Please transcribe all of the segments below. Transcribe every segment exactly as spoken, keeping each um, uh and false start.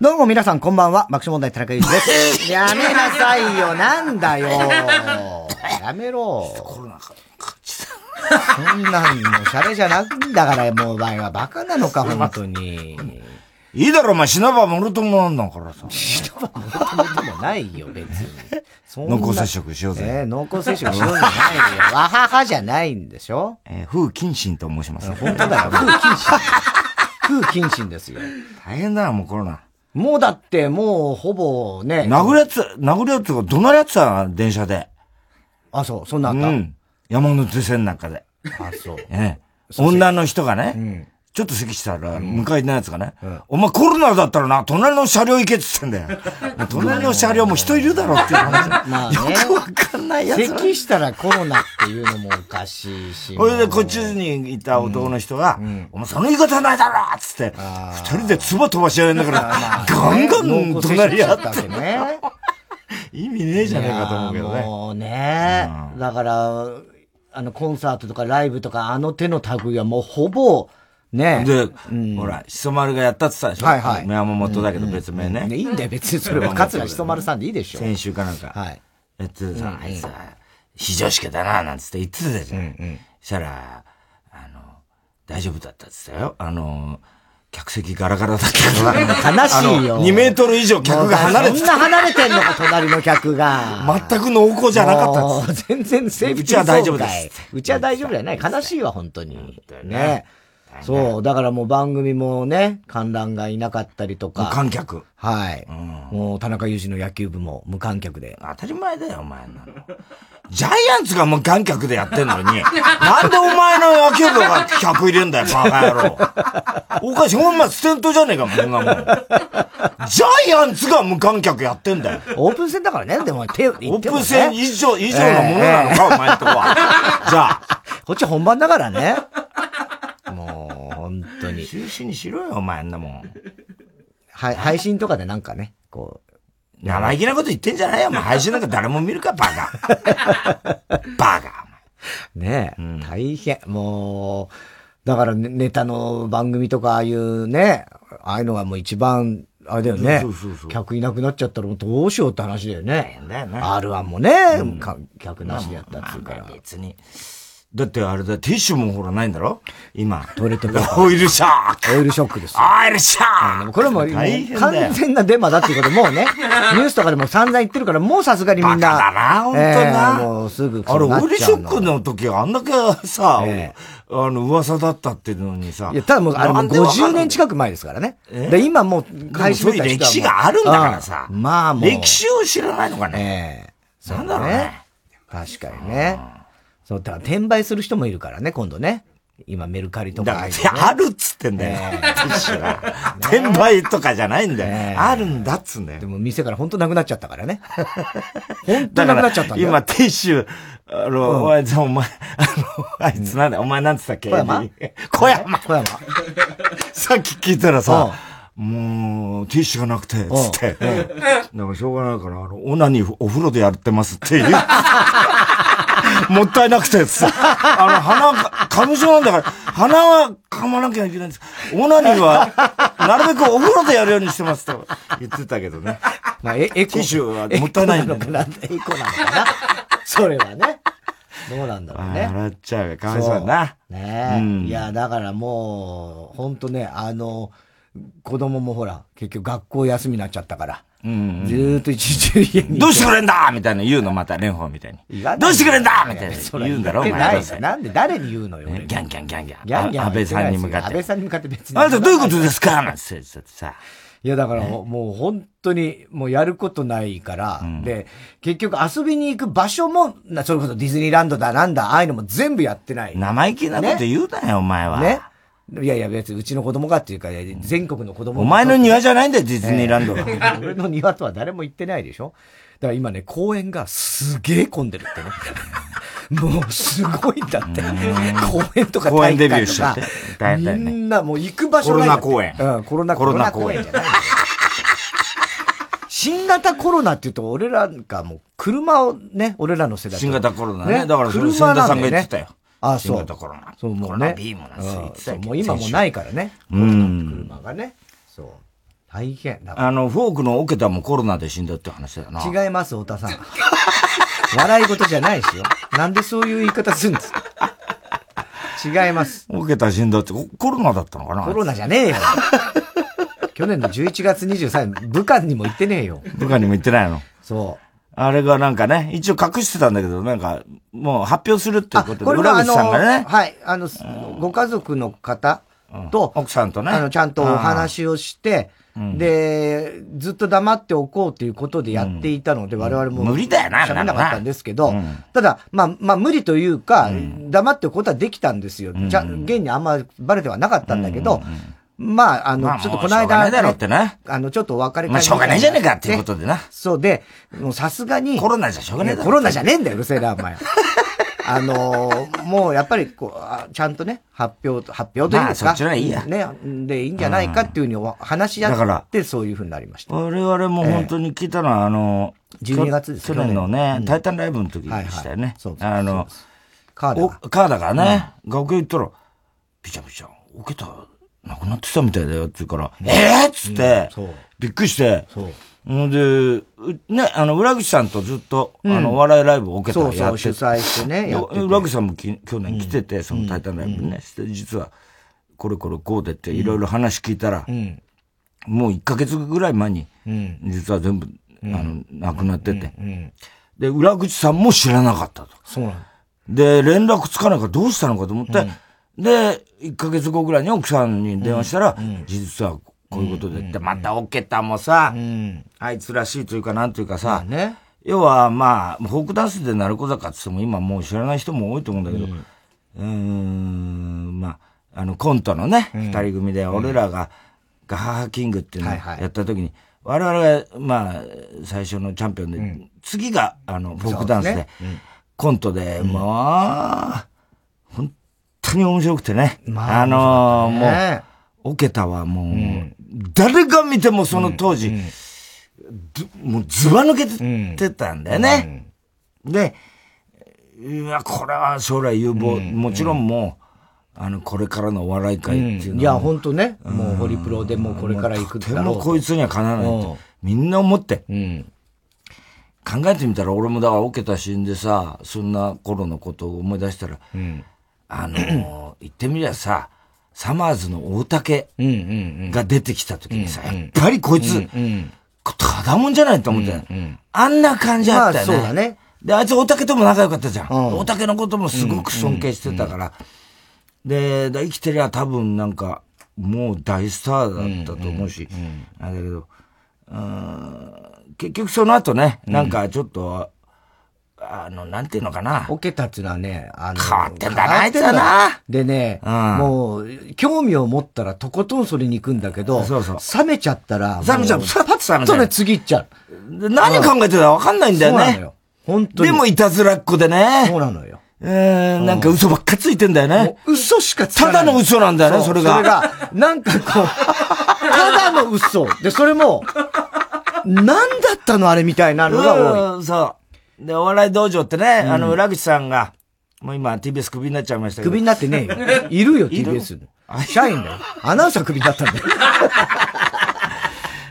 どうも皆さんこんばんは、爆笑問題田中裕二です。やめなさいよ、なんだよ。やめろ。コロナか。そんなんもうシャレじゃなくんだから、もうお前はバカなのか、本当に。いいだろ、お前、死なばもろともなんだからさ。死なばもろともでもないよ、別に。濃厚接触しようぜ。えー、濃厚接触しようじゃないよ。わははじゃないんでしょ、えー、風謹慎と申します。本当だよ、風謹慎。風謹慎ですよ。大変だな、もうコロナ。もうだって、もう、ほぼね。殴るやつ、殴るやつが怒鳴るやつだな、電車で。あ、そう、そんなあった。うん。山手線なんかで。あ、そう。ええ。女の人がね、うん、ちょっと咳したら、向かいのやつがね、うん、お前コロナだったらな、隣の車両行けって言ってんだよ。隣の車両も人いるだろっていう話。まあね、よくわかんないやつ。咳したらコロナっていうのもおかしいし。それでこっちにいた男の人が、うんうん、お前その言い方ないだろっつって、二人で唾飛ばし合いながら、まあ、ガンガン隣やったわけね。意味ねえじゃねえかと思うけどね。もうね、うん、だから、あのコンサートとかライブとかあの手の類はもうほぼ、ねえ。で、うん、ほら、しそ丸がやったって言ったでしょ。はいはい。山本だけど別名ね。うんうん、いいんだよ、別にそれは。桂しそ丸さんでいいでしょ。先週かなんか。はい。やっててさ、うんうん、あいつは、非常識だな、なんつって言ってたじゃん。うんうん、したら、あの、大丈夫だったって言ったよ。あの、客席ガラガラだったから。悲しいよ。にメートル以上客が離れてた。そんな離れてんのか、隣の客が。全く濃厚じゃなかったっつって。全然セーフティーゾーン外。うちは大丈夫です。うちは大丈夫じゃない。悲しいわ、本当に。ね。そう。だからもう番組もね、観覧がいなかったりとか。無観客。はい。うん、もう田中裕二の野球部も無観客で。当たり前だよ、お前なの。ジャイアンツが無観客でやってんのに、なんでお前の野球部が客入れんだよ、バカ野郎。おかしい、ほんまステントじゃねえか、もうそんなもん。ジャイアンツが無観客やってんだよ。オープン戦だからね、でも手を、ね、オープン戦以上、以上のものなのか、えー、お前のとこは。じゃあ。こっち本番だからね。もう、本当に。中止にしろよ、お前、あんなもん。はい、配信とかでなんかね、こう。生意気なこと言ってんじゃないよ、お前。配信なんか誰も見るか、バカ。バカ、お前。ねえ、うん、大変。もう、だからネタの番組とか、ああいうね、ああいうのがもう一番、あれだよね。そうそうそう。客いなくなっちゃったらもうどうしようって話だよね。だよね。アールワン もね、うん、客なしでやったっつうから。まあまあまあ、別に。だってあれだ、ティッシュもほらないんだろ今。トイレットペーパー。オイルショック。オイルショックですよ。オイルショック。これも完全なデマだっていうこともうね、ニュースとかでも散々言ってるから、もうさすがにみんな。バカだな、ほんとな。もうすぐ。あれ、オイルショックの時あんだけさ、あの、噂だったっていうのにさ。いや、ただもう、あれもうごじゅうねん近く前ですからね。で、今もう、会社で。そういう歴史があるんだからさ。まあもう。歴史を知らないのかね。なんだろうね。確かにね。そう、だから転売する人もいるからね、今度ね。今メルカリとか、ね。だから、あるっつってんだよ。ティッシュが。転売とかじゃないんだよ。ね、あるんだっつんだよ。でも店からほんとなくなっちゃったからね。ほんとなくなっちゃったんだよ。今ティッシュ、あの、うん、お, あお前、あの、あいつなんだ、うん、お前なんつったっけ、小山小山小山さっき聞いたらさ、もう、ティッシュがなくて、つって。なんかしょうがないから、あの、オナニーお風呂でやってますっていう。もったいなくてさ、あの、鼻、花粉症なんだから、鼻は噛まなきゃいけないんです。オナニーは、なるべくお風呂でやるようにしてますと言ってたけどね。まあ、エコ。ティッシュはもったいないんだけど。エコなのかなそれはね。どうなんだろうね。笑っちゃうよ。かわいそうだな。ねえ。うん、いや、だからもう、ほんとね、あの、子供もほら、結局学校休みになっちゃったから。うんうん、ずーっと一日中家に。どうしてくれんだみたいな言うの、また、蓮舫みたいに。どうしてくれんだみたいな言うんだろ、お前。なんで誰に言うのよ。ギャンギャンギャンギャン。ギャンギャン。安倍さんに向かって。安倍さんに向かって別に。あなたどういうことですかなんて言ってさ。いやだからもう本当にもうやることないから、うん、で結局遊びに行く場所もな、それこそディズニーランドだなんだああいうのも全部やってない。生意気なこと言うなよ、ね、お前は。ね。いやいや別にうちの子供がっていうか全国の子供、お前の庭じゃないんだよディズニーランドは、えー、俺の庭とは誰も行ってないでしょ。だから今ね公園がすげえ混んでるってねもうすごいんだって公園とか大会とか公園デビューしちゃって大体、ね、みんなもう行く場所ない、コロナ公園、うん、コロナコロナ公園じゃない新型コロナって言うと俺らがもう車をね、俺らの世代新型コロナね、ねだからそれ千田さんが言ってたよ。ああ、そう。新型コロナ。そう、もうね。ビームなんですよ。もう今もないからね。うん。車がね。そう。大変だ。あの、フォークのオケタもコロナで死んだって話だよな。違います、太田さん。笑い事じゃないですよ。なんでそういう言い方するんですか違います。オケタ死んだってコロナだったのかな。コロナじゃねえよ。去年のじゅういちがつにじゅうさんにち、武漢にも行ってねえよ。武漢にも行ってないの。そう。あれがなんかね、一応隠してたんだけど、なんか、もう発表するっていうことで、村口さんがね。はい、あの、うん、ご家族の方と、うん、奥さんとね。あの、ちゃんとお話をして、うん、で、ずっと黙っておこうということでやっていたので、うん、我々も。無理だよな、喋んなかったんですけど、うん、ただ、まあ、まあ、無理というか、うん、黙っておくことはできたんですよ。うん、じゃ、現にあんまバレてはなかったんだけど、うんうんうんまあ、あの、まあ、ちょっとこの間、ね、あの、ちょっとお別れ会。まあ、しょうがないじゃねえかっていうことでな。そうで、もうさすがに。コロナじゃしょうがねえだろ。コロナじゃねえんだよ、うるせえな、お前。あのー、もうやっぱりこう、ちゃんとね、発表、発表というか。まあ、そっちの方がいいや。ね、で、いいんじゃないかっていうふうに話し合って、うん、そういうふうになりました。我々も本当に聞いたのは、えー、あの、じゅうにがつですね。去年のね、うん、タイタンライブの時でしたよね。はいはい、そうです。あの、カーダー。カーダーからね、楽屋行ったら、ピチャピチャ、オケた。亡くなってたみたいだよって言うから、えぇ、ー、っつって、うん、びっくりして、そう。で、ね、あの、浦口さんとずっと、うん、あの、お笑いライブを受けたらやってそうそう、主催してね、やってて。浦口さんもき去年来てて、うん、そのタイタンライブね、うん、実は、これこれこうでって、いろいろ話聞いたら、うん、もういっかげつぐらい前に、うん、実は全部、うん、あの、亡くなってて、うんうんうん。で、浦口さんも知らなかったと。そうなんで、連絡つかないからどうしたのかと思って、うんで、いっかげつごぐらいに奥さんに電話したら、うん、実はこういうことでって、うん、またオケタもさ、うん、あいつらしいというかなんというかさ、うんね、要はまあ、フォークダンスで鳴子坂って言っても今もう知らない人も多いと思うんだけど、うん、うーん、まあ、あのコントのね、二、うん、人組で俺らが、うん、ガハハキングっていうのをやった時に、はいはい、我々がまあ、最初のチャンピオンで、うん、次があの、フォークダンスで、ねうん、コントで、うん、まあ、本当に面白くてね。まあ、あのーね、もう、オケタはもう、うん、誰が見てもその当時、うんうん、もうズバ抜けてたんだよね。うん、で、いや、これは将来有望、うん、もちろんもう、うん、あの、これからのお笑い会っていうのは、うん。いや、ほんとね、うん、もうホリプロでもうこれから行くだろうと。でもこいつにはかなわないと、うん、みんな思って。うん考えてみたら、俺もだからオケタ死んでさ、そんな頃のことを思い出したら、うんあのー、言ってみりゃさ、サマーズの大竹が出てきた時にさ、うんうんうん、やっぱりこいつ、うんうん、ただもんじゃないと思って、うんうん、あんな感じだったよね。まあ、そうだね。で、あいつ大竹とも仲良かったじゃん。うん、大竹のこともすごく尊敬してたから。うんうんうん、で、生きてりゃ多分なんか、もう大スターだったと思うし、うんうんうん、あれだけどうーん、結局その後ね、なんかちょっと、あの、なんていうのかな。オケタっていうのはね、あの、変わってんだな、あいつだな。でね、うん、もう、興味を持ったらとことんそれに行くんだけど、そうそう冷めちゃったら、冷めちゃう。パッと冷めちゃう。それ次行っちゃう。何考えてたら分かんないんだよね。そうなのよ。本当に。でもいたずらっ子でね。そうなのよ。えー、なんか嘘ばっかついてんだよね。嘘しかつかない。ただの嘘なんだよね、そ, それが。それが、なんかこう、ただの嘘。で、それも、なんだったのあれみたいなのが多い。そう。で、お笑い道場ってね、うん、あの、浦口さんが、もう今 ティービーエス クビになっちゃいましたけど。クビになってねえよ。いるよ、ティービーエス の。社員だよ。アナウンサークビになったんだよ。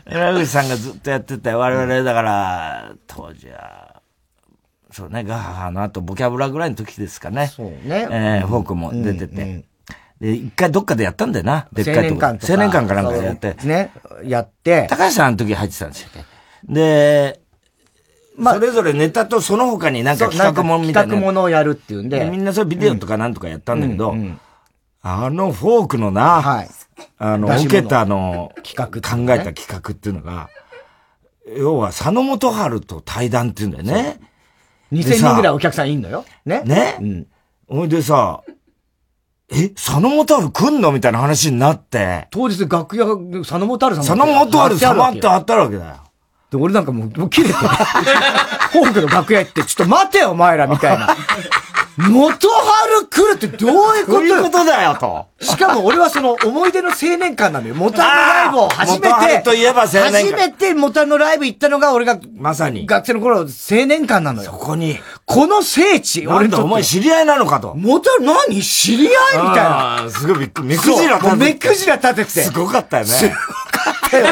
浦口さんがずっとやってて、我々だから、当時は、そうね、ガハハの後、ボキャブラぐらいの時ですかね。そうね。えー、フォークも出てて。うんうんで、一回どっかでやったんだよな。でっかいとこ。青年館とか。青年館かなんかでやって。ね。やって。高橋さんあの時入ってたんですよね。で、まあ、それぞれネタとその他になんか企画もんみたいな。企画ものをやるっていうんで。みんなそれビデオとかなんとかやったんだけど、うんうんうん、あのフォークのな、はい、あの、受けたの、企画、考えた企画っていうのが、要は、佐野元春と対談っていうんだよね。にせんにんぐらいお客さんいんのよ。ね。ね。うん。ほいでさ、え、佐野元春来んのみたいな話になって。当日楽屋、佐野元春さん佐野元春様ってあったわけだよ。で、俺なんかもう、もう切れてる。ホークの楽屋行って、ちょっと待てよ、お前ら、みたいな。元春来るってどういうこということだよと。しかも俺はその思い出の青年館なのよ。元春のライブを初めて。元春といえば青年館。初めて元春のライブ行ったのが俺が。まさに。学生の頃青年館なのよ。そこに。この聖地。俺とお前知り合いなのかと。元春何知り合いみたいな。あすごいびっくり。目くじら立てて。目くじら立てて。すごかったよね。すごかったよ。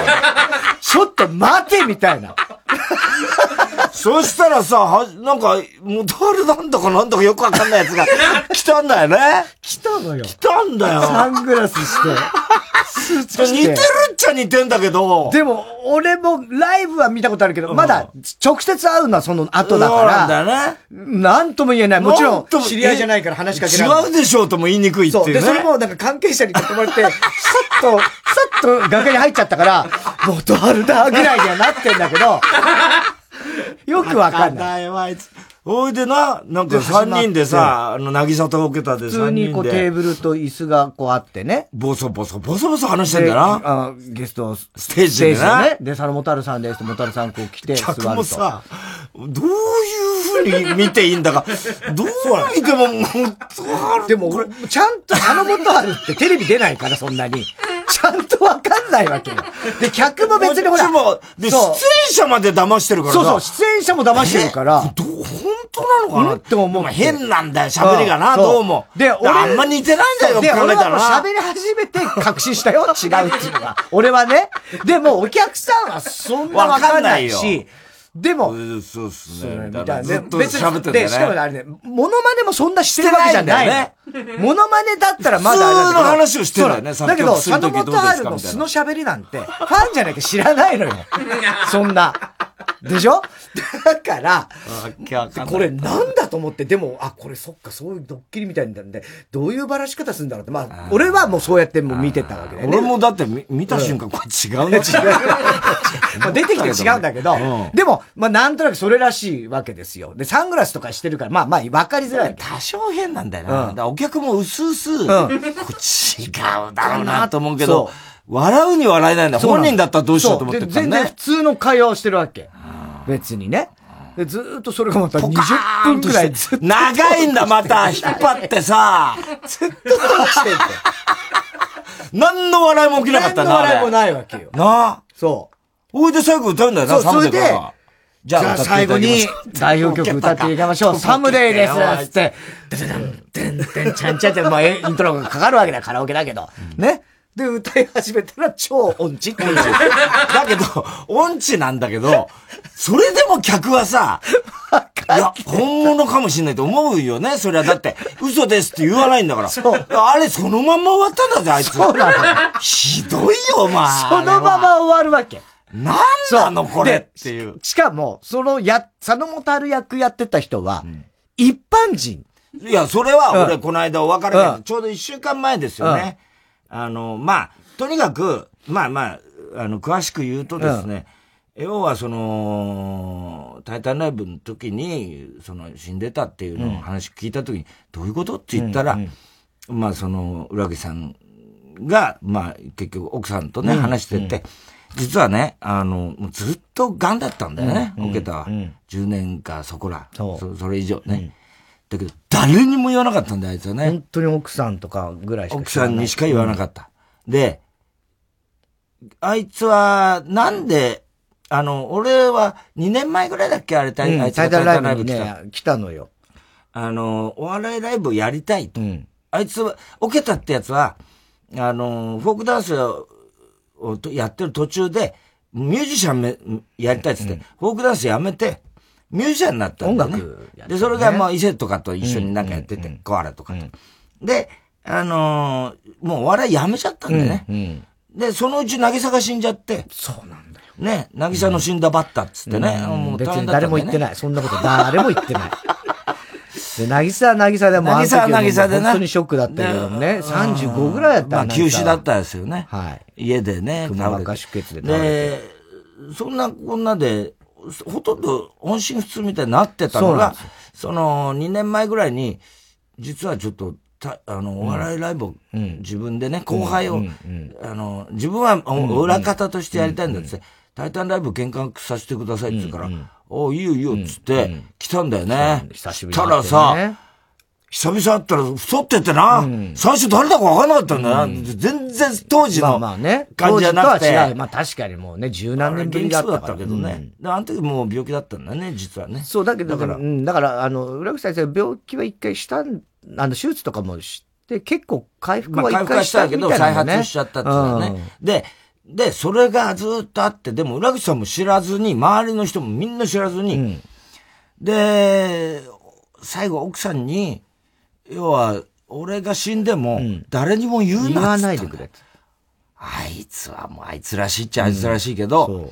ちょっと待てみたいな。そしたらさ、は、なんか、元春なんとかなんとかよくわかんないやつが来たんだよね。来たのよ。来たんだよ。サングラスして。スーツ着て。似てるっちゃ似てんだけど。でも、俺もライブは見たことあるけど、うん、まだ直接会うのはその後だから。そうなんだね。なんとも言えない。もちろん、知り合いじゃないから話しかけられない。違うでしょうとも言いにくいっていうね。そう。で、それもなんか関係者に囲まれて、さっと、さっと楽屋に入っちゃったから、元春だぐらいにはなってんだけど、よくわかんない。おいでな、なんか三人でさ、あの、なぎさと受けたでさ、普通にこうテーブルと椅子がこうあってね。ボソボソ、ボソボソ話してんだな。あゲスト、ステージでね。で、佐野元春さんですと、元春さんこう来て座ると。客もさ、どういう風に見ていいんだか、どう見ても、元春。でもこれ、ちゃんと、佐野元春ってテレビ出ないから、そんなに。ちゃんとわかんないわけよ。で、客も別にほら。もで、出演者まで騙してるからさ。そうそう、出演者も騙してるから。どう、本当なのかなって思う。変なんだよ、喋りがな、どうも。で、俺。あんま似てないんだよ、で、俺はもう喋り始めて確信したよ、違うっていうのが。俺はね。でも、お客さんはそんなわかんないし。でも、そうっすね。みたいな。ずっと喋ってるんだよね。で、しかもあれね、モノマネもそんなしてるわけじゃないね。モノマネだったらまだあれだけど。普通の話をしてるんだよね、だけど、佐野元春の素の喋りなんて、ファンじゃなきゃ知らないのよ。そんな。でしょ？だから、これなんだと思って、でも、あ、これそっか、そういうドッキリみたいなんで、どういうバラし方するんだろうって、まあ、俺はもうそうやってもう見てたわけだよね。俺もだって見た瞬間、これ違うの違う。出てきて違うんだけど、でも、まあなんとなくそれらしいわけですよ。で、サングラスとかしてるから、まあまあ分かりづらい。多少変なんだよな。だからお客もうすうす、違うだろうなと思うけど、笑うに笑えないんだ。本人だったらどうしようと思ってたね。全然普通の会話をしてるわけ。別にね。で、ずーっとそれがまたにじゅっぷんくらいずっと。長いんだ、また。引っ張ってさ。ずっと通してんだよ。何の笑いも起きなかったな。何の笑いもないわけよ。なあ。そう。おいで最後歌うんだよな、サムデーから。じゃあ最後に代表曲歌っていきましょう。サムデーです。つって、てんてんてんてんちゃんちゃんって、まあ、イントロがかかるわけだ、カラオケだけど。ね。で、歌い始めたら超音痴っていう。だけど、音痴なんだけど、それでも客はさ、いや、本物かもしんないと思うよね。それはだって、嘘ですって言わないんだから。そう。あれ、そのまま終わったんだぜ、あいつ。そうなの。ひどいよ、お前。そのまま終わるわけ。なんなの、これっていう。しかも、そのや、佐野元春役やってた人は、一般人。いや、それは、俺、この間お別れ会、ちょうど一週間前ですよね。あの、まあ、とにかく、まあまあ、あの、詳しく言うとですね、うん、要はその、タイタンライブの時に、その、死んでたっていうのを話聞いた時に、うん、どういうことって言ったら、うんうん、まあその、浦木さんが、まあ結局奥さんとね、話してて、うんうん、実はね、あの、もうずっと癌だったんだよね、オケタは。じゅうねんかそこら、そ, そ, それ以上ね。うんだけど、誰にも言わなかったんだよ、あいつはね。本当に奥さんとかぐらいしか奥さんにしか言わなかった。うん、で、あいつは、なんで、あの、俺はにねんまえぐらいだっけあれ、うん、あいつがタイタンライブにね、来たのよ。あの、お笑いライブをやりたいと。うん、あいつは、オケタってやつは、あの、フォークダンスをやってる途中で、ミュージシャンめやりたいっつって、うん、フォークダンスやめて、ミュージシャンになったんだよね。音楽。で、それがもう伊勢とかと一緒になんかやってて、コアラとかと。で、あのー、もうお笑いやめちゃったんだよね。うんうん、で、そのうち渚が死んじゃって。そうなんだよ。ね、渚の死んだバッタっつってね。うん、もう別に誰も言ってない。そんなこと誰も言ってない。渚は渚でもあの時は本当にショックだったけどもね、さんじゅうごぐらいだったら、まあ急死だったですよね。はい。家でね、くも膜下出血で倒れて。で、そんなこんなで、ほとんど音信不通みたいになってたのが、そ, そのにねんまえぐらいに、実はちょっと、たあのお笑いライブを自分でね、うん、後輩を、うんうん、あの自分は裏方としてやりたいんだって、うんうん、タイタンライブ見学させてくださいって言うから、うんうん、おいいよいいよっつって来たんだよね。久しぶりに会ってね。たらさ、久々会ったら太っててな、うん、最初誰だか分かんなかったんだな、うん、全然当時の感じじゃなくて、まあまあね、当時とは違う。まあ確かにもうね、十何年ぶりだったから。元気そうだったけどね、うん。あの時もう病気だったんだね、実はね。そうだけど、だから、うん、だからあの、浦口先生病気は一回したんあの手術とかもして結構回復は一回したみたいな、ねまあ、回復はしたけど再発しちゃったっていうのね、うん、ででそれがずっとあって、でも浦口さんも知らずに周りの人もみんな知らずに、うん、で最後奥さんに要は俺が死んでも誰にも言うなっつった、うん、言わないでくれって、あいつはもうあいつらしいっちゃあいつらしいけど、うん、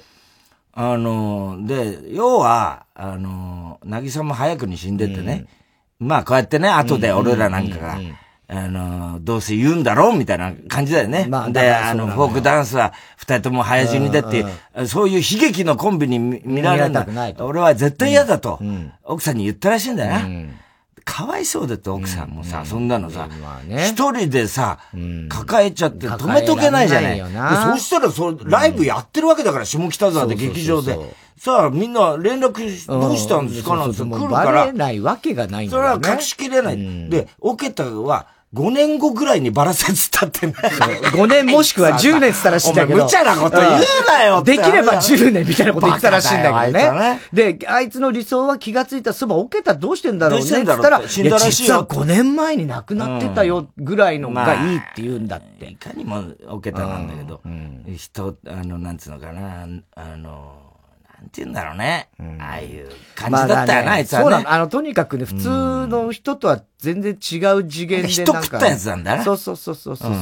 あので要はあの渚も早くに死んでてね、うんまあこうやってね、後で俺らなんかが、うんうんうん、あの、どうせ言うんだろうみたいな感じだよね。まあ、で、あの、フォークダンスは二人とも早死にだっていう、うんうん、そういう悲劇のコンビに見られるんだ。俺は絶対嫌だと、うん、奥さんに言ったらしいんだよな、うん。かわいそうだって奥さんもさ、うん、そんなのさ、うんね、一人でさ、うん、抱えちゃって止めとけないじゃない。なそうしたらそう、ライブやってるわけだから、下北沢で劇場で。そうそうそうそうさあ、みんな連絡どうしたんですかなんて来るから。バレないわけがないんだよね。それは隠しきれない。うん、で、オケタはごねんごぐらいにバラされてたってね。ごねんもしくはじゅうねんってたらしいんだけど。お前無茶なこと言うなよって。できればじゅうねんみたいなこと言ってたらしいんだけどね。ねで、あいつの理想は気がついたそば、オケタどうしてんだろうねって言ったら、死んだらしいよ。実はごねんまえに亡くなってたよぐらいのがいいって言うんだって。まあ、いかにもオケタなんだけど、うんうん、人、あの、なんつうのかな、あの、なんて言うんだろうね、うん。ああいう感じだったよな、あいつはね。そうなの。あの、とにかくね、普通の人とは全然違う次元でなんか。人食ったやつなんだな。そうそうそうそうそう、うん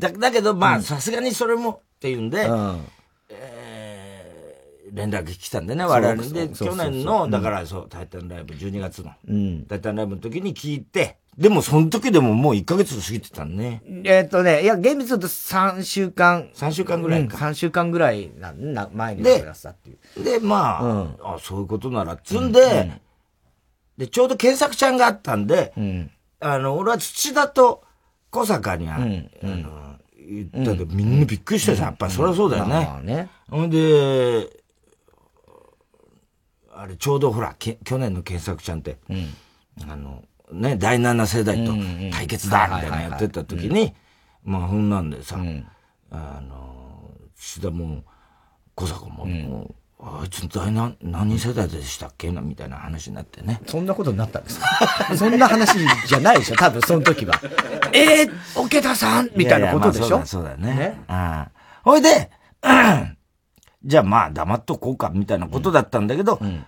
だ。だけど、まあ、さすがにそれもっていうんで、うんえー、連絡来たんでね、我々で。去年の、だからそう、タイタンライブ、じゅうにがつの、うん、タイタンライブの時に聞いて、でも、その時でももういっかげつ過ぎてたんね。えっ、ー、とね、いや、厳密だとさんしゅうかん。さんしゅうかんぐらいか。うん、さんしゅうかんぐらいな、な、前に暮らしたっていう。で、でまあ、うん、あ、そういうことなら、つんで、うんうん、で、ちょうど検索ちゃんがあったんで、うん、あの、俺は土田と小坂に、うん、あの、言ったけど、うん、みんなびっくりしたじゃん。やっぱ、そりゃそうだよね。うん、まあね。ほんで、あれ、ちょうどほら、去年の検索ちゃんって、うん、あの、ね、だいなな世代と対決だみたいなやってた時に、まあ、そんなんでさ、うん、あの、岸田も、小坂も、うん、あいつだいなな、何世代でしたっけなみたいな話になってね。そんなことになったんですかそんな話じゃないでしょ多分、その時は。えー、桶田さんみたいなことでしょ。いやいや、まあ、そうだ、そうだね。ねあほいで、うん、じゃあまあ、黙っとこうか、みたいなことだったんだけど、うんうん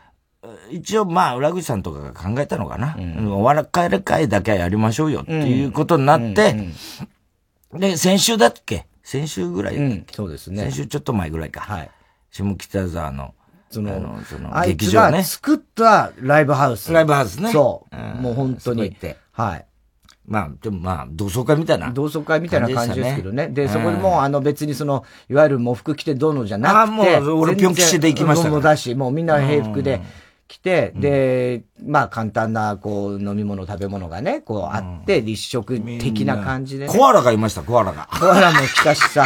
一応まあ、浦口さんとかが考えたのかな。うん、お笑い会だけはやりましょうよっていうことになって、うんうん、で、先週だっけ先週ぐらいだっけ、うん、そうですね。先週ちょっと前ぐらいか。はい。下北沢の、その、あの、その劇場ね。あいつが作ったライブハウス。ライブハウスね。そう。うん、もう本当に。はい。まあ、でもまあ、同窓会みたいな、ね。同窓会みたいな感じですけどね。で、そこでもう、あの別にその、いわゆる喪服着てどうのじゃなくて。ああ、もう、俺ピョン吉で行きましたから。もうだし、もうみんな平服で。来て、で、まあ簡単な、こう、飲み物、食べ物がね、こうあって、立食的な感じで、ね。コアラがいました、コアラが。コアラも来たしさ、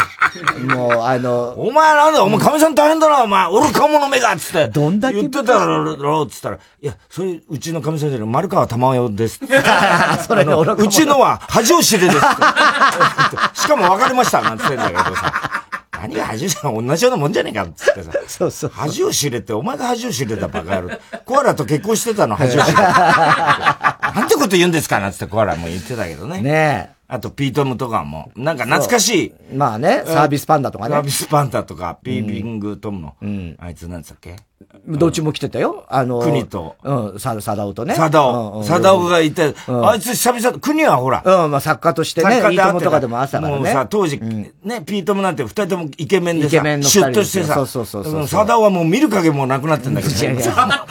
もうあの、お前なんだ、お前神さん大変だな、お前、愚か者めがっつって。どんだけ言ってたろうっつったら、いや、それ、うちの神さんじゃない、丸川珠代ですって。それで愚か者。うちのは恥を知れですって。しかも分かりました、なんつってんだけどさ。何が恥を知れ同じようなもんじゃねえかっつってさ。そうそう。恥を知れって、お前が恥を知れたバカ野郎。コアラと結婚してたの恥を知れ。なんてこと言うんですかなんつってコアラも言ってたけどね。ねえ。あと、ピートムとかも、なんか懐かしい。まあね、サービスパンダとかね。サービスパンダとか、ピーピングトムの、うん、あいつなんつったっけ、うん、どっちも来てたよ。あの、国と。うん、サダオとね。サダオ。サダオがいて、うん、あいつ久々、国はほら。うん、まあ作家としてね、ピートムとかでも朝からね。もうさ、当時、うん、ね、ピートムなんて二人ともイケメンでさ、イケメンのシュッとしてさ、そうそうそうそうそう。サダオはもう見る影もなくなってんだけど、ね、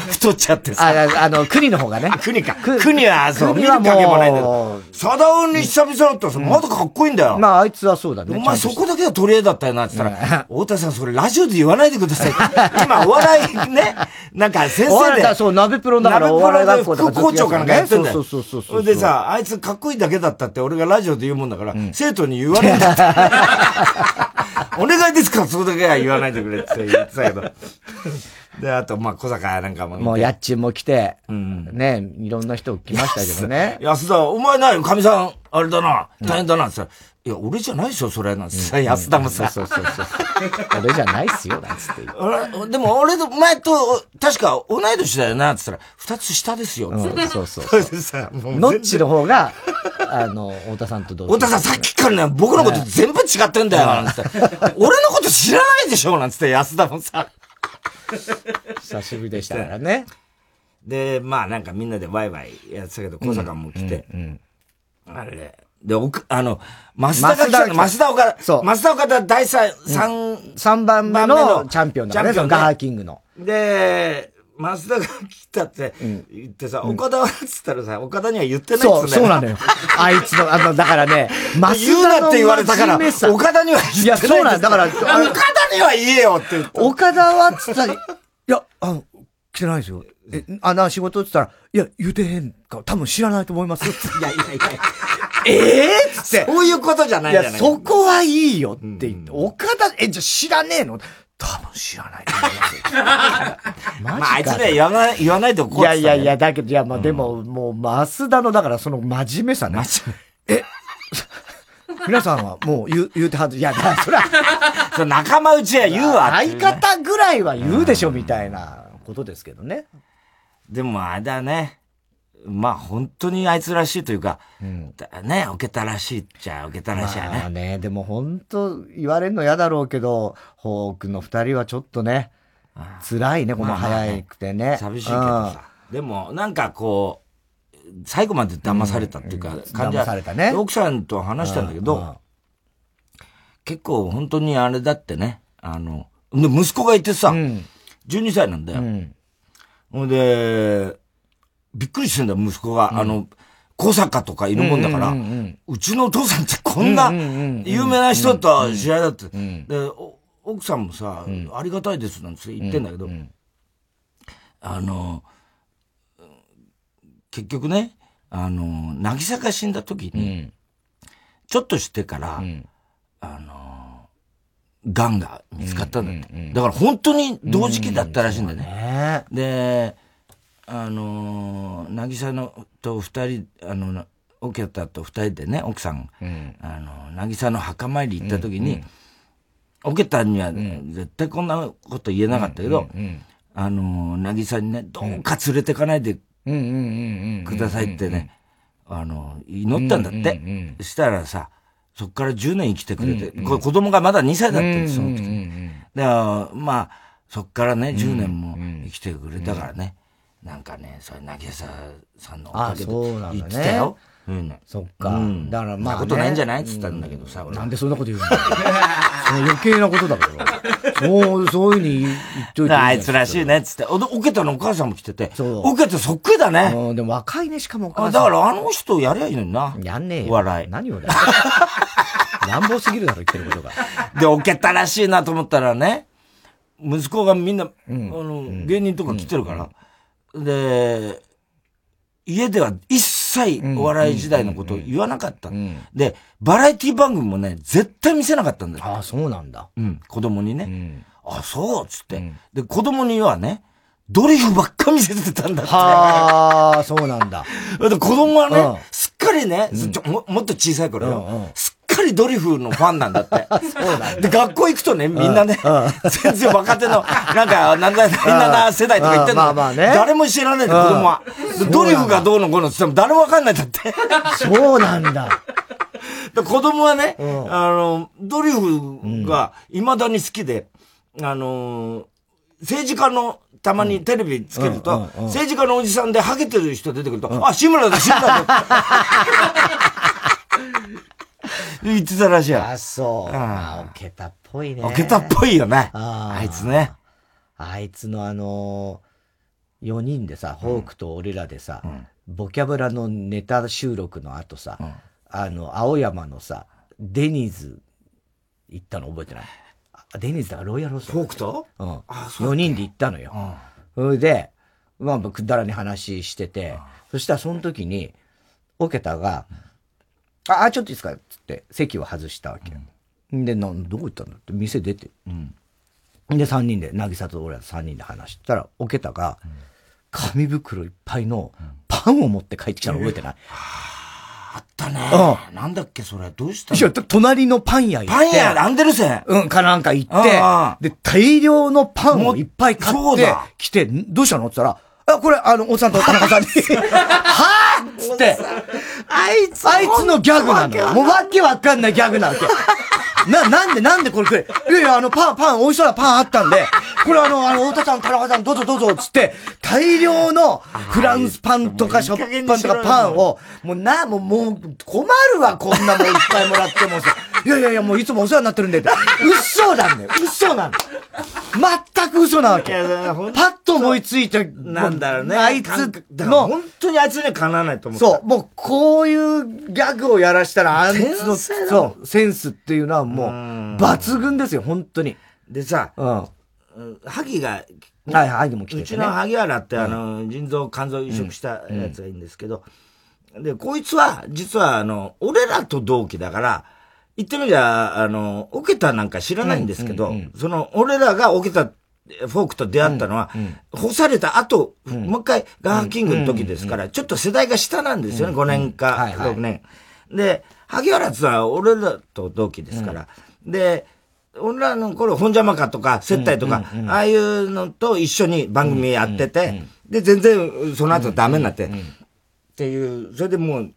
太っちゃってさ。あ、あの、国の方がね。国か。国は、そう、見る影もないんだけど。サダオに久々、まだかっこいいんだよ。まあ、あいつはそうだね。お前そこだけは取り柄だったよなって言ったら、うん、太田さんそれラジオで言わないでください。今お笑いね、なんか先生で。そう、鍋プロだからお笑い学校とか。副校長かなんかやってんだよ。そうそうそうそう。それでさ、あいつかっこいいだけだったって俺がラジオで言うもんだから、うん、生徒に言わないんだって。お願いですから、そこだけは言わないでくれって言ってたけど。で、あと、まあ、小坂なんかも。もう、やっちゅうも来て、うん、ね、いろんな人来ましたけどね。安田、お前ないよ、神さん、あれだな、大変だな、ってさ、いや、俺じゃないでしょ、それ、なんてさ、うん、安田もさ。そうそうそう。俺じゃないっすよ、なんつって。俺、でも俺の前と、確か同い年だよな、つったら、二つ下ですよ、うん、そうそうそう。そうでさ、もう。ノッチの方が、あの、太田さんと同時。太田さん、さっきからね、僕のこと全部違ってんだよ、なんつって。俺のこと知らないでしょ、なんつって、安田もさ。久しぶりでしたからね。で、まあなんかみんなでワイワイやってたけど、小坂も来て、うんうんうん、あれで、で、おく、あの、増田が来たの、増田岡田、増田岡田第三、三、三番目のチャンピオンだね、チャンピオンね、ガハーキングの。で、増田が来たって言ってさ、うん、岡田はっつったらさ、岡田には言ってないっつうんだよ。そう、そうなのよ。あいつの、あの、だからね、増田の真面目さ。言うなって言われたから、岡田には言ってない。いや、そうなんだから、岡田には言えよって言って。岡田はっつったら、いや、あの、来てないですよ。え、あの、仕事って言ったら、いや、言うてへんか、多分知らないと思いますよ。いやいやいや。ええー、って。そういうことじゃないじゃない。いや、そこはいいよって言って、うん、岡田、え、じゃ知らねえの多分知らないと思います。まあ、あいつね、言わない、言わないで怒ってた、ね。いやいやいや、だけど、いや、まあ、でも、うん、もう、増田の、だから、その、真面目さね。真面目。え皆さんは、もう、言う、言うてはず。いや、だから、それは、それ仲間内は言うわ。相方ぐらいは言うでしょ、みたいなことですけどね。でも、あれだね。まあ、本当にあいつらしいというか、うん、ね、受けたらしいっちゃ、受けたらしいやね。まあね、でも本当、言われるの嫌だろうけど、ホークの二人はちょっとね、辛いね、この早くてね。まあまあね、寂しいけどさ。でも、なんかこう、最後まで騙されたっていうか、うん、感じは、騙されたね。奥さんと話したんだけど、結構本当にあれだってね、あの、息子がいてさ、うん、じゅうにさいなんだよ。ほ、うんで、びっくりしてんだよ、息子が、うん。あの、小坂とかいるもんだから、うんうんうん、うちのお父さんってこんな有名な人と知り合いだって。うんうん、で、奥さんもさ、うん、ありがたいですなんて言ってんだけど、うんうん、あの、結局ね、あの、渚が死んだ時に、うん、ちょっとしてから、うん、あの、癌が見つかったんだって、うんうんうん。だから本当に同時期だったらしいんだよね。うんうん、で、あのー、なぎさのと二人、あの、おきゃったと二人でね、奥さん、うん、あの、なぎさの墓参り行った時に、おきゃったには、ねうん、絶対こんなこと言えなかったけど、うんうんうん、あのー、なぎさにね、どうか連れてかないでくださいってね、あの、祈ったんだって。うんうんうん、したらさ、そっからじゅうねん生きてくれて、うんうん、こ子供がまだにさいだったんです、その時。うんうんうん、だから、まあ、そっからね、じゅうねんも生きてくれたからね。うんうんうんなんかね、それ、なぎささんのおかげで言ってたよ。ああ、そうなんだね。うん。そっか。うん、だからまあ、ね。なことないんじゃないって言ったんだけどさ、うん、俺なんでそんなこと言うんだろう。余計なことだから。そう、そういう風に言っといていい。あいつらしいね、つって。お、おけたのお母さんも来てて。そう。おけたそっくりだね。うん、でも若いね、しかもお母さん。あ、だからあの人やりゃいいのにな。やんねえよ。笑い。何をだよ。乱暴すぎるだろ、言ってることが。で、おけたらしいなと思ったらね、息子がみんな、うん、あの、うん、芸人とか来てるから。うんで、家では一切お笑い時代のことを言わなかった、うんうんうんうん。で、バラエティ番組もね、絶対見せなかったんだよ。ああ、そうなんだ。うん、子供にね。うん、あそう、つって、うん。で、子供にはね、ドリフばっか見せてたんだって。ああ、そうなんだ。だ子供はね、うん、すっかりね、うん、も, もっと小さい頃よ、うんうん、すっかりドリフのファンなんだって。そうなんだ。で、学校行くとね、みんなね、うん、全然若手の、なんか、なんだ、なな世代とか言ってんの、まあまあね、誰も知らないんだ、子供は。ドリフがどうのこうのって言っても誰もわかんないんだって。そうなんだ。子供はね、うん、あの、ドリフが未だに好きで、うん、あの、政治家の、たまにテレビつけると、うんうんうんうん、政治家のおじさんでハゲてる人出てくると、うん、あ、志村だ、志村だ言ってたらしいや。あ、そう。あ、おけたっぽいね。おけたっぽいよね。あ, あいつね。あいつのあのー、よにんでさ、ホークと俺らでさ、うん、ボキャブラのネタ収録の後さ、うん、あの、青山のさ、デニーズ行ったの覚えてない？デニーズだからロイヤルホスト。ホークと？うん。ああ、そう。よにんで行ったのよ。うん。それで、まあ、くだらに話してて、うん、そしたらその時に、オケタが、ああ、ちょっといいですかっつって、席を外したわけ。うん、で、なん、どこ行ったんだって、店出て。うん。で、三人で、渚と俺ら三人で話したら、オケタが、うん、紙袋いっぱいのパンを持って帰ってきたの覚えてない？うんえーあったね。うん。なんだっけそれ。どうしたの？いや、隣のパン屋行って。パン屋、アンデルセン。うん、かなんか行って。で、大量のパンをいっぱい買ってきて、どうしたのって言ったら、あ、これ、あの、おっさんと田中さんに。はぁっつって。あいつ、あいつのギャグなのよ。もうわけわかんないギャグなわけ。な、なんで、なんでこれくれ。いやいや、あの、パン、パン、美味しそうなパンあったんで、これあの、あの、太田さん、田中さん、どうぞどうぞ、つって、大量のフランスパンとかショップパンとかパンを、もうな、もう、もう、困るわ、こんなもんいっぱいもらってもさ。いやいやいや、もういつもお世話になってるんで、って。嘘なんだよ、嘘なんだよ。全く嘘なわけ。パッと思いついた、なんだろうね。あいつの、本当にあいつにはかなわないと思う。そう、もう、こういうギャグをやらしたら、あいつの、そう、センスっていうのは、もう、抜群ですよ、本当に。でさ、うん。萩が、はい、萩も来てて、ね。うちの萩原って、あの、腎臓、肝臓移植したやつがいいんですけど、うんうん、で、こいつは、実は、あの、俺らと同期だから、言ってみりゃ、あの、オケタなんか知らないんですけど、うんうんうん、その、俺らがオケタ、フォークと出会ったのは、うんうん、干された後、うん、もう一回、ガーキングの時ですから、うんうんうん、ちょっと世代が下なんですよね、うんうん、ごねんかろくねん。はいはい、で、萩原っては俺らと同期ですから、うん、で、俺らの頃、本邪魔かとか、接待とか、うんうんうん、ああいうのと一緒に番組やってて、うんうんうん、で、全然その後ダメになって、うんうんうん、っていう、それでもう、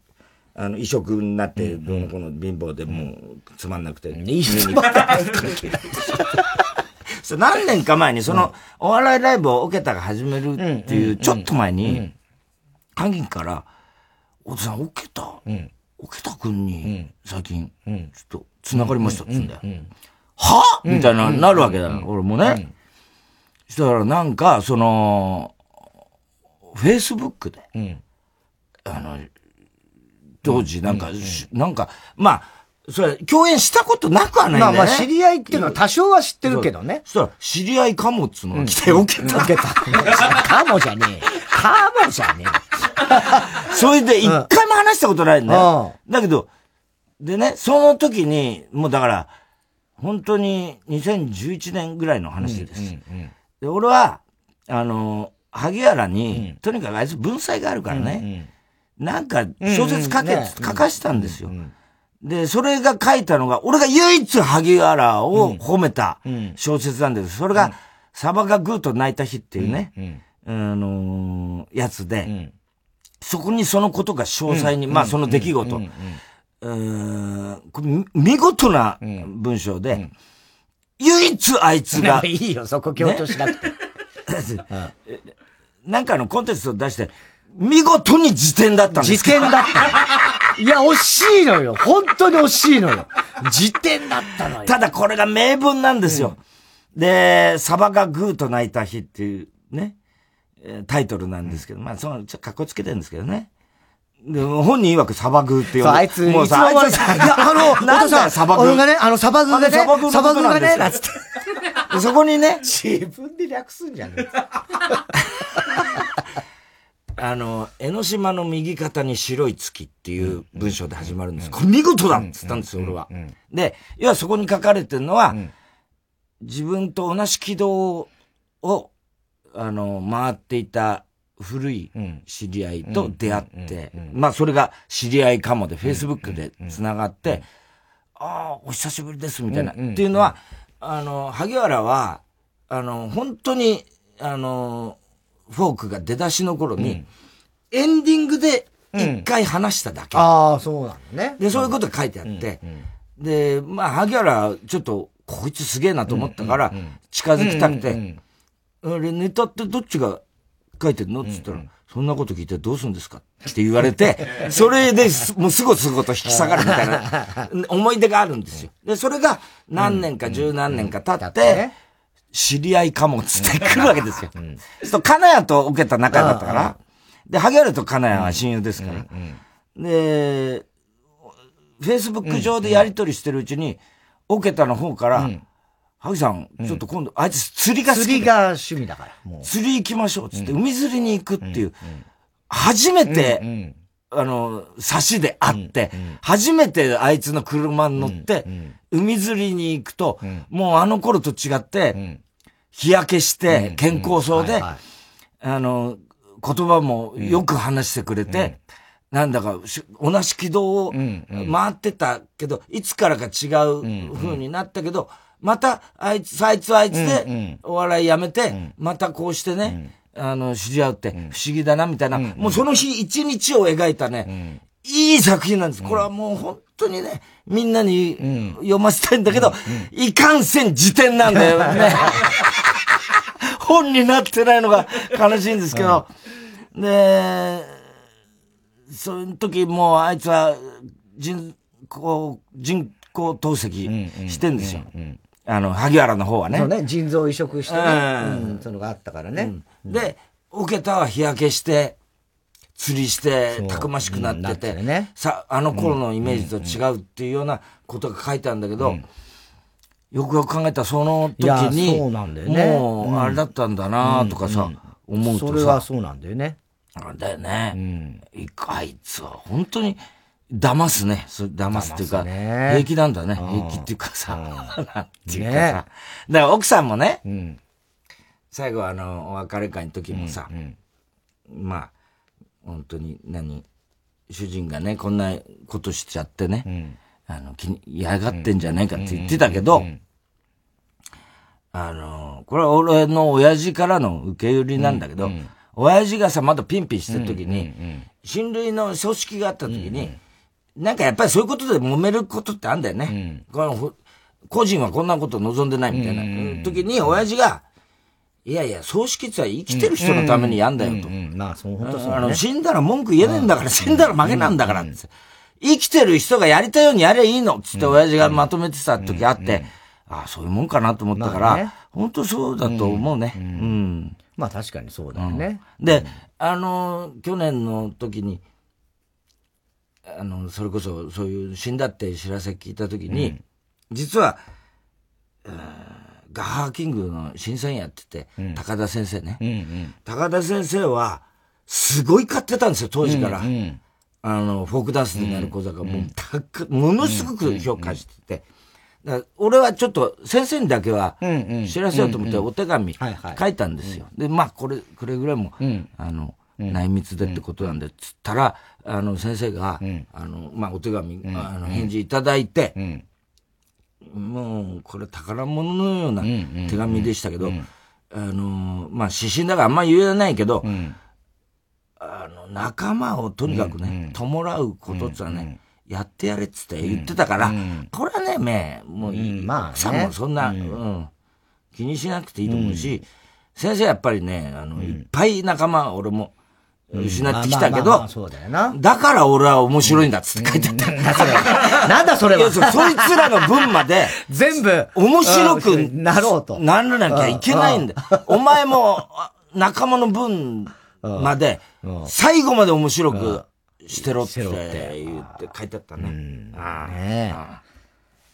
あの、移植になって、どのこの貧乏でもう、つまんなくて、うん、いいつまんなくて。何年か前に、その、お笑いライブをオケタが始めるっていう、ちょっと前に、萩から、お父さん、オケタ、オケタくんに、最近、ちょっと、つながりましたって言うんだよ。はみたいな、なるわけだ。俺もね。そしたら、なんか、その、Facebook で、あの、当時、なんか、うんうんうん、なんか、まあ、それ、共演したことなくはないんだよね。まあまあ、知り合いっていうのは多少は知ってるけどね。そしたら、知り合いかもっつうのが来て、オケタ。オケタ。かもじゃねえ。かもじゃねえ。それで、一回も話したことないんだよ、うん。だけど、でね、その時に、もうだから、本当ににせんじゅういちねんぐらいの話です。うんうんうん、で俺は、あの、萩原に、うん、とにかくあいつ文才があるからね。うんうんなんか、小説書け、うんうんね、書かしたんですよ、うんうんうん。で、それが書いたのが、俺が唯一萩原を褒めた小説なんです。うんうん、それが、サバがグーと泣いた日っていうね、うんうん、あのー、やつで、うん、そこにそのことが詳細に、うん、まあその出来事、うんうんうーん、見事な文章で、うん、唯一あいつが、いいよ、そこ強調しなくて。ね、なんかのコンテンツを出して、見事に辞典だったんですか？辞典だった。いや、惜しいのよ。本当に惜しいのよ。辞典だったのよ。ただこれが名文なんですよ。うん、で、サバがグーと泣いた日っていうね、タイトルなんですけど、うん、まあ、その、ちょっと格好つけてるんですけどね。で本人曰くサバグーって呼んで。あいつ、もうさ、あいつさ、いや、あの、お父さん、サバグー。俺がね、あの、サバグーがね、サバグーがね、なんつって。でそこにね、自分で略すんじゃねえ。あの、江ノ島の右肩に白い月っていう文章で始まるんです。これ見事だっつったんですよ、俺は。で、要はそこに書かれてるのは、自分と同じ軌道を、あの、回っていた古い知り合いと出会って、まあそれが知り合いかもで、Facebook で繋がって、ああ、お久しぶりです、みたいな。っていうのは、あの、萩原は、あの、本当に、あの、フォークが出だしの頃に、うん、エンディングで一回話しただけ。うん、ああ、そうなのね。で、そういうことが書いてあって、うんうん、で、まあ、萩原、ちょっと、こいつすげえなと思ったから、近づきたくて、うんうんうん、あれ、ネタってどっちが書いてんのって言ったら、うんうん、そんなこと聞いてどうするんですかって言われて、それで、もうすごすごと引き下がるみたいな思い出があるんですよ。で、それが何年か十何年か経って、知り合いかもつって来るわけですよ。そう、金谷と受けた仲だったから、で、萩原と金谷は親友ですから、で、Facebook 上でやりとりしてるうちに、受けたの方から、萩さん、ちょっと今度、うん、あいつ釣りが好き。釣りが趣味だから。もう釣り行きましょう、つって、うん、海釣りに行くっていう。うん、初めて、うん、あの、差しで会って、うん、初めてあいつの車に乗って、うん、海釣りに行くと、うん、もうあの頃と違って、うん、日焼けして、健康そうで、あの、言葉もよく話してくれて、うんうん、なんだか、同じ軌道を回ってたけど、いつからか違う風になったけど、また、あいつ、あいつあいつで、お笑いやめて、うんうん、またこうしてね、うん、あの、知り合うって、不思議だな、みたいな、うんうん、もうその日一日を描いたね、うん、いい作品なんです。これはもう本当にね、みんなに読ませたいんだけど、うんうん、いかんせん辞典なんだよね。本になってないのが悲しいんですけど、うん、で、その時もうあいつは人工、人工透析してんですよ。うんうんうんうんあの、萩原の方はね。そうね、腎臓移植してね、うんうん、そのがあったからね。うん、で、受けたは日焼けして、釣りして、たくましくなってて、うんね、さ、あの頃のイメージと違うっていうようなことが書いてあるんだけど、うんうんうん、よくよく考えたらその時に、そうなんだよね、もうあれだったんだなとかさ、うんうん、思うとさ。それはそうなんだよね。なんだよね、うん。あいつは本当に、騙すね。騙すっていうか、ね、平気なんだね。平気っていうかさ、うん、なんていうかさ、ね。だから奥さんもね、うん、最後あの、お別れ会の時もさ、うんうん、まあ、本当に何、主人がね、こんなことしちゃってね、うん、あの、気に、嫌がってんじゃないかって言ってたけど、うんうんうんうん、あの、これは俺の親父からの受け売りなんだけど、うんうん、親父がさ、まだピンピンしてる時に、うんうんうん、親類の葬式があった時に、うんうんなんかやっぱりそういうことで揉めることってあんだよね。うん、この個人はこんなこと望んでないみたいな、うんうんうん、時に親父が、いやいや、葬式っては生きてる人のためにやんだよと。まあ、そう、本当そうね。あの、死んだら文句言えねえんだから、死んだら負けなんだからって、うんうんうん。生きてる人がやりたいようにやればいいのつって親父がまとめてた時あって、うんうんうん、ああ、そういうもんかなと思ったから、まあね、本当そうだと思うね。うん。うんうん、まあ、確かにそうだよね。うん、で、あの、去年の時に、あの、それこそ、そういう死んだって知らせ聞いたときに、うん、実は、ガッハーキングの審査員やってて、うん、高田先生ね、うんうん。高田先生は、すごい買ってたんですよ、当時から。うんうん、あの、フォークダンスになる講座がもうたく、ものすごく評価してて。うんうん、だから俺はちょっと、先生にだけは知らせようと思って、お手紙書いたんですよ。うんうん、で、まあ、これ、くれぐれも、うん、あの、内密でってことなんで、つったら、あの、先生が、うん、あの、まあ、お手紙、うん、あの、返事いただいて、うん、もう、これ宝物のような手紙でしたけど、うんうんうん、あの、まあ、指針だからあんま言えないけど、うん、あの、仲間をとにかくね、弔うことってはね、うんうん、やってやれっつって言ってたから、うんうん、これはね、め、もういい。まあ、さもそんな、うんうん、気にしなくていいと思うし、うん、先生やっぱりね、あの、うん、いっぱい仲間、俺も、失ってきたけど、だから俺は面白いんだっつって書いてあった。うんうん、なんだそれは。そいつらの分まで、全部、面白くなろうと。ならなきゃいけないんだ。お前も、仲間の分まで、最後まで面白くしてろって言って書いてあったね。うん、あねあ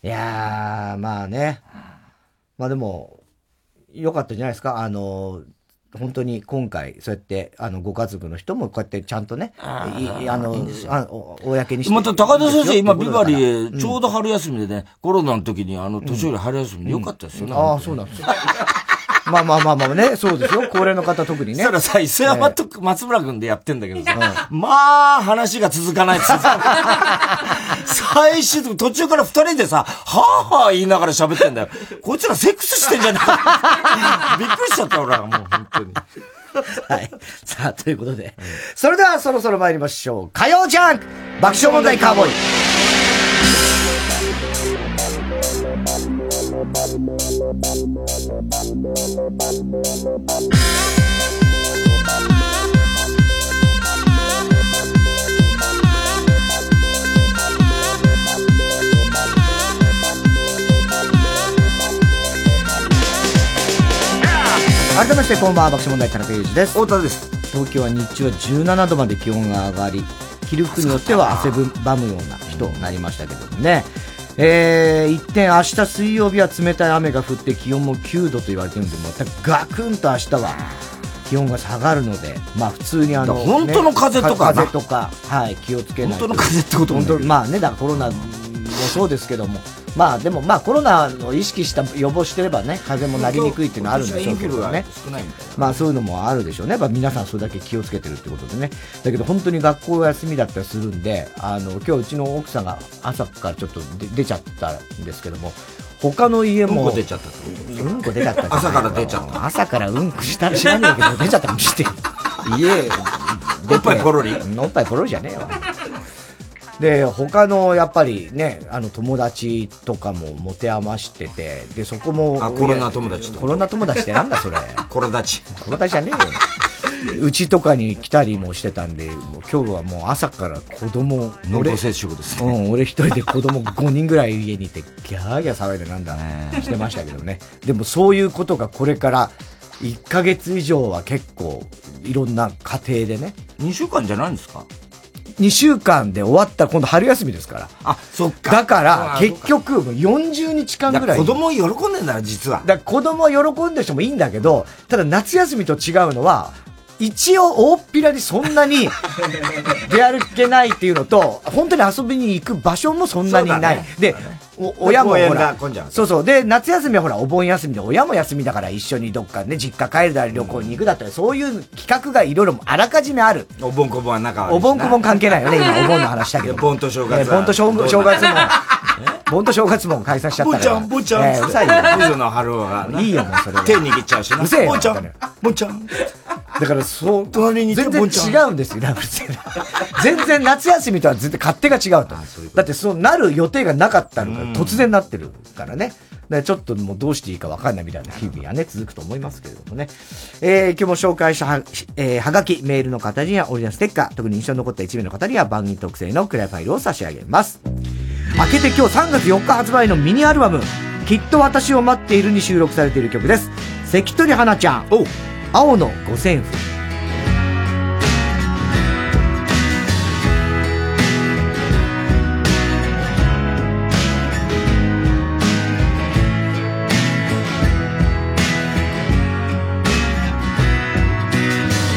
いやー、まあね。まあでも、良かったじゃないですか。あの、本当に今回、そうやって、あの、ご家族の人もこうやってちゃんとね、あ, いあの、いいあ公にして。また高田先生、今、ビバリー、ちょうど春休みでね、うん、コロナの時に、あの、年寄り春休みでよかったですよね。うんうん、ああ、そうなんですよ。まあまあまあまあね、そうですよ。高齢の方特にね。そしたらさ、磯山と松村君でやってんだけどさ、うん、まあ、話が続かないって最終、途中から二人でさ、はぁはぁ言いながら喋ってんだよ。こいつらセックスしてんじゃないびっくりしちゃった、俺はもう、本当に。はい。さあ、ということで、うん。それではそろそろ参りましょう。火曜ジャンク爆笑問題カーボーイ。改めましてこんばんは、爆笑問題田中裕二です。太田です。東京は日中はじゅうななどまで気温が上がり、着る服によっては汗ばむような日となりましたけどもね。えー、一転明日水曜日は冷たい雨が降って気温もきゅうどと言われてるんで、またガクンと明日は気温が下がるので、まあ普通にあの、ね、本当の風とか風とか、はい、気をつけないと。本当の風ってこともね。本当、まあね、だからコロナもそうですけども。まあでもまあコロナを意識した予防してればね、風邪もなりにくいっていうのはあるんでしょうけどね。まあそういうのもあるでしょうね。やっぱ皆さんそれだけ気をつけてるってことでね。だけど本当に学校休みだったりするんで、あの、今日うちの奥さんが朝からちょっと出ちゃったんですけども、他の家もうんこ出ちゃったってこと。うんこ出ちゃった。朝から出ちゃった。朝からうんこしたら知らないけど出ちゃったかもしれない。家おっぱいポロリ。おっぱいポロリじゃねえよ。で、他の、やっぱりね、あの、友達とかも持て余してて、で、そこも。あ、コロナ友達と。コロナ友達ってなんだそれ。コロダチ。コロダチじゃねえよ。うちとかに来たりもしてたんで、今日はもう朝から子供、濃厚接触ですね。うん、俺一人で子供ごにんぐらい家にいて、ギャーギャー騒いでなんだね、してましたけどね。でもそういうことがこれから、いっかげつ以上は結構、いろんな家庭でね。にしゅうかんじゃないんですか？にしゅうかんで終わった今度春休みですから。あ、そっか。だから結局よんじゅうにちかんぐらい。子供喜んでんだよ実は。だから子供喜んでしてもいいんだけど、ただ夏休みと違うのは一応大っぴらにそんなに出歩けないっていうのと、本当に遊びに行く場所もそんなにない。ね、で、ね、親もほら、そうそう。で、夏休みはほらお盆休みで親も休みだから一緒にどっかね、実家帰るだり旅行に行くだったり、うん、そういう企画がいろいろあらかじめある。お盆こぼんは仲悪い。お盆こぼん関係ないよね、今お盆の話だけど。盆と正月。盆と正月も。盆と正月も解散しちゃったから。ぼちゃん、ぼちゃん。えー、うるさいよ。ぼちゃんの春はいいよ、もうそれは。手握っちゃうしな。うるせえよ。ぼちゃん。ぼちゃん。だからそう全然違うんですよ。全然夏休みとは全然勝手が違うと。だってそうなる予定がなかったのが突然なってるからね。だからちょっともうどうしていいか分かんないみたいな日々がね続くと思いますけれどもね。えー、今日も紹介した は,、えー、はがきメールの方にはオリジナルステッカー、特に印象に残ったいち名の方には番組特製のクリアファイルを差し上げます。明けて今日さんがつよっか発売のミニアルバムきっと私を待っているに収録されている曲です。関取花ちゃん、おう青の五線譜。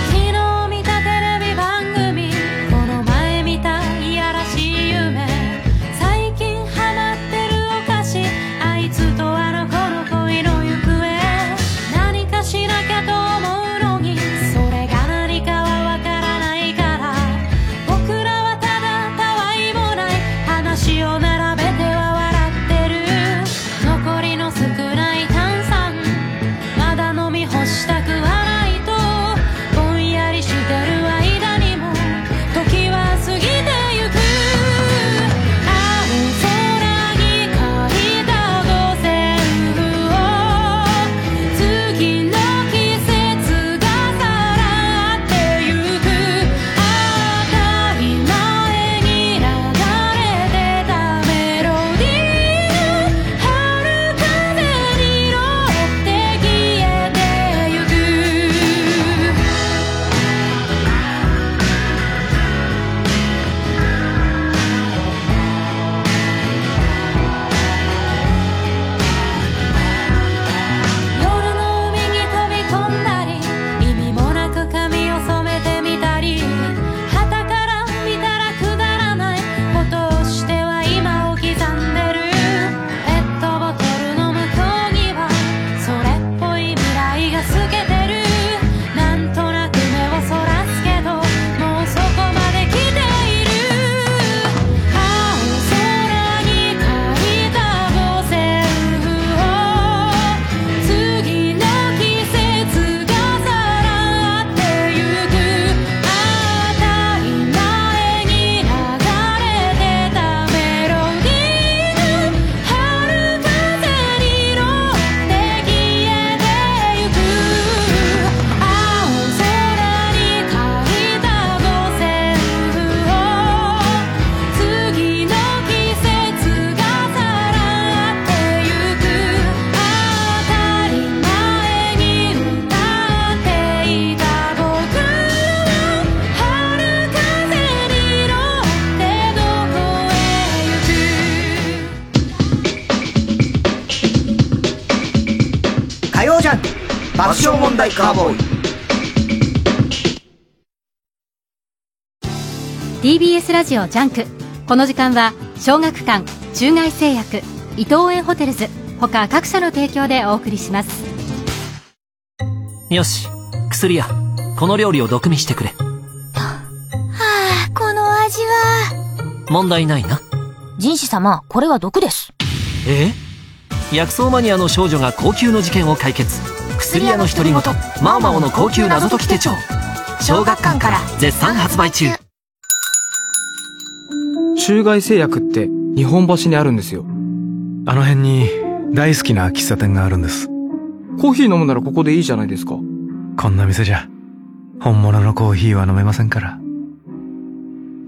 昨日見たテレビ番組、この前見たいやらしい夢、最近ハマってるお菓子、あいつとあの子の恋の行方、何かしなきゃと思う。ちゃん爆笑問題カーボーイ。 ティービーエス ラジオジャンク、この時間は小学館、中外製薬、伊東園ホテルズ他各社の提供でお送りします。よし、薬屋、この料理を毒味してくれ。はあ、この味は問題ないな。人士様、これは毒です。ええ、薬草マニアの少女が高級の事件を解決。薬屋の独り言、マオマオの高級謎解き手帳、小学館から絶賛発売中。中外製薬って日本橋にあるんですよ。あの辺に大好きな喫茶店があるんです。コーヒー飲むならここでいいじゃないですか。こんな店じゃ本物のコーヒーは飲めませんから。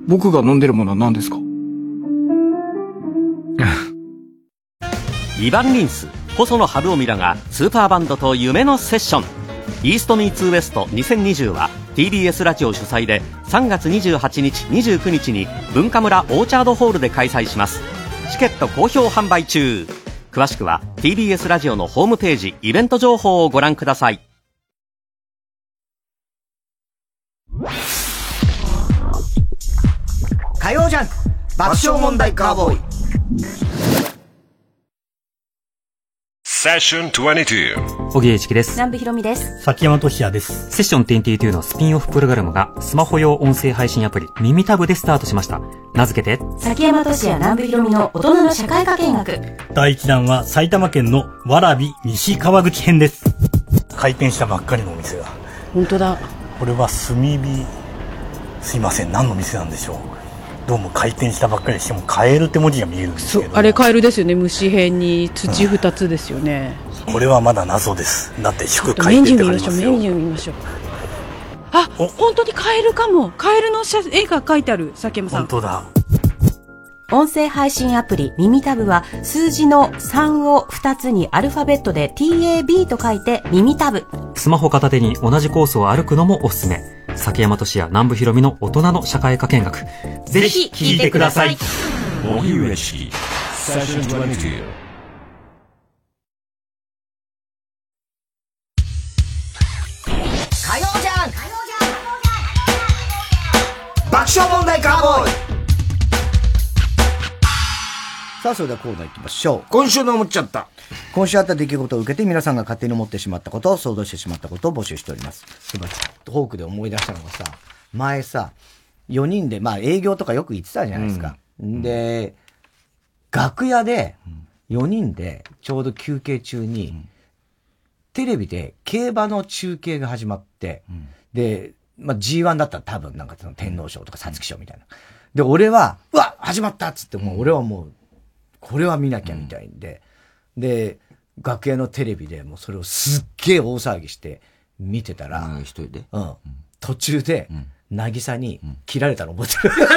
僕が飲んでるものは何ですか？イバン・リンス、細野晴臣らがスーパーバンドと夢のセッション。イーストミーツウエストにせんにじゅうは ティービーエス ラジオ主催でさんがつにじゅうはちにち、にじゅうくにちに文化村オーチャードホールで開催します。チケット好評販売中。詳しくは ティービーエス ラジオのホームページイベント情報をご覧ください。火曜ジャン爆笑問題カーボーイ。セッションにじゅうに、小木栄一です。南部ひろみです。崎山俊也です。セッションにじゅうにのスピンオフプログラムがスマホ用音声配信アプリ耳タブでスタートしました。名付けて崎山俊也、南部ひろみの大人の社会科見学。だいいちだんは埼玉県の蕨西川口編です。開店したばっかりのお店だ。本当だ。これは炭火、すいません、何の店なんでしょう。どうも開店したばっかりしてもカエルって文字が見えるんですけど、あれカエルですよね。虫辺に土ふたつですよね、うん、これはまだ謎です。だって祝開店って書いてますよ。メニュー見ましょう、メニュー見ましょう。あ、本当にカエルかも。カエルの絵が書いてある。崎山さん、本当だ。音声配信アプリ耳タブは数字のさんをふたつにアルファベットで ティーエービー と書いて耳タブ。スマホ片手に同じコースを歩くのもおすすめ。崎山俊也、南部ひろみの大人の社会科見学、ぜひ聞いてください。荻上チキセッションにじゅうに。火曜じゃん爆笑問題カーボーイ。さあ、それではコーナー行きましょう。今週の思っちゃった。今週あった出来事を受けて皆さんが勝手に思ってしまったこと、想像してしまったことを募集しております。今トークで思い出したのがさ、前さよにんでまあ営業とかよく行ってたじゃないですか、うん、で、うん、楽屋でよにんでちょうど休憩中に、うん、テレビで競馬の中継が始まって、うん、で、まあ、ジーワン だったら多分なんかその天皇賞とか皐月賞みたいなで、俺はうわ始まったっつって、もう俺はもうこれは見なきゃみたいんで、うん、で、楽屋のテレビでもうそれをすっげえ大騒ぎして見てたら、うん、一人で、うんうん、途中で、うん、渚に切られたの覚えてる。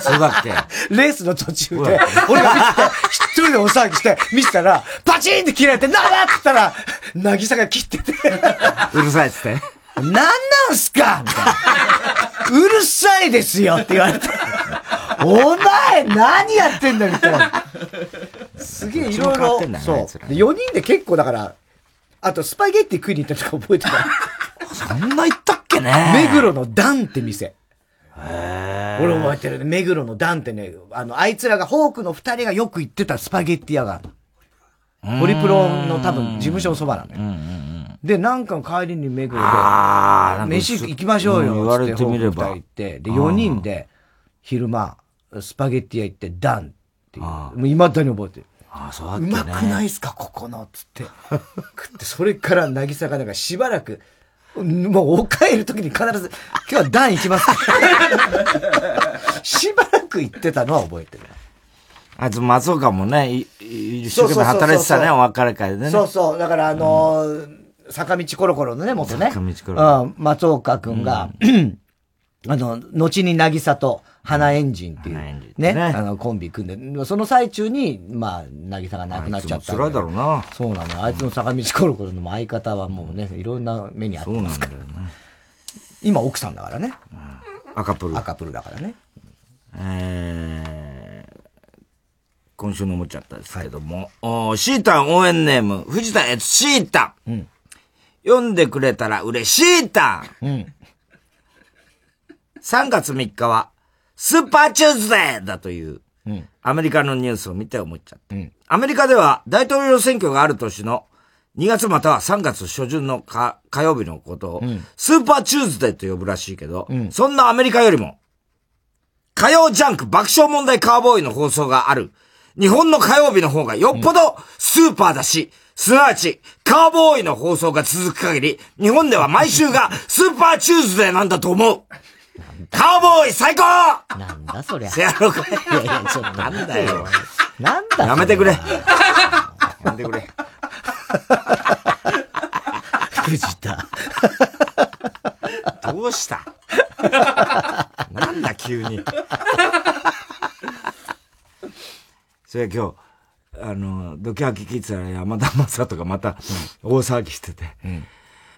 そうだっけ。レースの途中で、俺が見てて、一人で大騒ぎして見てたら、パチンって切られて、なんだって言ったら、渚が切ってて。うるさいっつって。なんなんすかみたいな。うるさいですよって言われて。お前何やってんだみたいな。すげえいろいろ。そう。よにんで結構だから、あとスパゲッティ食いに行ったとか覚えてた。そんな行ったっけね。目黒のダンって店。へー。俺覚えてるね。目黒のダンってね、あの、あいつらが、ホークの二人がよく行ってたスパゲッティ屋がある。ホリプロの多分事務所のそばなんだよ。うんうんうん、で、なんかの帰りに目黒で、飯行きましょうよ。言われてみれば。で、よにんで昼間、スパゲッティ屋行って、ダンっていう。もう未だに覚えてる。ああ、そうだっけね。うまくないっすか、ここの、つって。食って、それから、なぎさがなんかしばらく、もう、お帰る時に必ず、今日はダン行きます。しばらく行ってたのは覚えてる。あいつ、松岡もね、一生懸命働いてたね、お別れ会でね。そうそう、だからあのー、うん、坂道コロコロのね、元ね。坂道コロコロ。うん、松岡くんが、うんあの、後になぎさと花エンジンっていうね、ね、あの、コンビ組んで、その最中に、まあ、なぎさが亡くなっちゃった。辛いだろうな。そうなの。あいつの坂道コロコロの相方はもうね、いろんな目にあってますから。そうなんだよね。今、奥さんだからね。うん、赤プル。赤プルだからね。えー、今週の思っちゃったですけども、はい、おー、シータン応援ネーム、藤田悦シータン。うん。読んでくれたら嬉しいたん。うん。さんがつみっかは、スーパーチューズデーだという、うん、アメリカのニュースを見て思っちゃった、うん。アメリカでは大統領選挙がある年のにがつまたはさんがつしょじゅんのか火曜日のことを、うん、スーパーチューズデーと呼ぶらしいけど、うん、そんなアメリカよりも、火曜ジャンク爆笑問題カーボーイの放送がある、日本の火曜日の方がよっぽどスーパーだし、うん、すなわち、カーボーイの放送が続く限り、日本では毎週がスーパーチューズデーなんだと思う。カーボーイ最高！なんだそりゃ。せやろかい。いやいや、ちょっとなんだよ。なんだやめてくれ。やめてくれ。藤田。どうしたなんだ急に。それ今日、あの、ドキハキ聞いてたら山田正人がまた大騒ぎしてて。うん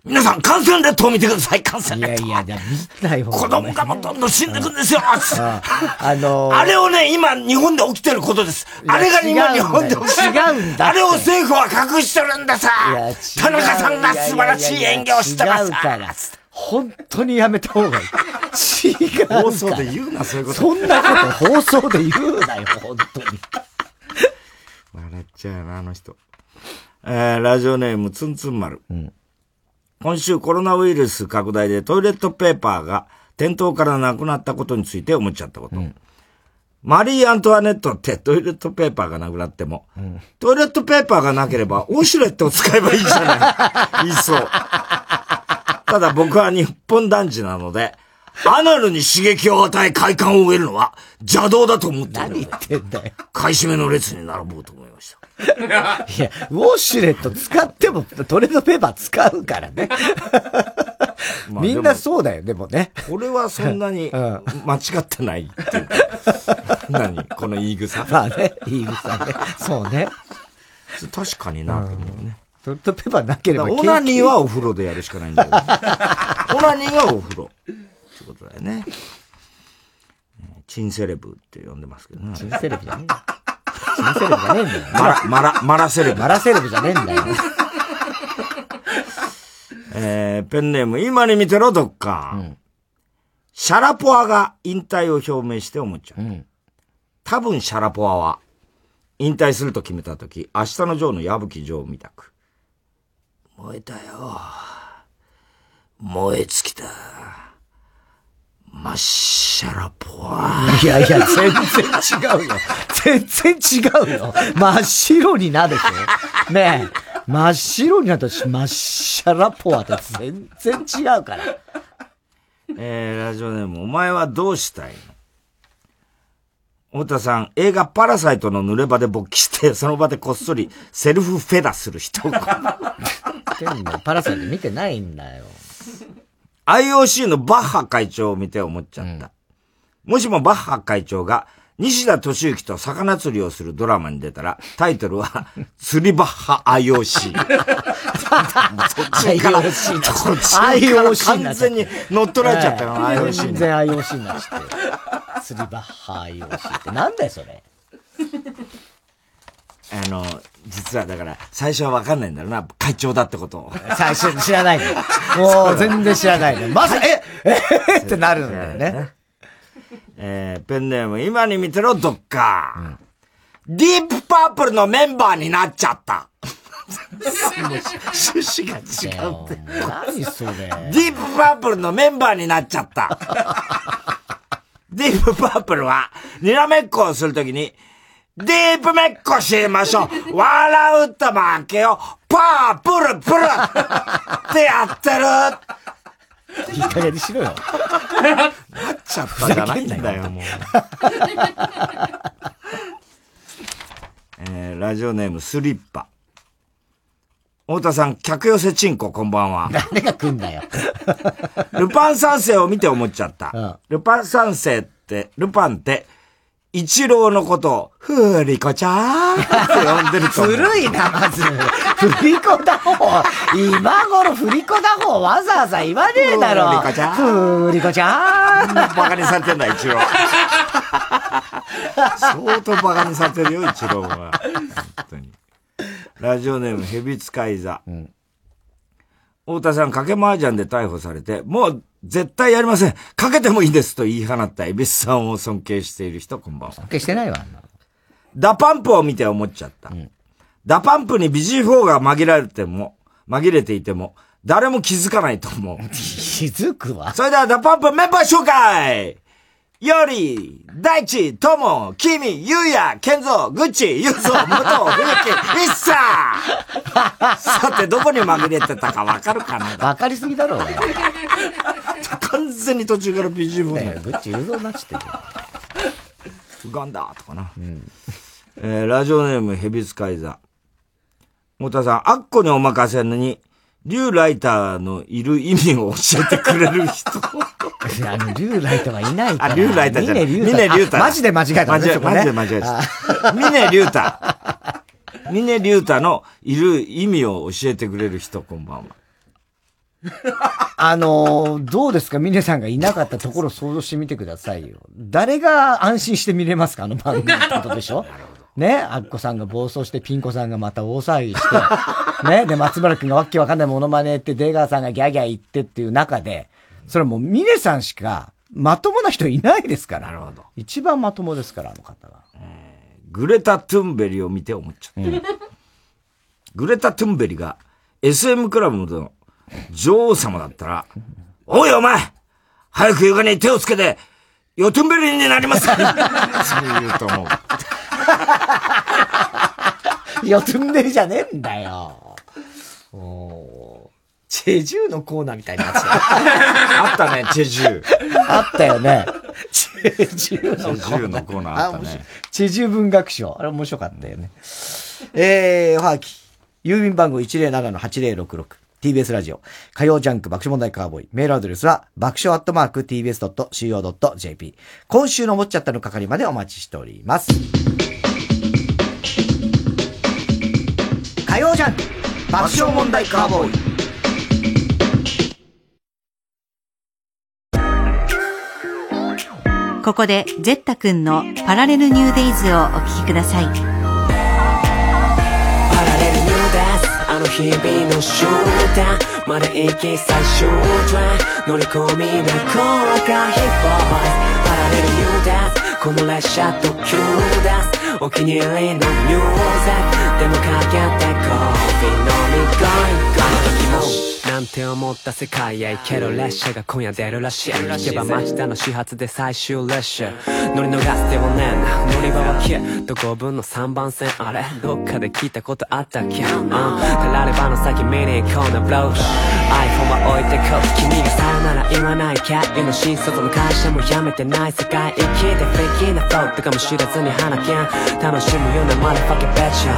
皆さん、感染列島見てください、感染列島。いやいや、見ない方が。子供がもうどんどん死んでくんですよ、あ, あのー、あれをね、今、日本で起きてることです。あれが今、日本で起きてる。違うんだ。あれを政府は隠してるんださ。田中さんが素晴らしい演技をしてます。違うから。本当にやめた方がいい。違う。放送で言うな、そういうこと。そんなこと放送で言うなよ、本当に。笑っちゃうな、あの人。えー、ラジオネーム、ツンツン丸。うん今週コロナウイルス拡大でトイレットペーパーが店頭からなくなったことについて思っちゃったこと、うん、マリー・アントワネットってトイレットペーパーがなくなっても、うん、トイレットペーパーがなければウォシュレットを使えばいいじゃない言いそうただ僕は日本男児なのでアナルに刺激を与え快感を植えるのは邪道だと思っている何言ってんだよ買い占めの列に並ぼうと思いましたいや、ウォシュレット使ってもトイレットペーパー使うからねみんなそうだよでもね俺はそんなに間違ってないっていう何この言い草まあね言い草ねそうね確かになと思うねトイレットペーパーなければオナニーはお風呂でやるしかないんだよオナニーはお風呂ってことだよねチンセレブって呼んでますけどねチンセレブじゃねえチンセレブじゃねえんだよ。マラ、マラ、マラセレブ。マラセレブじゃねえんだよ。えー、ペンネーム、今に見てろ、どっか。うん、シャラポアが引退を表明して思っちゃう。うん、多分シャラポアは、引退すると決めたとき、明日のジョーの矢吹ジョーみたく。燃えたよ。燃え尽きた。マッシャラポア。いやいや、全然違うよ。全然違うよ。真っ白になると。ねえ、真っ白になったし、マッシャラポアって全然違うから。えー、ラジオネーム、お前はどうしたいの？太田さん、映画パラサイトの濡れ場で勃起して、その場でこっそりセルフフェダする人。パラサイト見てないんだよ。アイオーシー のバッハ会長を見て思っちゃった、うん。もしもバッハ会長が西田敏行と魚釣りをするドラマに出たら、タイトルは釣りバッハ アイオーシー。アイオーシー 途中から完全に乗っ取られちゃったの、アイオーシー。全然 アイオーシー になっちゃって。釣りバッハ アイオーシー ってなんだよ、それ。あの、実はだから、最初は分かんないんだろうな、会長だってことを。最初知らないの。もう全然知らないの。まさか、ええってなるんだよね。えー、ペンネーム、今に見てろ、どっか、うん。ディープパープルのメンバーになっちゃった。趣旨が違うって。何それ。ディープパープルのメンバーになっちゃった。ディープパープルは、にらめっこをするときに、ディープめっこしましょう。笑うと負けよ。パープルプルってやってる。いい加減にしろよ。なっちゃったじゃないんだよ、もう。えー、ラジオネームスリッパ。太田さん、客寄せチンコ、こんばんは。誰が来んだよ。ルパン三世を見て思っちゃった。うん、ルパン三世って、ルパンって、一郎のことを、ふーりこちゃーんって呼んでると。古いな、まず。ふりこだほう。今頃ふりこだほうわざわざ言わねえだろ。ふーりこちゃーん。ふーりこちゃーん。バカにされてんだ、一郎。相当バカにされてるよ、一郎は。本当に。ラジオネーム、ヘビ使い座。うん、太田さん賭け麻雀で逮捕されて、もう絶対やりません、賭けてもいいですと言い放った蛭子さんを尊敬している人、こんばんは。尊敬してないわ、あんな。ダパンプを見て思っちゃった、うん、ダパンプに ビージーフォー が紛られても紛れていても誰も気づかないと思う。気づくわ。それではダパンプメンバー紹介、より、大地、とも、きみ、ゆうや、けんぞ、ぐっち、ゆうぞ、むと、ふゆき、いっさーさて、どこにまみれてたかわかるかな。わかりすぎだろう。完全に途中から ビージーエム だよ。ぐっち、ゆうぞなっちってる。ガンダとかな。うん、えー、ラジオネーム、ヘビ使い座。太田さん、あっこにお任せのに、竜ライターのいる意味を教えてくれる人。あの、竜ライターはいないから。あ、竜ライターじゃない。峰竜太。マジで間違えた。マジで間違えた。峰竜太。峰竜太のいる意味を教えてくれる人、こんばんは。あのー、どうですか、峰さんがいなかったところを想像してみてくださいよ。誰が安心して見れますか、あの番組のことでしょ。ね、アッコさんが暴走して、ピンコさんがまた大騒ぎして、ね、で、松村くんがわっけわかんないモノマネって、出川さんがギャギャ言ってっていう中で、それもうミネさんしかまともな人いないですから。なるほど。一番まともですから、あの方は。えー、グレタ・トゥンベリを見て思っちゃった。うん、グレタ・トゥンベリが エスエム クラブの女王様だったら、おいお前早く床に手をつけて、ヨトゥンベリになりますそう言うと思う。ヨトゥンベリじゃねえんだよ。おー。チェジューのコーナーみたいなやつ。あったね、チェジュー。あったよね。チェジューのコーナーあったね。チェジュー文学賞。あれ面白かったよね。うん、えー、おはき。郵便番号 いちまるななのはちまるろくろく。ティービーエス ラジオ。火曜ジャンク爆笑問題カーボーイ。メールアドレスは爆笑アットマーク ティービーエスドットシーオードットジェーピー。今週のもっちゃったの係までお待ちしております。火曜ジャンク爆笑問題カーボーイ。ここでジェッタ君のパラレルニューデイズをお聞きください。パラレルニューデイズ、あの日々の集団、まだ行き最終段、乗り込みな効果ヒップホップ、パラレルニューデイズ、この列車と急だ、お気に入りのミュージック、でもかけてコーヒー飲みゴイゴイ、あの時もなんて思った世界へ行ける列車が今夜出るらしい。行けば町田の始発で最終列車、乗り逃してもねえな、乗り場はきっとごぶんのさんばん線、あれどっかで聞いたことあったっけ、うん、たらればの先見に行こうなブロード、 iPhone は置いてこう、君がさよなら言わないけ、今新卒の会社も辞めてない世界、生きてフェイキーなフォーとかも知らずに花剣楽しむようなマルファケベッチャ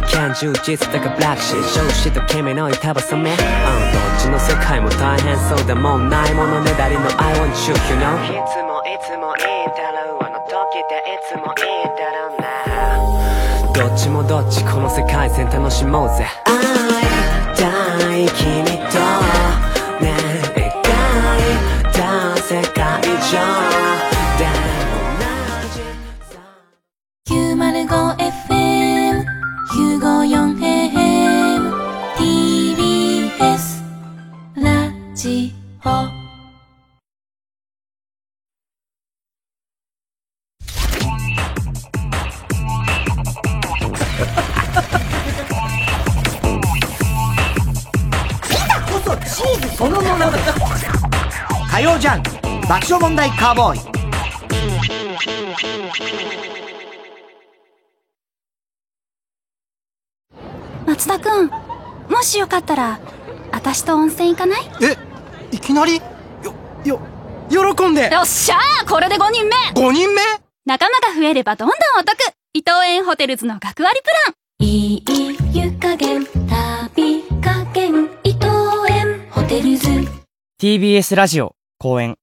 ー、一見充実だがブラックシー、上司と君の板挟み、うんどっちの世界も大変そうでもうないものねだりの I want you, you know、 いつもいつもいいだろう、あの時でいつもいいだろうな、どっちもどっちこの世界線楽しもうぜ、会いたい君とねえ描いた世界上でも同じ きゅうまるごエフエムきゅうごよんエーエム ティービーエス地方 ピザこそチーズそのものだ。火曜ジャンク爆笑問題カーボーイ。松田くん、もしよかったら私と温泉行かない？え、いきなりよ、よ、喜んで。よっしゃー、これでごにんめ !ご 人目、仲間が増えればどんどんお得、伊藤園ホテルズの学割プラン、いい湯加減、旅加減、伊藤園ホテルズ。 ティービーエス ラジオ公演、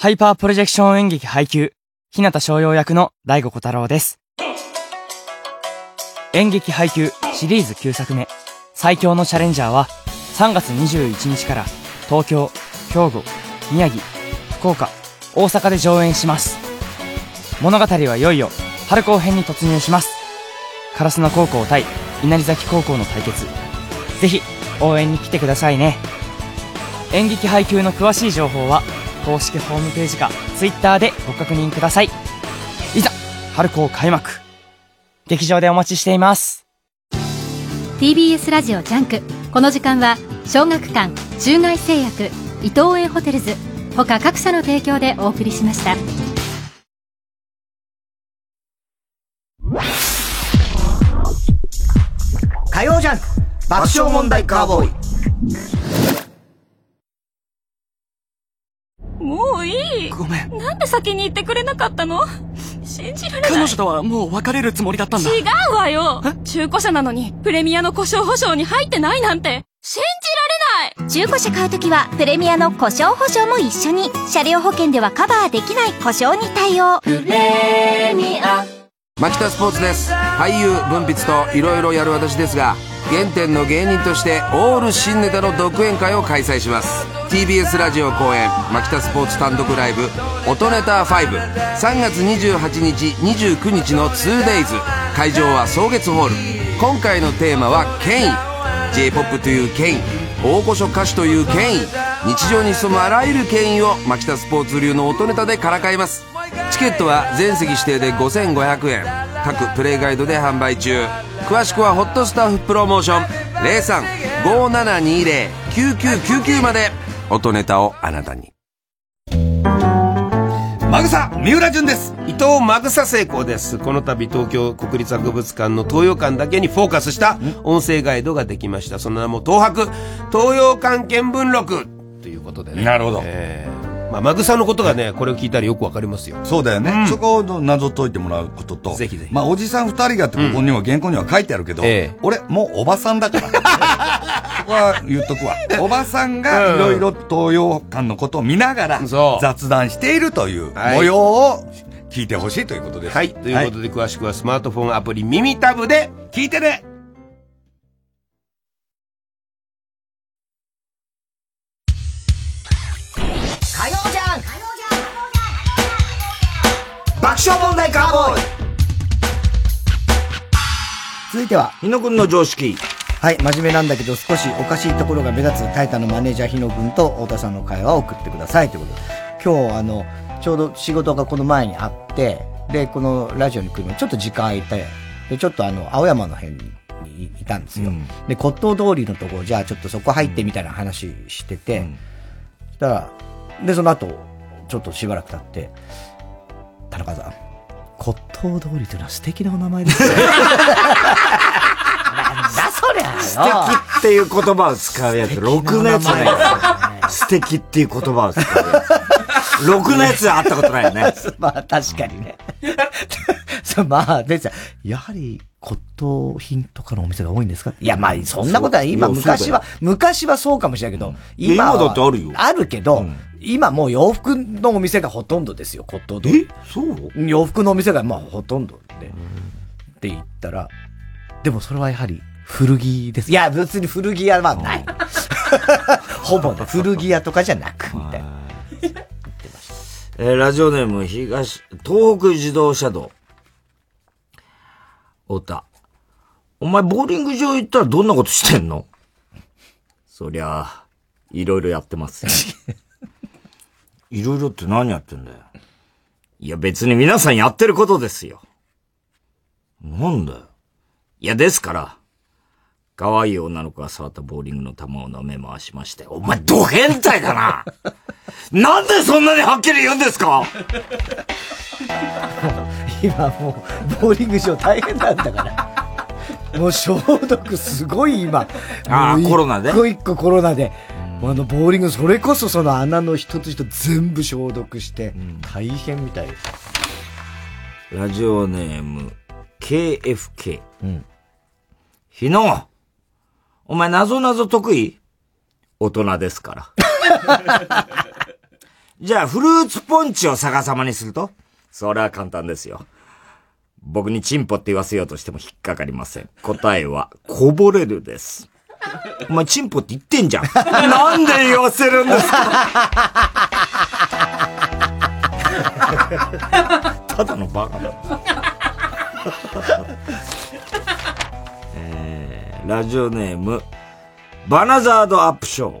ハイパープロジェクション演劇配給、日向翔陽役の大吾小太郎です。演劇配給シリーズきゅうさくめ、最強のチャレンジャーはさんがつにじゅういちにちから東京、兵庫、宮城、福岡、大阪で上演します。物語はいよいよ春高編に突入します。烏野高校対稲荷崎高校の対決、ぜひ応援に来てくださいね。演劇配給の詳しい情報は公式ホームページかツイッターでご確認ください。いざ春高開幕、劇場でお待ちしています。 ティービーエス ラジオジャンク、この時間は小学館、中外製薬、伊東園ホテルズ他各社の提供でお送りしました。火曜ジャンク爆笑問題カーボーイ。もういい、ごめん、なんで先に言ってくれなかったの？信じられない。彼女とはもう別れるつもりだったんだ。違うわよ、中古車なのにプレミアの故障保証に入ってないなんて信じられない。中古車買うときはプレミアの故障保証も一緒に。車両保険ではカバーできない故障に対応。プレミア。牧田スポーツです。俳優、文筆といろいろやる私ですが、原点の芸人としてオール新ネタの独演会を開催します。 ティービーエス ラジオ公演牧田スポーツ単独ライブ音ネタご、 さんがつにじゅうはちにちにじゅうくにちの ツーデイズ。 会場は草月ホール。今回のテーマは権威。 J-ポップ という権威、大御所歌手という権威、日常に潜むあらゆる権威を牧田スポーツ流の音ネタでからかいます。チケットは全席指定でごせんごひゃくえん、各プレイガイドで販売中。詳しくはホットスタッフプロモーション ゼロさん ごーななにーゼロ きゅうきゅうきゅうきゅう まで。音ネタをあなたに。マグサ三浦淳です。伊藤マグサ成功です。この度東京国立博物館の東洋館だけにフォーカスした音声ガイドができました。その名も東博東洋館見聞録ということでね。なるほど、えーまあ、マグサのことがね、これを聞いたらよくわかりますよ。そうだよね、うん、そこを謎解いてもらうことと、ぜひぜひ、まあ、おじさんふたりがってここには原稿には書いてあるけど、うんええ、俺もうおばさんだからここは言っとくわおばさんがいろいろ東洋館のことを見ながら雑談しているという模様を聞いてほしいということです。はい、はい、ということで詳しくはスマートフォンアプリ耳タブで聞いてね。爆笑問題カーボーイ。続いては日野君の常識。はい、真面目なんだけど少しおかしいところが目立つタイタのマネージャー日野君と太田さんの会話を送ってくださいということで、今日あのちょうど仕事がこの前にあって、でこのラジオに来るのちょっと時間空いて、でちょっとあの青山の辺にいたんですよ、うん、で骨董通りのところ、じゃあちょっとそこ入ってみたいな話してて、うん、そしたらでその後ちょっとしばらく経って、田中さん、骨董通りというのは素敵なお名前ですね。なんだそりゃ。素敵っていう言葉を使うやつ、ろくなやつないよ。素敵っていう言葉を使うやつ、ろくなやつはあったことないよね。まあ確かにね。まあでさ、やはり骨董品とかのお店が多いんですか？いやまあそんなことは今昔は昔はそうかもしれないけど、うん、今は今だってあるよ。あるけど。うん、今もう洋服のお店がほとんどですよ、骨董通り。え？そう？洋服のお店がまあほとんどで、うん、って言ったら、でもそれはやはり古着です。いや別に古着屋はない。ほぼ古着屋とかじゃなくみたいな。言ってました。えー、ラジオネーム東東北自動車道。太田、お前ボーリング場行ったらどんなことしてんの？そりゃあいろいろやってます、ね。いろいろって何やってんだよ。いや別に皆さんやってることですよ。なんだよ。いやですから、可愛い女の子が触ったボーリングの球を舐め回しまして、お前ド変態だな。なんでそんなにはっきり言うんですか。今もうボーリング場大変なんだから。もう消毒すごい今。ああ、コロナで。一個一個コロナで。あのボーリング、それこそその穴の一つ一つ全部消毒して、うん、大変みたいです。ラジオネーム ケーエフケー、うん、日野お前謎々得意？大人ですからじゃあフルーツポンチを逆さまにするとそれは簡単ですよ。僕にチンポって言わせようとしても引っかかりません。答えはこぼれるです。お前チンポって言ってんじゃん。なんで言わせるんですか。ただのバカだ。えー、ラジオネームバナザードアップショー。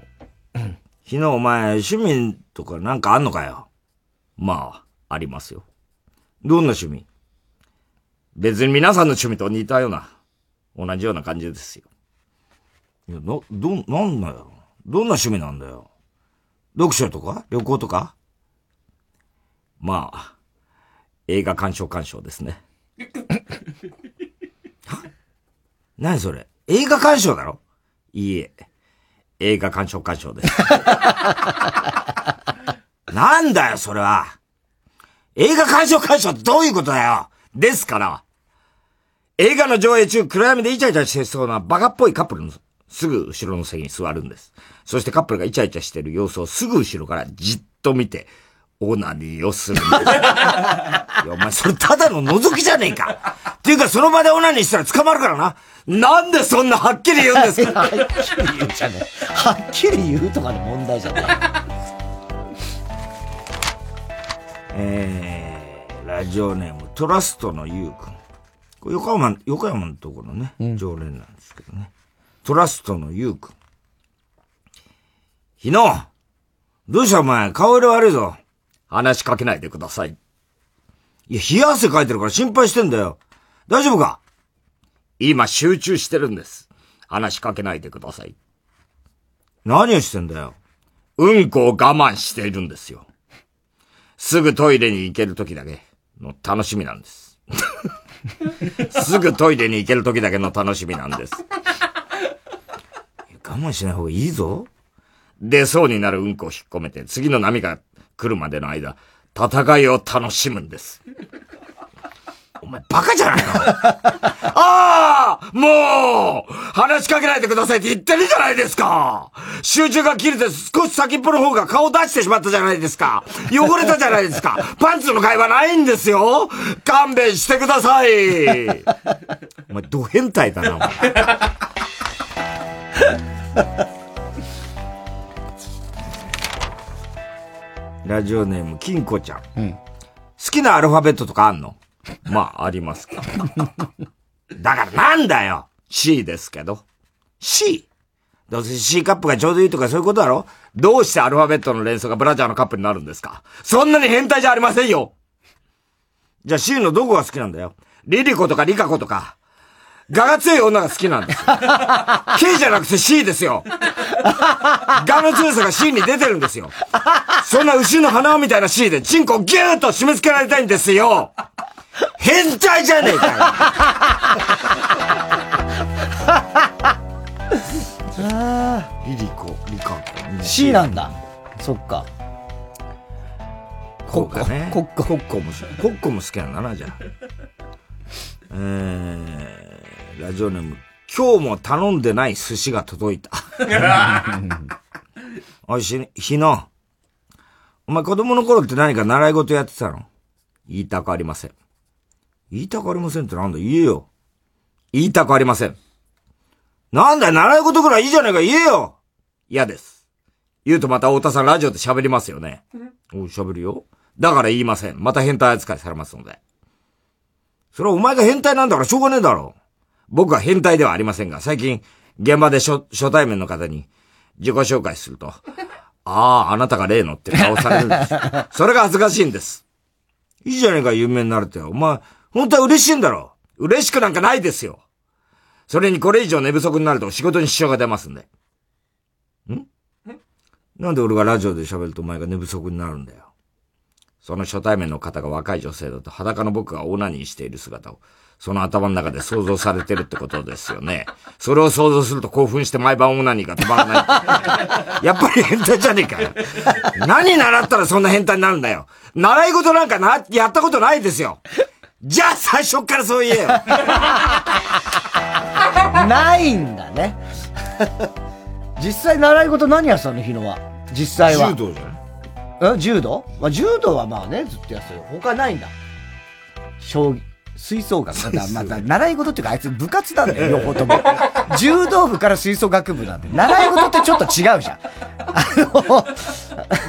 うん。昨日お前、趣味とかなんかあんのかよ。まあ、ありますよ。どんな趣味？別に皆さんの趣味と似たような、同じような感じですよ。いや、な、ど、なんだよ。どんな趣味なんだよ。読書とか旅行とかまあ、映画鑑賞鑑賞ですね。は？何それ？映画鑑賞だろ？いいえ。映画鑑賞鑑賞です。なんだよ、それは。映画鑑賞鑑賞ってどういうことだよ。ですから、映画の上映中、暗闇でイチャイチャしてそうなバカっぽいカップルのすぐ後ろの席に座るんです。そしてカップルがイチャイチャしてる様子をすぐ後ろからじっと見て、オナニーをするんです。いや、お前それただの覗きじゃねえか。っていうか、その場でオナニーしたら捕まるからな。なんでそんなはっきり言うんですか。はっきり言うじゃねえ。はっきり言うとかの問題じゃねえ。えー、ラジオネーム、トラストのゆうくん。これ横浜、横山のところね、うん、常連なんですけどね。トラストのゆうくん。日野、どうしたお前、顔色悪いぞ。話しかけないでください。いや、冷や汗かいてるから心配してんだよ。大丈夫か？今集中してるんです。話しかけないでください。何をしてんだよ。うんこを我慢しているんですよ。すぐトイレに行ける時だけの楽しみなんです。すぐトイレに行ける時だけの楽しみなんです。我慢しない方がいいぞ。出そうになるうんこを引っ込めて、次の波が来るまでの間、戦いを楽しむんです。お前バカじゃないの。ああ、もう話しかけないでくださいって言ってるじゃないですか。集中が切れて少し先っぽの方が顔を出してしまったじゃないですか。汚れたじゃないですか。パンツの会話ないんですよ。勘弁してください。お前ド変態だな。ラジオネーム、金子ちゃん、うん。好きなアルファベットとかあんの？まあ、ありますけど。だからなんだよ！ C ですけど。C？ どうせ C カップがちょうどいいとかそういうことだろ？どうしてアルファベットの連想がブラジャーのカップになるんですか？そんなに変態じゃありませんよ！じゃあ C のどこが好きなんだよ？リリコとかリカコとか。ガが強い女が好きなんですよ。K じゃなくて C ですよ。ガの強さが C に出てるんですよ。そんな牛の鼻みたいな C でチンコをギューッと締め付けられたいんですよ。変態じゃねえかよ。あーリリコ、リカコ。C なんだ。そっか。コッコね。コッコ。コッコも、コッコも好きなんだな、じゃあ。えーラジオネーム、今日も頼んでない寿司が届いた。おいし、日野。お前子供の頃って何か習い事やってたの？言いたくありません。言いたくありませんってなんだ？言えよ。言いたくありません。なんだよ、習い事くらいいいじゃねえか、言えよ。嫌です。言うとまた太田さんラジオで喋りますよね。おう、喋るよ。だから言いません。また変態扱いされますので。それはお前が変態なんだからしょうがねえだろ。僕は変態ではありませんが、最近、現場で初、初対面の方に自己紹介すると、ああ、あなたが例のって顔されるんです。それが恥ずかしいんです。いいじゃねえか、有名になるって。お前、本当は嬉しいんだろ。嬉しくなんかないですよ。それにこれ以上寝不足になると仕事に支障が出ますんで。ん？なんで俺がラジオで喋るとお前が寝不足になるんだよ。その初対面の方が若い女性だと裸の僕がオナニーしている姿を、その頭の中で想像されてるってことですよね。それを想像すると興奮して毎晩オナニーが止まらない。やっぱり変態じゃねえかよ。何習ったらそんな変態になるんだよ。習い事なんかな、やったことないですよ。じゃあ最初からそう言えよ。ないんだね。実際習い事何やってたの、日野は。実際は。柔道じゃん。え、柔道？まあ、柔道はまあね、ずっとやってたよ。他ないんだ。将棋。吹奏楽また、また、習い事っていうか、あいつ部活なんだよ、両方とも。柔道部から吹奏楽部なんで、習い事ってちょっと違うじゃん。あの、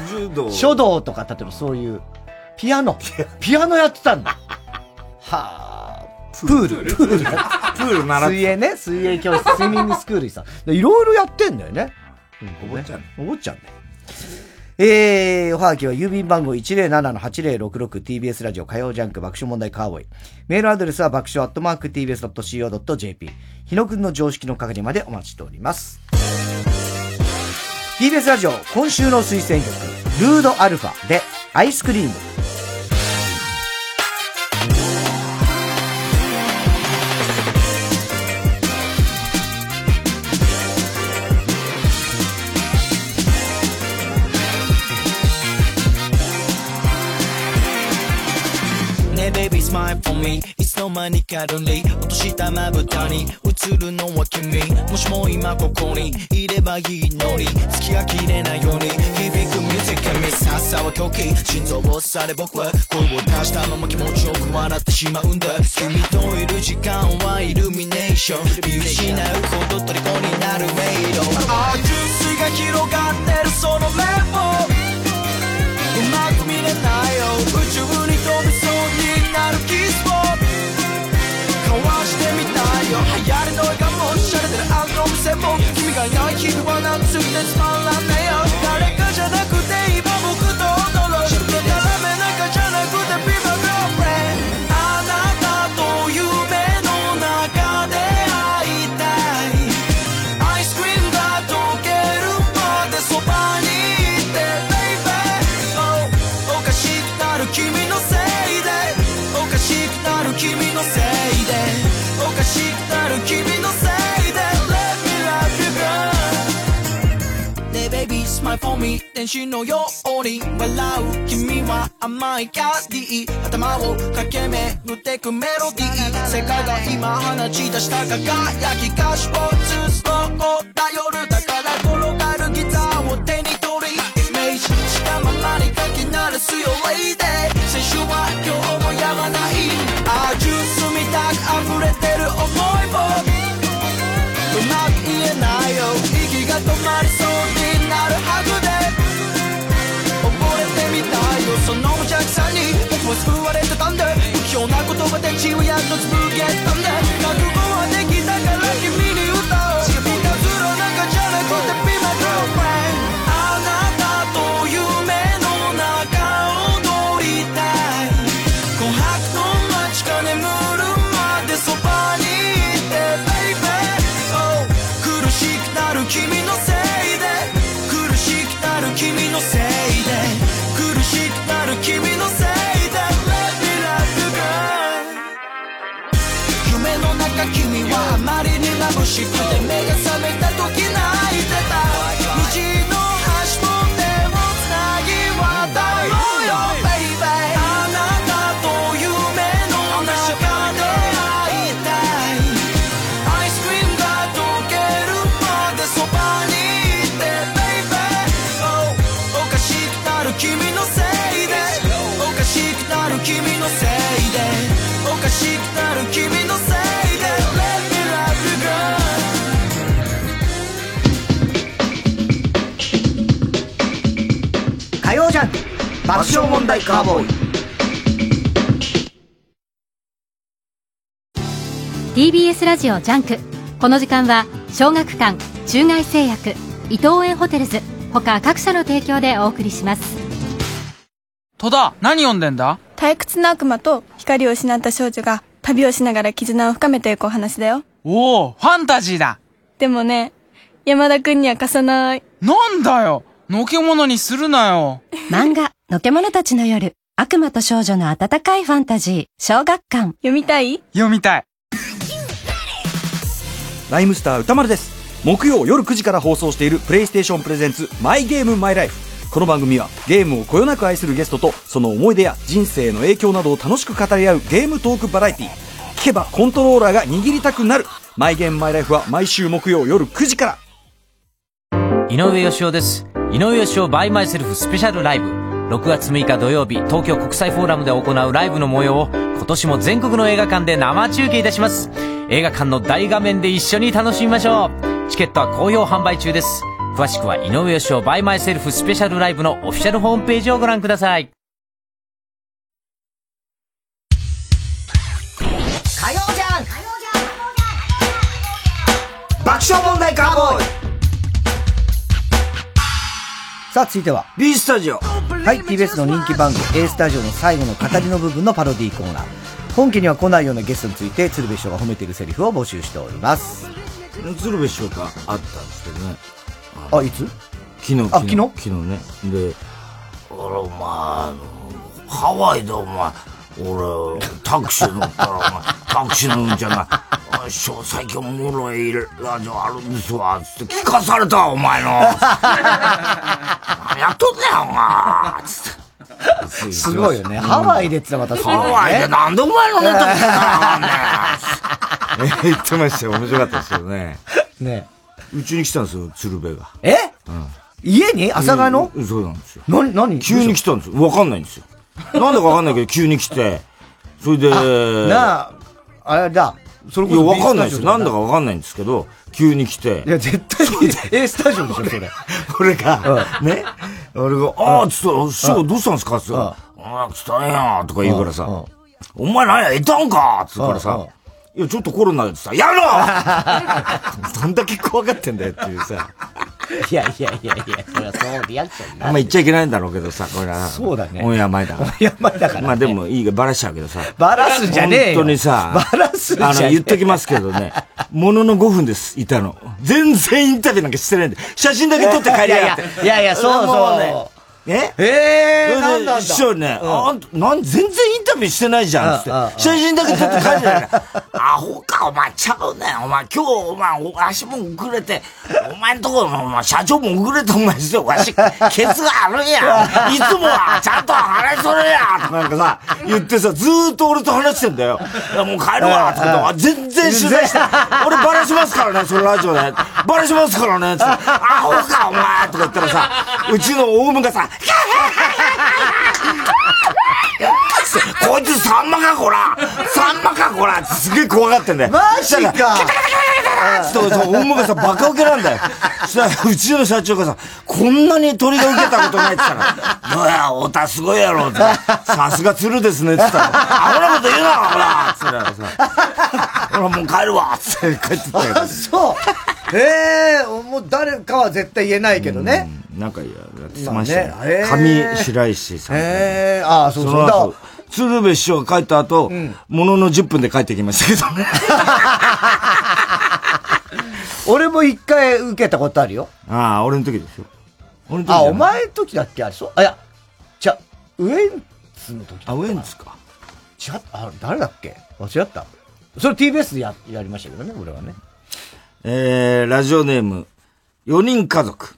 柔道書道とか、例えばそういう、ピアノ。ピアノやってたんだ。はぁ、プールプールプール習って水泳ね、水泳教室、スイミングスクールさんいろいろやってんだよね。おぼっちゃんねおぼっちゃんねえー、おはがきは郵便番号 いちまるななのはちまるろくろく ティービーエス ラジオ火曜ジャンク爆笑問題カーボーイ。メールアドレスは爆笑アットマーク ティービーエスドットシーオードットジェーピー。日野くんの常識の係までお待ちしております。 ティービーエス ラジオ今週の推薦曲ルードアルファでアイスクリーム。Baby smile for me いつの間にかlonely 落としたまぶたに映るのは君。もしも今ここにいればいいのに月が切れないように響くミュージックにさっさは狂気心臓をされ僕は声を出したまま気持ちよく笑ってしまうんだ。君といる時間はイルミネーション見失うほど虜になるメイドああジュースが広がってるそのレンボーうまく見れないよ宇宙に飛びそうになるキスを交わしてみたいよ流行りの映画もおしゃれてるあの店も君がいない日々はなんつってつまらねえよ誰かじゃなくて今僕と踊ろう斜めなんかじゃなくてビバガーレンあなたと夢の中で会いたいアイスクリームが溶けるまでそばに君のせいでおかしくなる君のせいでおかしくなる君のせいで Let me love you girl Hey baby smile for me 天使のように笑う君は甘いキャンディー頭を駆け巡ってくメロディー世界が今放ち出した輝きがスポーツストーンを頼るだから転がるギターを手に取りイメージしたままに書きなる強いで先週は今日もやまないああジュースみたく溢れてる思いもうまく言えないよ息が止まりそうになるハグで溺れてみたいよその無邪気さに僕は救われてたんで不評な言葉で血をやっとつぶけたんで覚悟はできたから君に歌おう君がずるなんかじゃなくて Be my girlfriend あなたと夢の中を君のせいで苦しくなる君のせいで苦しくなる君のせいで Let me love you girl 夢の中君はあまりに眩しくて目が覚めた時泣いてた虹の端も手をつなぎ渡ろうよ baby あなたと夢の中で会いたいアイスクリームが溶けるそばにいて Baby おかしくなる君のせいでおかしくなる君のせいでおかしくなる君のせいで Let me love you girl火曜ジャンク爆笑問題カーボーイ。 ティービーエス ラジオジャンクこの時間は小学館中外製薬伊藤園ホテルズ他各社の提供でお送りします。戸田何読んでんだ。退屈な悪魔と光を失った少女が旅をしながら絆を深めていくお話だよ。おおファンタジーだ。でもね山田くんには貸さない。なんだよのけものにするなよ。漫画のけものたちの夜悪魔と少女の温かいファンタジー小学館読みたい読みたい。ライムスター歌丸です。木曜夜くじから放送しているプレイステーションプレゼンツマイゲームマイライフ。この番組はゲームをこよなく愛するゲストとその思い出や人生の影響などを楽しく語り合うゲームトークバラエティー。聞けばコントローラーが握りたくなるマイゲームマイライフは毎週木曜夜くじから。井上芳雄です。井上芳雄 by myself スペシャルライブろくがつむいか土曜日東京国際フォーラムで行うライブの模様を今年も全国の映画館で生中継いたします。映画館の大画面で一緒に楽しみましょう。チケットは好評販売中です。詳しくは井上芳雄 by myself スペシャルライブのオフィシャルホームページをご覧ください。火曜じゃん爆笑問題カーボーイ。さあ続いては B スタジオ。はい、 ティービーエス の人気番組 A スタジオの最後の語りの部分のパロディーコーナー。本家には来ないようなゲストについて鶴瓶師匠が褒めているセリフを募集しております。鶴瓶師匠があったんですけどね。あ、いつ？昨日、昨日、昨日ね。で、俺、お前、ハワイでお前、俺、タクシー乗ったら、お前、タクシー乗るんじゃない。師匠、最近おもろいラジオあるんですわ、つって聞かされた、お前の。何やっとんねん、お前、つって。すごいよね。ハワイでってまたすごいね。ハワイでなんでお前のネタ聞かなあかんねん。言ってましたよ。面白かったですよね。ね。うちに来たんですよ、鶴瓶が。え？うん。家に？阿佐ヶ谷の？そうなんですよ。な、何？急に来たんですよ。わかんないんですよ。なんでかわかんないけど、急に来て。それで。なあ、あれだ。それこそ。いや、わかんないですよ。なんだかわかんないんですけど、急に来て。いや、絶対に A スタジオでしょ、それ。俺が、ね。俺が、ああ、つって、そう、どうしたんですか？つって。ああ、つったんや、とか言うからさ。お前なんや、えたんかつってからさ。いや、ちょっとコロナでさ、やめろどんだけ怖がってんだよっていうさ。いやいやいやいや、そりゃそうでやっちゃうな。あんま言っちゃいけないんだろうけどさ、これは。そうだね。オンエア前だから。オンエア前だから。まあでもいいが、ばらしちゃうけどさ。ばらすんじゃねえよ。本当にさ。ばらすんじゃねえ。あの、言っときますけどね。もののごふんです、いたの。全然インタビューなんかしてないんで。写真だけ撮って帰りやがって。いやいや、そうそうね。ええー、なんだ師匠ね、あんた、なん、全然インタビューしてないじゃん、つって。写真だけ撮って帰ってないから。アホか、お前、ちゃうねん。お前、今日、お前、足も遅れて、お前んところの、お前、社長も遅れて、お前、して、わし、ケツがあるんや。いつもは、ちゃんと話しとるや。なんかさ、言ってさ、ずーっと俺と話してんだよ。いや、もう帰るわ、つって。全然取材して、俺、バラしますからね、そのラジオで。バラしますからね、つって。アホか、お前、とか言ったらさ、うちのオウムがさ、こいつサンマかこらサンマかこらすげえ怖がってんだよ。マジかちょっとさ、大物がさ、バカウケなんだよ。さ、うちの社長がさ、こんなに鳥がウケたことないって言ったら、どうや、太田すごいやろって。さすが鶴ですねって言ったら、アホなこと言うな、ほらつったらさ、ほらもう帰るわって帰ってったよ。あ、そう。ええ、もう誰かは絶対言えないけどね。なんか、いや、すましたね。上白石さん。ええ、ああ、そうそうだ。鶴瓶師匠が帰った後、もののじゅっぷんで帰ってきましたけどね。俺も一回受けたことあるよ。ああ、俺の時ですよ。俺の時。あ、お前の時だっけあれそう。あ、いや、じゃ、ウエンツの時だ。あ、ウエンツか。違った。あ、誰だっけ間違った。それ ティービーエス でや、やりましたけどね、俺はね。えー、ラジオネーム、よにん家族。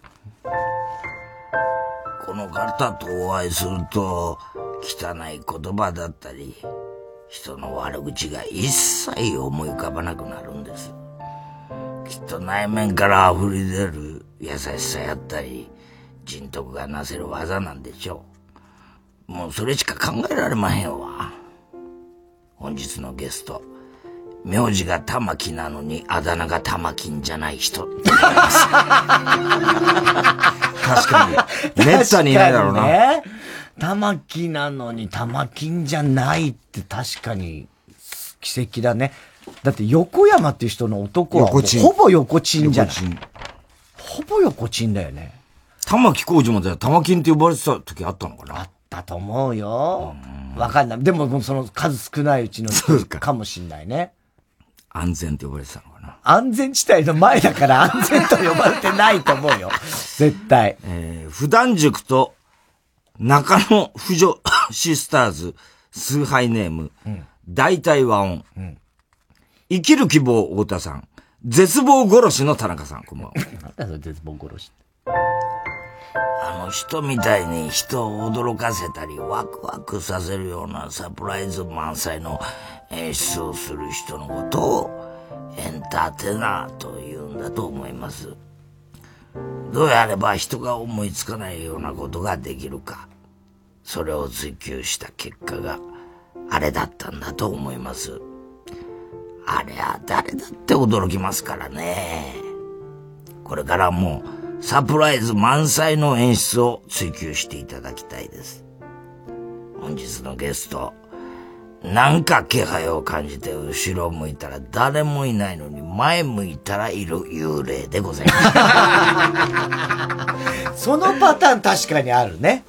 この方とお会いすると、汚い言葉だったり、人の悪口が一切思い浮かばなくなるんです。きっと内面から溢れ出る優しさやったり、人徳がなせる技なんでしょう。もうそれしか考えられまへんわ。本日のゲスト、名字が玉木なのにあだ名が玉金じゃない人。確かに。めったにいないだろうな。玉木なのに玉金じゃないって確かに奇跡だね。だって横山っていう人の男はほぼ横チンじゃない。ほぼ横チンだよね。玉木浩二もだよ。玉金って呼ばれてた時あったのかな。あったと思うよ。わかんない。でもその数少ないうちのかもしんないね。安全って呼ばれてたのかな。安全地帯の前だから安全と呼ばれてないと思うよ。絶対。えー、普段塾と中野婦女シスターズ崇拝ネーム、うん、大体和音、うん、生きる希望太田さん、絶望殺しの田中さん、こんばんは。なんだそれ絶望殺し。あの人みたいに人を驚かせたりワクワクさせるようなサプライズ満載の演出をする人のことをエンターテイナーというんだと思います。どうやれば人が思いつかないようなことができるか、それを追求した結果があれだったんだと思います。あれは誰だって驚きますからね。これからもサプライズ満載の演出を追求していただきたいです。本日のゲスト、なんか気配を感じて後ろ向いたら誰もいないのに前向いたらいる幽霊でございます。そのパターン確かにあるね。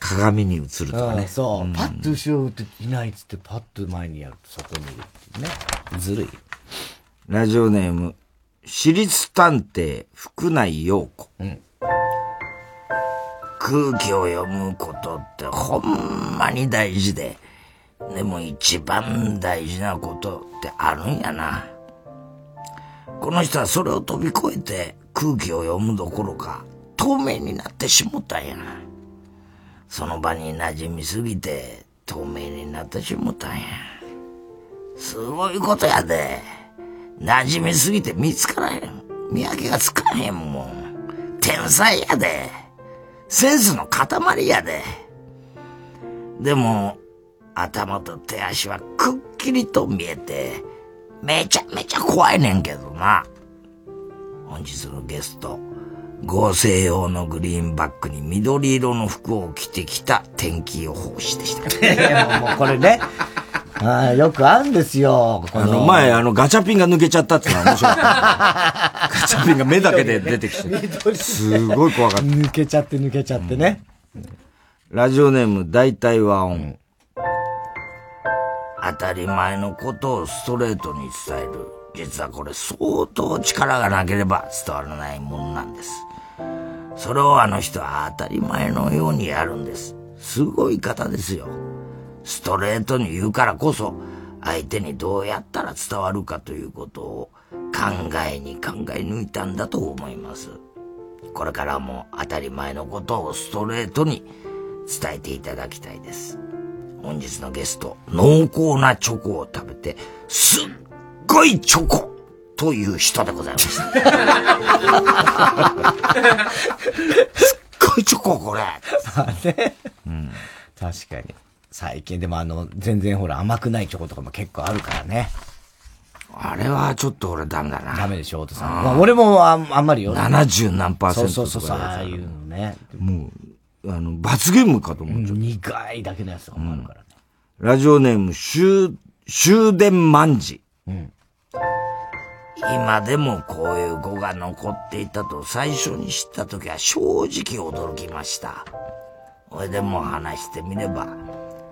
鏡に映るとかね。そう、うん。パッと後ろ打っていないっつってパッと前にやるとそこにいるってね。ずるい。ラジオネーム、私立探偵福内陽子。うん。空気を読むことってほんまに大事で、でも一番大事なことってあるんやな。この人はそれを飛び越えて空気を読むどころか透明になってしもたんやな。その場に馴染みすぎて透明になってしもたんや。すごいことやで。馴染みすぎて見つからへん。見分けがつかへんもん。天才やで。センスの塊やで。でも頭と手足はくっきりと見えてめちゃめちゃ怖いねんけどな。本日のゲスト、合成用のグリーンバックに緑色の服を着てきた天気予報士でした。もうこれね、あよくあるんですよ。このあの前あのガチャピンが抜けちゃったってのは面白かった。ガチャピンが目だけで出てきて、すごい怖かった。抜けちゃって抜けちゃってね。うん、ラジオネーム大体和音。うん当たり前のことをストレートに伝える。実はこれ相当力がなければ伝わらないものなんです。それをあの人は当たり前のようにやるんです。すごい方ですよ。ストレートに言うからこそ相手にどうやったら伝わるかということを考えに考え抜いたんだと思います。これからも当たり前のことをストレートに伝えていただきたいです。本日のゲスト、濃厚なチョコを食べて、すっごいチョコという人でございました。すっごいチョコ、これ。ねうん、確かに。最近でもあの、全然ほら甘くないチョコとかも結構あるからね。あれはちょっと俺ダメだな。ダメでしょ、お父さん。まあ、俺も あ, あんまりよ。ななじゅうなんパーセントそうそうそうそう、ああいうのね。もうあの、罰ゲームかと思っちゃう。苦いだけのやつがあるからね。うん、ラジオネーム、終、終電万事。うん。今でもこういう語が残っていたと最初に知った時は正直驚きました。それでも話してみれば、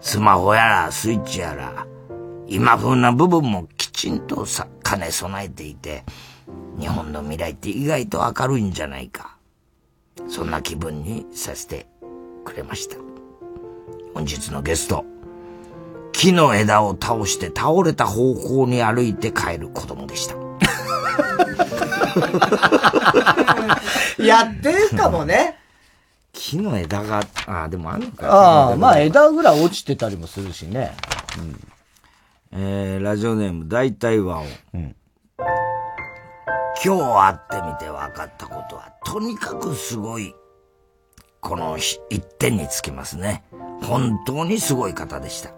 スマホやらスイッチやら、今風な部分もきちんとさ兼ね備えていて、日本の未来って意外と明るいんじゃないか。そんな気分にさせてくれました。本日のゲスト、木の枝を倒して倒れた方向に歩いて帰る子供でした。やってるかもね。木の枝が、ああ、でもあるのか。ああ、まあ枝ぐらい落ちてたりもするしね。うん、えー、ラジオネーム大体は、うん、今日会ってみて分かったことは、とにかくすごい。この一点につきますね。本当にすごい方でした。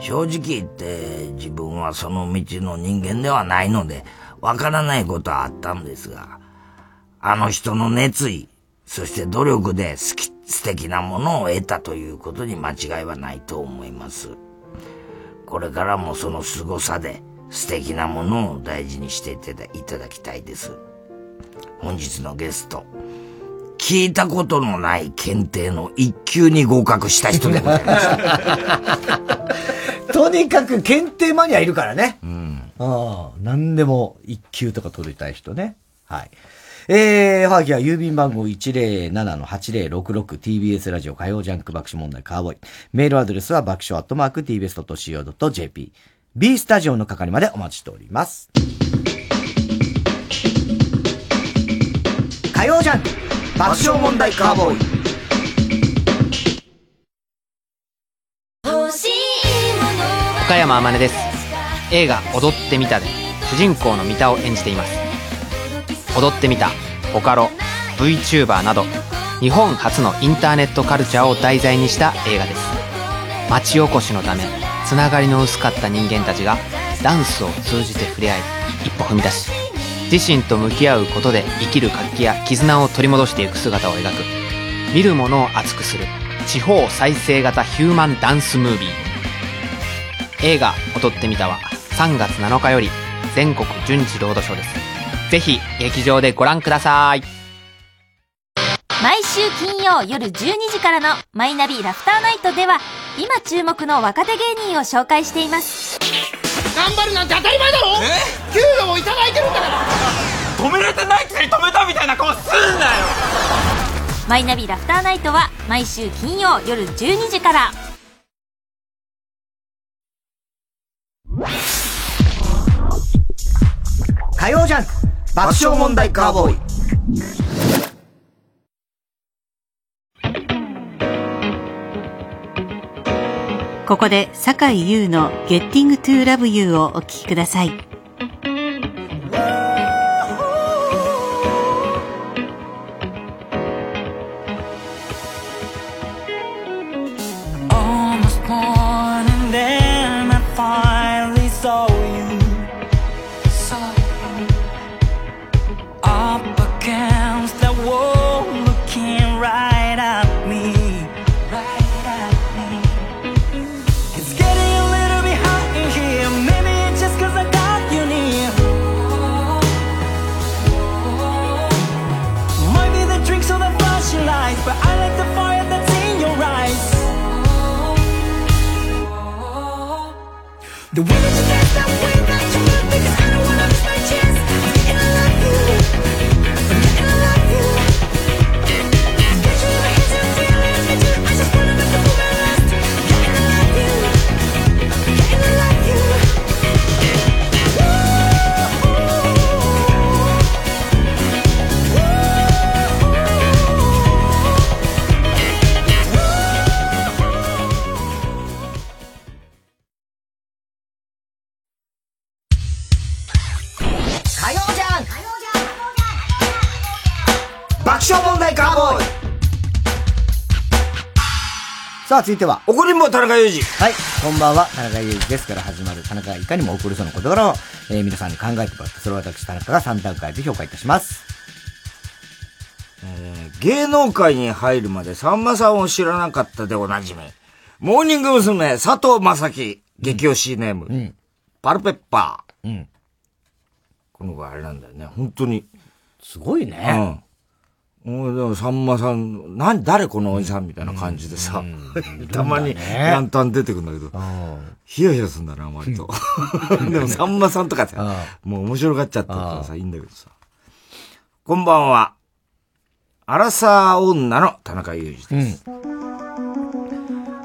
正直言って自分はその道の人間ではないのでわからないことはあったんですが、あの人の熱意、そして努力で好き、素敵なものを得たということに間違いはないと思います。これからもその凄さで素敵なものを大事にしていただきたいです。本日のゲスト、聞いたことのない検定の一級に合格した人でございました。とにかく検定マニアいるからね。うん。ああ、なんでも一級とか取りたい人ね。はい。えー、おはぎは郵便番号 いちまるななのはちまるろくろく ティービーエス ラジオ火曜ジャンク爆笑問題カーボーイ。メールアドレスは爆笑アットマーク ティービーエスドットシーオードットジェーピー。B スタジオの係までお待ちしております。火曜ジャンク爆笑問題カーボーイ。岡山天音です。映画踊ってみたで主人公の三田を演じています。踊ってみた、ボカロ、VTuber など日本初のインターネットカルチャーを題材にした映画です。町おこしのためつながりの薄かった人間たちがダンスを通じて触れ合い、一歩踏み出し自身と向き合うことで生きる活気や絆を取り戻していく姿を描く、見るものを熱くする地方再生型ヒューマンダンスムービー。映画踊ってみたはさんがつなのかより全国順次ロードショーです。ぜひ劇場でご覧ください。毎週金曜夜じゅうにじからのマイナビラフターナイトでは今注目の若手芸人を紹介しています。頑張るなんて当たり前だろ。え給料をいただいてるんだから。止められてないくせに止めたみたいな顔すんなよ。マイナビラフターナイトは毎週金曜夜じゅうにじから。火曜ジャンク爆笑問題カーボーイ。ここで坂井優の Getting to Love You をお聴きください。The way that you dance, the way that you look, because I don't wanna miss my chance. I'm getting I love you, I'm getting I love you. Get you in my hands and feelings with you. I just wanna make the moment last. I'm getting I love you, I'm getting I love you.さあ続いては怒りんぼ田中裕二。はい、こんばんは、田中裕二ですから始まる田中がいかにも怒りそうな言葉を、えー、皆さんに考えてもらって、それを私田中がさんだんかいで評価いたします。えー、芸能界に入るまでさんまさんを知らなかったでおなじみモーニング娘。佐藤正樹、激推しネーム、うん、パルペッパー、うん、この子あれなんだよね、本当にすごいね、うん、さんまさん、何、誰このおじさんみたいな感じでさ、うん、たまに乱単出てくるんだけど、ヒヤヒヤするんだな、割と。でもさんまさんとかさ、もう面白がっちゃったからさ、いいんだけどさ。こんばんは。アラサー女の田中裕二です。うん、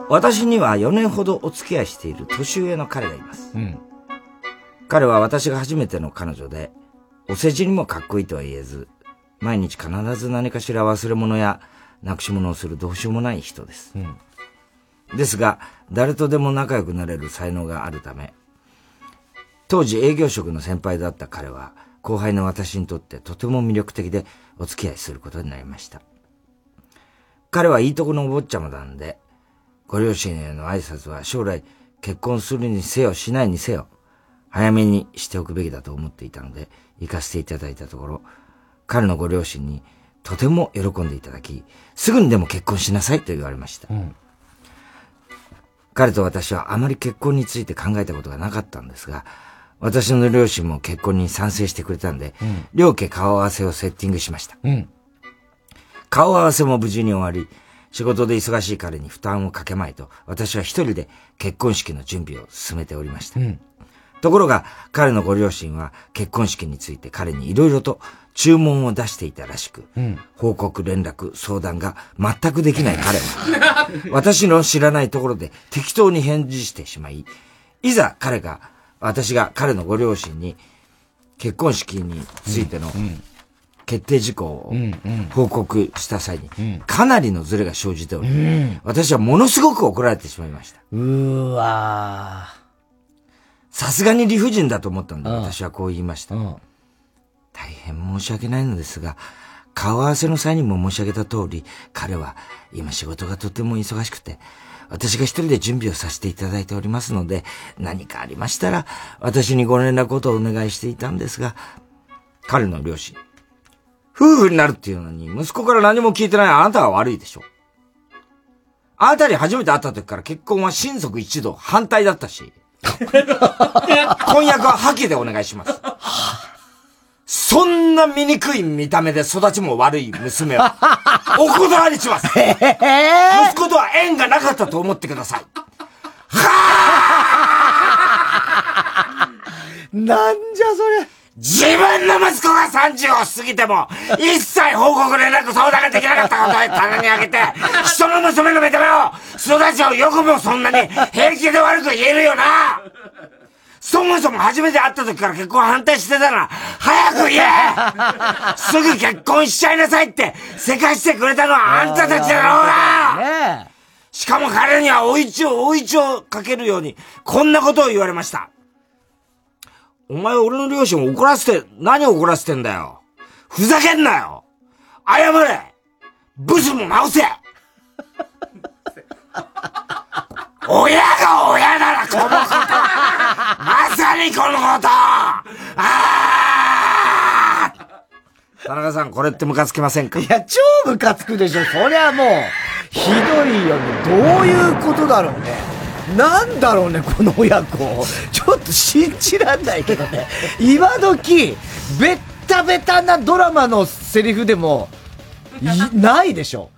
私にはよねんほどお付き合いしている年上の彼がいます。うん、彼は私が初めての彼女で、お世辞にもかっこいいとは言えず、毎日必ず何かしら忘れ物やなくし物をするどうしようもない人です。うん、ですが、誰とでも仲良くなれる才能があるため、当時営業職の先輩だった彼は、後輩の私にとってとても魅力的でお付き合いすることになりました。彼はいいとこのお坊ちゃまなんで、ご両親への挨拶は将来結婚するにせよしないにせよ、早めにしておくべきだと思っていたので、行かせていただいたところ、彼のご両親にとても喜んでいただき、すぐにでも結婚しなさいと言われました。うん、彼と私はあまり結婚について考えたことがなかったんですが、私の両親も結婚に賛成してくれたんで、うん、両家顔合わせをセッティングしました。うん、顔合わせも無事に終わり、仕事で忙しい彼に負担をかけまいと、私は一人で結婚式の準備を進めておりました。うん、ところが、彼のご両親は結婚式について彼に色々と注文を出していたらしく、うん、報告、連絡、相談が全くできない彼は、私の知らないところで適当に返事してしまい、いざ彼が、私が彼のご両親に結婚式についての決定事項を報告した際に、かなりのズレが生じており、うん、私はものすごく怒られてしまいました。うーわー。さすがに理不尽だと思ったので、私はこう言いました。大変申し訳ないのですが、顔合わせの際にも申し上げた通り、彼は今仕事がとても忙しくて、私が一人で準備をさせていただいておりますので、何かありましたら、私にご連絡をお願いしていたんですが、彼の両親、夫婦になるっていうのに、息子から何も聞いてないあなたは悪いでしょ。あなたに初めて会った時から結婚は親族一同反対だったし、婚約はハケでお願いします。そんな醜い見た目で育ちも悪い娘をお断りします。息子とは縁がなかったと思ってください。はぁなんじゃそれ。自分の息子がさんじゅうを過ぎても一切報告連絡相談ができなかったことを棚にあげて、人の娘の見た目を育ちをよくもそんなに平気で悪く言えるよな。そもそも初めて会った時から結婚反対してたな。早く言えすぐ結婚しちゃいなさいってせかしてくれたのはあんたたちだろうな。しかも彼にはおいちをおいちをかけるようにこんなことを言われました。お前俺の両親を怒らせて、何を怒らせてんだよ。ふざけんなよ。謝れ。ブスも直せ。親が親ならこのこと。まさにこのこと。あー！田中さん、これってムカつきませんか？いや、超ムカつくでしょ。そりゃもう、ひどいよ。どういうことだろうね。なんだろうね、この親子。ちょっと信じらんないけどね。今時、ベッタベタなドラマのセリフでも、ないでしょ。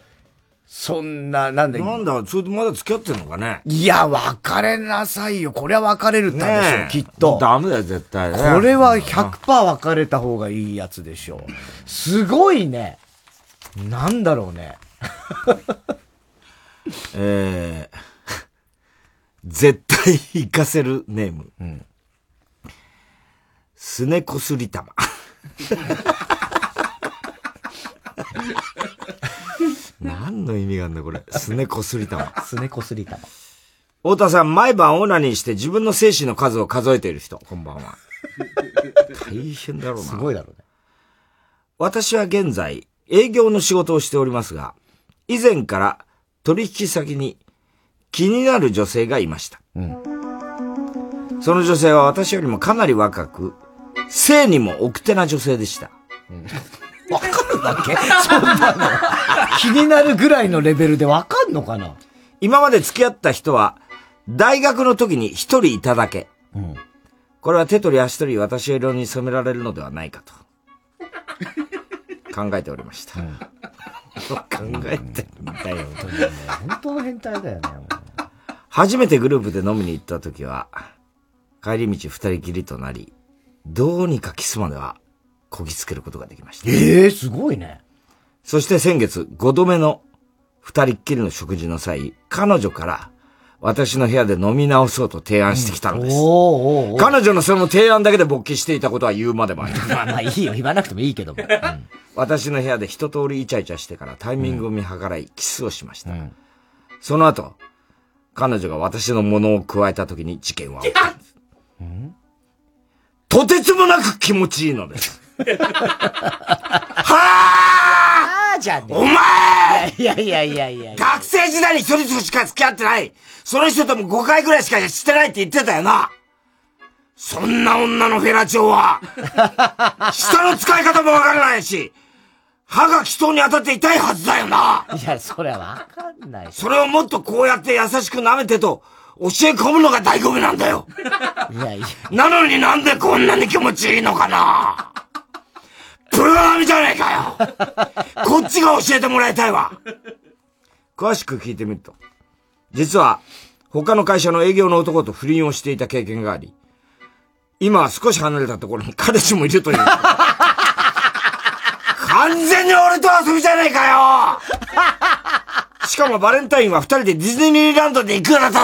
そんな、なんだなんだ、それでまだ付き合ってんのかね。いや、別れなさいよ。これは別れるためでしょ、ね、きっと。ダメだよ、絶対、ね。これは ひゃくパーセント 別れた方がいいやつでしょ。すごいね。なんだろうね。えー。絶対行かせるネーム、うん、すねこすり玉何の意味があるんだこれ。すねこすり玉、すねこすり玉。太田さん、毎晩オナニーして自分の精子の数を数えている人、こんばんは。大変だろうな。すごいだろうね。私は現在営業の仕事をしておりますが、以前から取引先に気になる女性がいました、うん、その女性は私よりもかなり若く、性にも奥手な女性でした、うん、わかるわけそんなの気になるぐらいのレベルでわかんのかな。今まで付き合った人は大学の時に一人いただけ、うん、これは手取り足取り私色に染められるのではないかと考えておりました、うん、考えてるんだよ本当の変態だよね。初めてグループで飲みに行った時は、帰り道二人きりとなり、どうにかキスまではこぎつけることができました。ええー、すごいね。そして先月、ごどめの二人っきりの食事の際、彼女から私の部屋で飲み直そうと提案してきたのです。うん、おーおーおー。彼女のその提案だけで勃起していたことは言うまでもありません。まあまあいいよ、言わなくてもいいけども。うん、私の部屋で一通りイチャイチャしてからタイミングを見計らい、キスをしました。うんうん、その後、彼女が私のものを加えたときに事件は起こる。うん、とてつもなく気持ちいいのです。はぁーじゃねえ。お前いやいやいやいや。学生時代に一人ずつしか付き合ってない。その人ともごかいぐらいしかしてないって言ってたよな。そんな女のフェラチオは、舌の使い方もわからないし、歯が気筒に当たって痛いはずだよな。いや、それはわかんない。それをもっとこうやって優しく舐めてと教え込むのが醍醐味なんだよ。いやいや。なのになんでこんなに気持ちいいのかな。プロ並みじゃねえかよ。こっちが教えてもらいたいわ。詳しく聞いてみると、実は他の会社の営業の男と不倫をしていた経験があり、今は少し離れたところに彼氏もいるという。完全に俺と遊びじゃねえかよ。しかもバレンタインは二人でディズニーランドで行くだと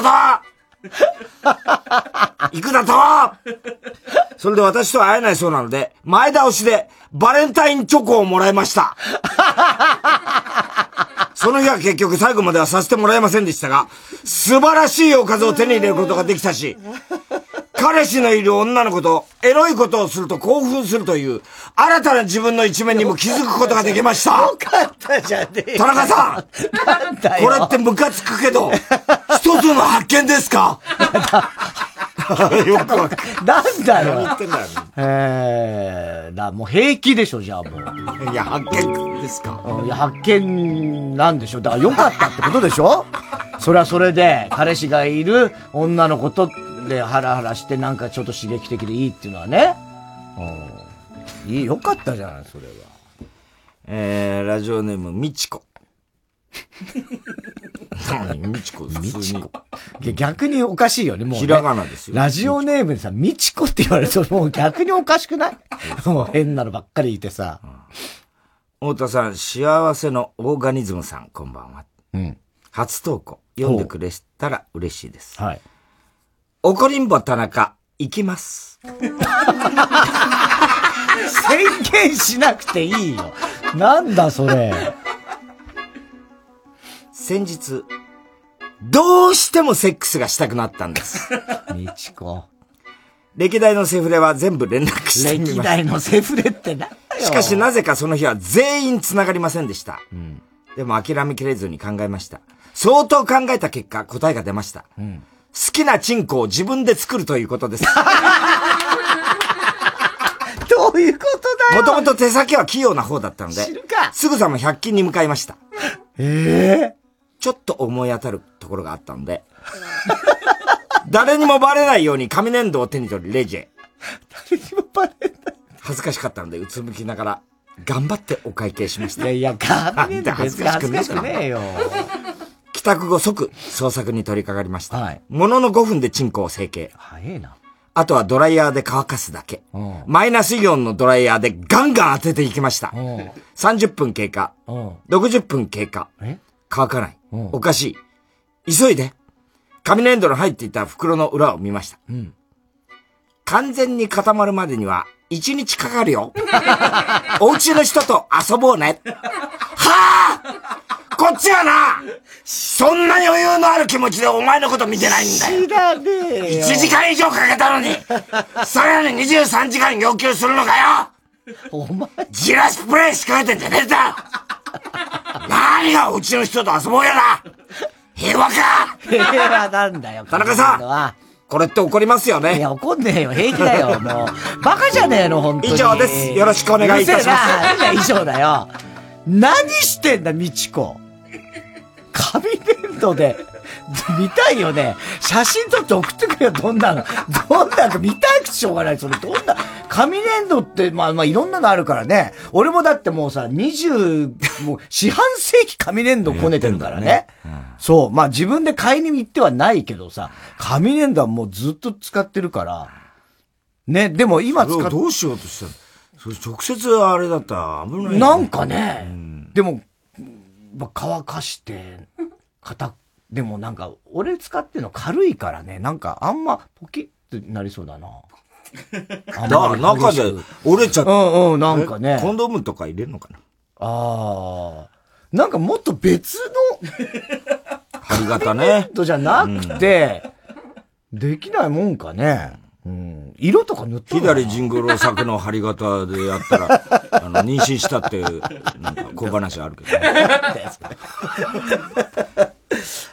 行くだとそれで私とは会えないそうなので、前倒しでバレンタインチョコをもらいました。その日は結局最後まではさせてもらえませんでしたが、素晴らしいおかずを手に入れることができたし、彼氏のいる女の子とエロいことをすると興奮するという新たな自分の一面にも気づくことができました。よかったじゃねえ。田中さん、なんだよこれってムカつくけど一つの発見ですか。よくわかる。なんだろう。言ってんだよ。えー、だもう平気でしょ、じゃあもう。いや、発見ですか。いや、発見なんでしょ。だからよかったってことでしょ。それはそれで、彼氏がいる女の子とでハラハラしてなんかちょっと刺激的でいいっていうのはね、うん、いいよかったじゃないそれは。えー、ラジオネームみちこ。何みちこみちこ逆におかしいよねもう、ね、ひらがなですよ。ラジオネームでさみちこって言われるともう逆におかしくない？もう変なのばっかりいてさ、うん、太田さん幸せのオーガニズムさんこんばんは、うん、初投稿読んでくれたら嬉しいです。はい、おこりんぼ田中行きます宣言しなくていいよなんだそれ先日、どうしてもセックスがしたくなったんです。みちこ。歴代のセフレは全部連絡してみました。歴代のセフレってなんだよ。しかしなぜかその日は全員繋がりませんでした。うん、でも諦めきれずに考えました。相当考えた結果、答えが出ました。うん、好きなチンコを自分で作るということです。どういうことだよ。もともと手先は器用な方だったので、すぐさまひゃく均に向かいました。ええー。ちょっと思い当たるところがあったので、誰にもバレないように紙粘土を手に取りレジへ。誰にもバレない。恥ずかしかったのでうつむきながら頑張ってお会計しました。いやいや、紙粘土恥ずかしくねえよ。帰宅後即捜索に取り掛かりました。はい、もののごふんでチンコを成形。早いな。あとはドライヤーで乾かすだけ。マイナスイオンのドライヤーでガンガン当てていきました。さんじゅっぷん経過。ろくじゅっぷん経過。え？乾かない。おかしい。急いで。紙粘土の入っていた袋の裏を見ました。うん、完全に固まるまでにはいちにちかかるよ。お家の人と遊ぼうね。はぁこっちはなそんな余裕のある気持ちでお前のこと見てないんだよ。知らねえよ。いちじかん以上かけたのに、さらににじゅうさんじかん要求するのかよお前。じらしプレイ仕掛けてんじゃねえんだ何がうちの人と遊ぼうやな平和か平和なんだよ。田中さんこれって怒りますよね。いや怒んねえよ平気だよもうバカじゃねえの本当に。以上です、よろしくお願いいたします。以上だよ。何してんだみちこ。紙粘土で見たいよね。写真撮って送ってくれよ。どんなのどんなの見たくてしょうがない。それどんな紙粘土って、まあまあいろんなのあるからね。俺もだってもうさ、20、もう四半世紀紙粘土こねてるからね。うん、そう。まあ自分で買いに行ってはないけどさ、紙粘土はもうずっと使ってるから。ね、でも今使って。どうしようとしたの？それ直接あれだったら危ない。なんかね、うん、でも、まあ、乾かして、固、でもなんか俺使ってるの軽いからね、なんかあんまポキッとなりそうだな。だ中で折れちゃった。うんうん、なんかね。コンドームとか入れるのかな。ああ。なんかもっと別の。針型ね。じゃなくて、うん、できないもんかね。うん、色とか塗ってる。左ジングロ作の針型でやったら、あの、妊娠したっていう、なんか小話あるけど、ね。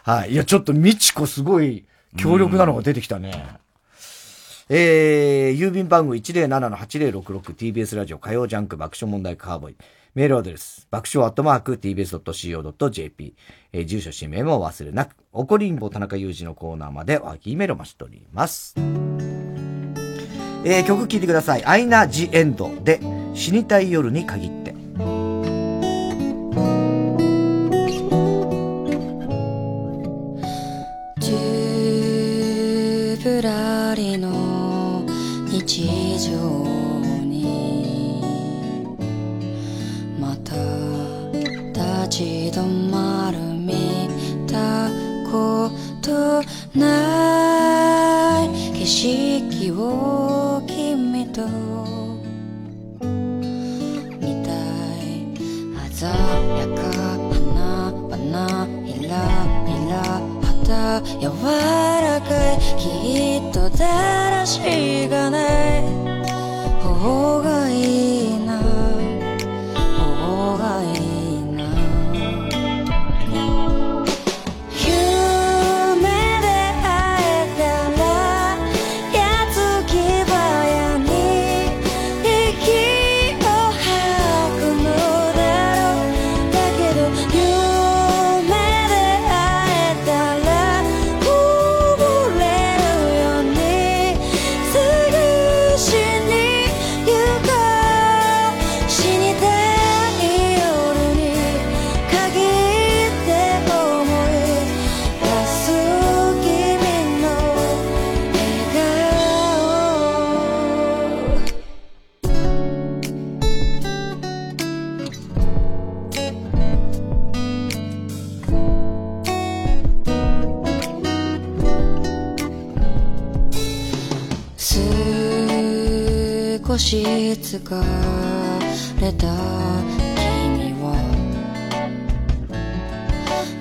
はい。いや、ちょっとみちこすごい強力なのが出てきたね。うん、えー、郵便番号 いちまるななのはちまるろくろく ティービーエス ラジオ火曜ジャンク爆笑問題カーボーイ。メールアドレス、爆笑アットマーク ティービーエスドットシーオードットジェーピー、えー、住所氏名も忘れなく、おこりんぼ田中裕二のコーナーまでおはぎメロマしております。えー、曲聴いてください。アイナ・ジ・エンドで死にたい夜に限って。ジュブラリの日常にまた立ち止まる見たことない景色を君と見たい鮮やか花々イライラ肌柔らかいきっとだらしがない方がいいな方がいいな夢で会えたら矢継ぎ早に息を吐くのだろうだけど夢で会えたら溺れるよね少し疲れた君は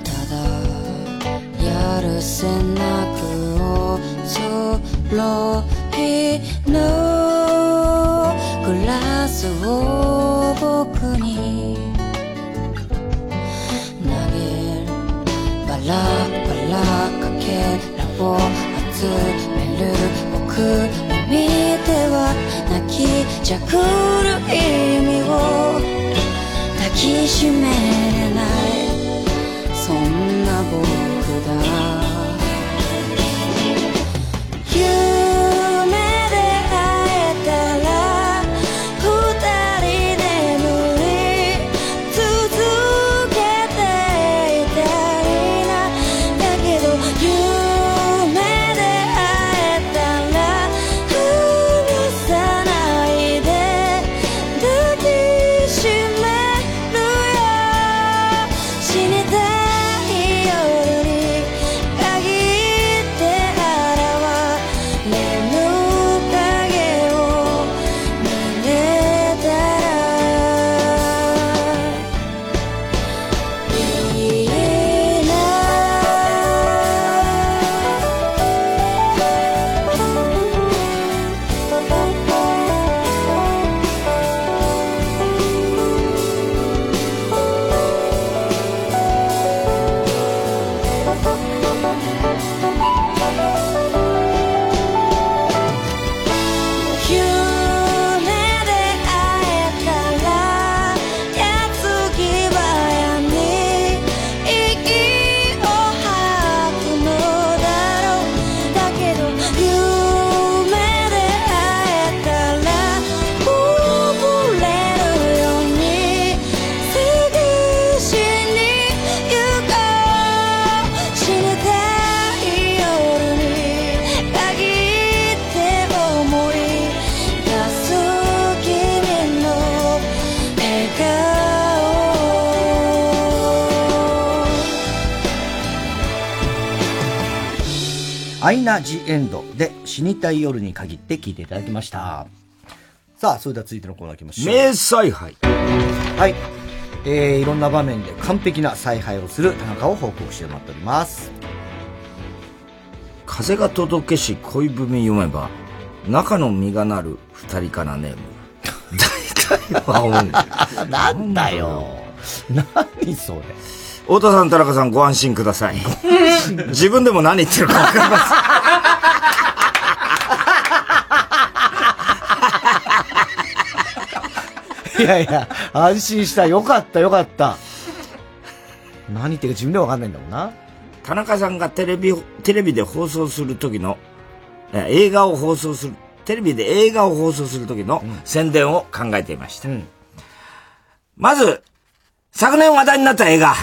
ただやるせなくを揃いのグラスを僕に投げバラバラかけらを集める僕を見ては泣きじゃくる意味を抱きしめれないそんな僕だ。夢で会えたら二人眠り続けていたいな。だけど夢で会えたらアイナ・ジ・エンドで死にたい夜に限って聞いていただきました。さあ、それでは続いてのコーナーいきましょう。名采配。はい。えー、いろんな場面で完璧な采配をする田中を報告してもらっております。風が届けし恋文読めば、中の実がなる二人からね。大体は思うんだよ。なんだよ。何それ。太田さん、田中さん、ご安心ください。自分でも何言ってるか分かりません。いやいや、安心した。よかった、よかった。何言ってるか自分でも分かんないんだもんな。田中さんがテレビ、テレビで放送する時の、映画を放送する、テレビで映画を放送する時の宣伝を考えていました。うん、まず、昨年話題になった映画。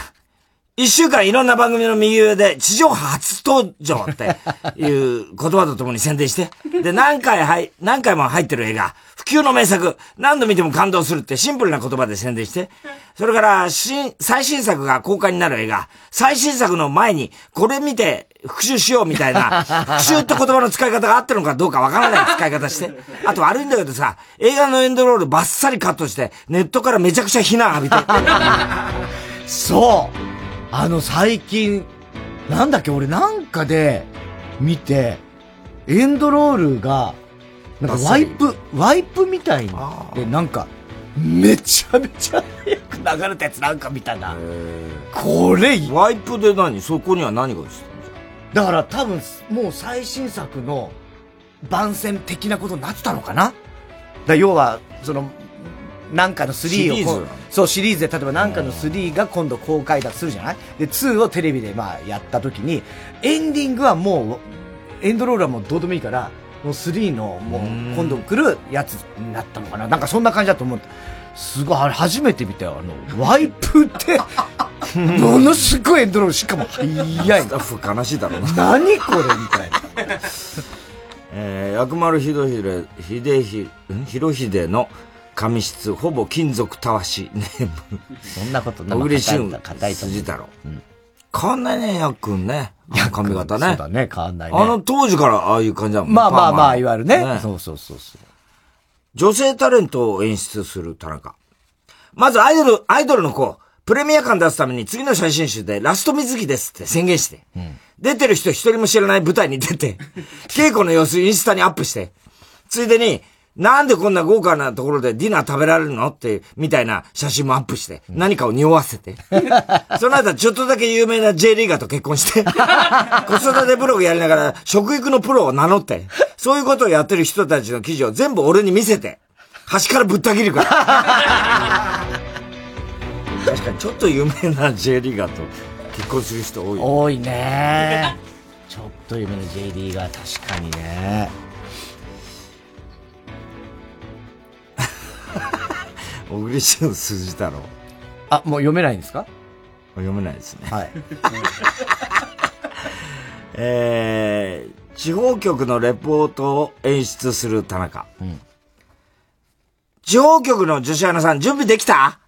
一週間いろんな番組の右上で地上波初登場っていう言葉とともに宣伝して。で、何回はい、何回も入ってる映画。不朽の名作。何度見ても感動するってシンプルな言葉で宣伝して。それから、新、最新作が公開になる映画。最新作の前に、これ見て復習しようみたいな。復習って言葉の使い方が合ってるのかどうかわからない使い方して。あと悪いんだけどさ、映画のエンドロールバッサリカットして、ネットからめちゃくちゃ非難浴びて。そうあの、最近、なんだっけ、俺なんかで、見て、エンドロールが、なんかワイプ、ワイプみたいな。で、なんか、めちゃめちゃ早く流れたやつなんか見たな。これ、ワイプで何？そこには何が映ってるんですか？だから多分、もう最新作の番宣的なことになってたのかな？だ、要は、その、なんかのスリーを、そう、シリーズで、例えばなんかのスリーが今度公開だとするじゃない？で、ツーをテレビでまあやったときに、エンディングはもう、エンドロールはもうどうでもいいから、もうスリーのもう今度来るやつになったのかな？なんかそんな感じだと思う。すごい、あれ初めて見たよ。あの、ワイプって、ものすごいエンドロール、しかも早い。スタッフ悲しいだろうな。何これみたいな。えー、薬丸ひろひれ、ひでひ、ひろひでの、紙質ほぼ金属たわしネームそんなことない。小栗旬辻太郎、うん、変わんないね。やっくんね、髪型ね。そうだね、変わんないね。あの当時からああいう感じだもん。まあまあまあ、いわゆるね。そうそうそうそう。女性タレントを演出する田中。まずアイドル、アイドルの子、プレミア感出すために次の写真集でラスト水着ですって宣言して、うん、出てる人一人も知らない舞台に出て、稽古の様子インスタにアップして、ついでに、なんでこんな豪華なところでディナー食べられるのって、みたいな写真もアップして、うん、何かを匂わせて。その後、ちょっとだけ有名な J リーガーと結婚して、子育てブログやりながら、食育のプロを名乗って、そういうことをやってる人たちの記事を全部俺に見せて、端からぶった切るから。確かに、ちょっと有名な J リーガーと結婚する人多い、ね。多いね。ちょっと有名な J リーガー、確かにね。小栗旬筋太郎。あ、もう読めないんですか？読めないですね。はい。えー、地方局のレポートを演出する田中。うん、地方局の女子アナさん、準備できた？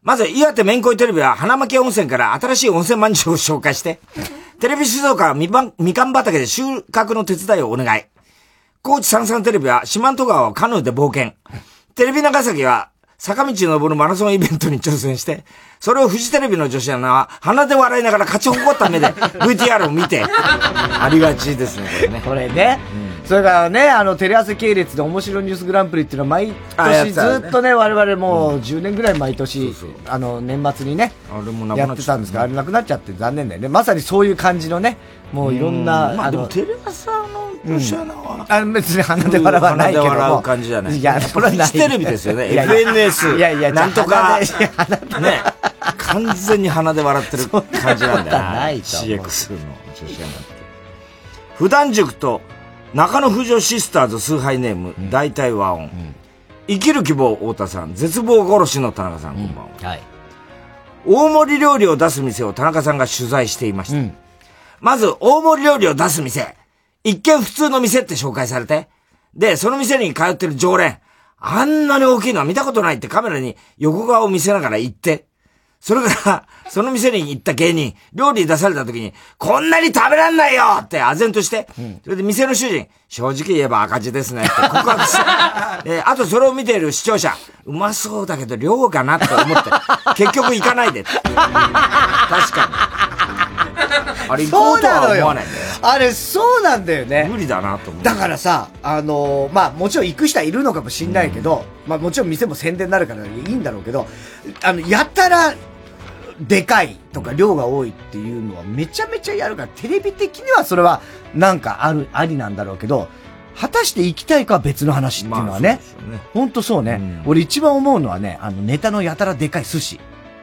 まず、岩手めんこいテレビは花巻温泉から新しい温泉まんじゅうを紹介して、テレビ静岡はみばん、みかん畑で収穫の手伝いをお願い。高知三々テレビは四万十川をカヌーで冒険。テレビ長崎は、坂道を登るマラソンイベントに挑戦して、それをフジテレビの女子アナは鼻で笑いながら勝ち誇った目で ブイティーアール を見て、ありがちですね、これね。これね。うん、それからね、あの、テレ朝系列で面白いニュースグランプリっていうのは毎年ずっとね、我々もうじゅうねんぐらい毎年、うん、そうそうあの、年末にね、あれもなくなっちゃった、ね、やってたんですが、あれなくなっちゃって残念だよね。まさにそういう感じのね、もういろんな、うん、まあでもテレ朝の、女子アナは、うん、あ別に鼻で笑わないけども、鼻で笑う感じじゃない。いや、それはない。フジテレビですよね。エフエヌエス。いやいや、なんとか、ね、完全に鼻で笑ってる感じなんだよな。シーエックス の女子アナって。普段塾と中野浮上シスターズ崇拝ネーム、うん、大体和音、うん。生きる希望、太田さん。絶望殺しの田中さん、こんばんは。はい。大盛り料理を出す店を田中さんが取材していました。うん、まず、大盛り料理を出す店。一見普通の店って紹介されて。で、その店に通ってる常連。あんなに大きいのは見たことないってカメラに横顔を見せながら行って。それから、その店に行った芸人、料理出された時に、こんなに食べらんないよって唖然として。それで店の主人、正直言えば赤字ですねって告白した。え、あとそれを見ている視聴者、うまそうだけど量かなって思って、結局行かないでって。確かに。あれ行こうとは思わないんだよ。あれそうなんだよね。無理だなと思う。だからさ、あのー、まあもちろん行く人はいるのかもしんないけど、うん、まあもちろん店も宣伝になるからいいんだろうけど、あの、やたら、でかいとか量が多いっていうのはめちゃめちゃやるから、テレビ的にはそれはなんかある、ありなんだろうけど、果たして行きたいかは別の話っていうのはね、まあね、ほんとそうね、うん。俺一番思うのはね、あの、ネタのやたらでかい寿司。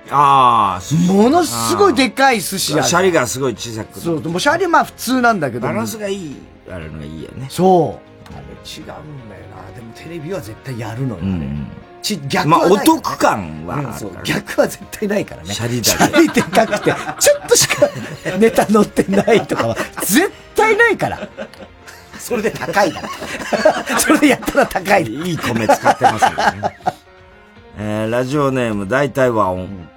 ああ、ものすごいでかい寿司や。シャリがすごい小さく。そう、もうシャリまあ普通なんだけど。バランスがいい、あれのがいいよね。そう。あれ違うんだよな。でもテレビは絶対やるのよ、ね。うん。ち、逆はない、ね。まあお得感はあるから、ね、そう。逆は絶対ないからね。シャリだけ。シャリでかくて、ちょっとしかネタ載ってないとかは、絶対ないから。それで高いだろ。それでやったら高い。いい米使ってますよね。えー、ラジオネーム、大体はオン。うん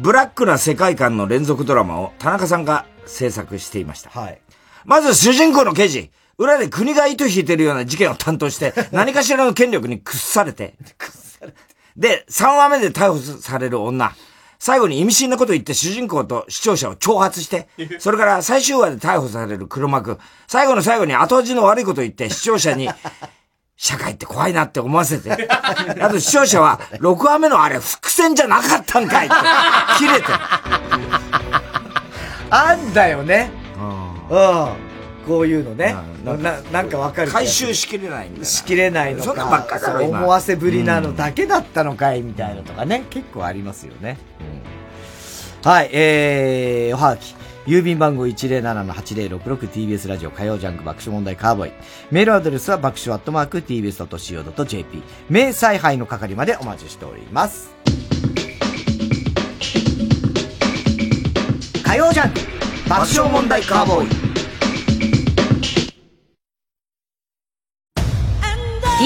ブラックな世界観の連続ドラマを田中さんが制作していました。はい。まず主人公の刑事、裏で国が糸引いてるような事件を担当して、何かしらの権力に屈されて、屈されて。で、さんわめで逮捕される女。最後に意味深なこと言って主人公と視聴者を挑発して、それから最終話で逮捕される黒幕。最後の最後に後味の悪いこと言って視聴者に、社会って怖いなって思わせて。あと視聴者は、ろくわめのあれ、伏線じゃなかったんかいって、切れて。あんだよね。うん。こういうのね。な, な, なんかわかる。回収しきれないんだ。しきれないのか。そんなばっかだろ、思わせぶりなのだけだったのかいみたいなとかね。結構ありますよね。うん、はい、えー、おはがき。郵便番号 いちまるなな はちまるろくろく ティービーエス ラジオ火曜ジャンク爆笑問題カーボーイ。メールアドレスは爆笑アットマーク ティービーエス ドット シーオー ドット ジェーピー。名采配の係までお待ちしております。火曜ジャンク爆笑問題カーボーイ。ティ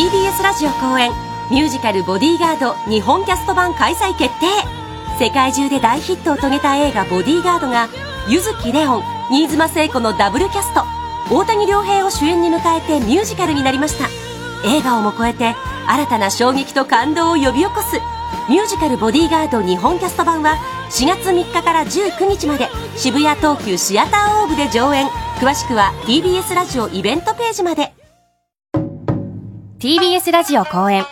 ービーエス ラジオ公演ミュージカルボディーガード日本キャスト版開催決定。世界中で大ヒットを遂げた映画ボディーガードが柚木レオン、新妻聖子のダブルキャスト、大谷亮平を主演に迎えてミュージカルになりました。映画をも超えて新たな衝撃と感動を呼び起こすミュージカルボディーガード日本キャスト版はしがつみっかからじゅうくにちまで渋谷東急シアターオーブで上演。詳しくは ティービーエス ラジオイベントページまで。 ティービーエス ラジオ公演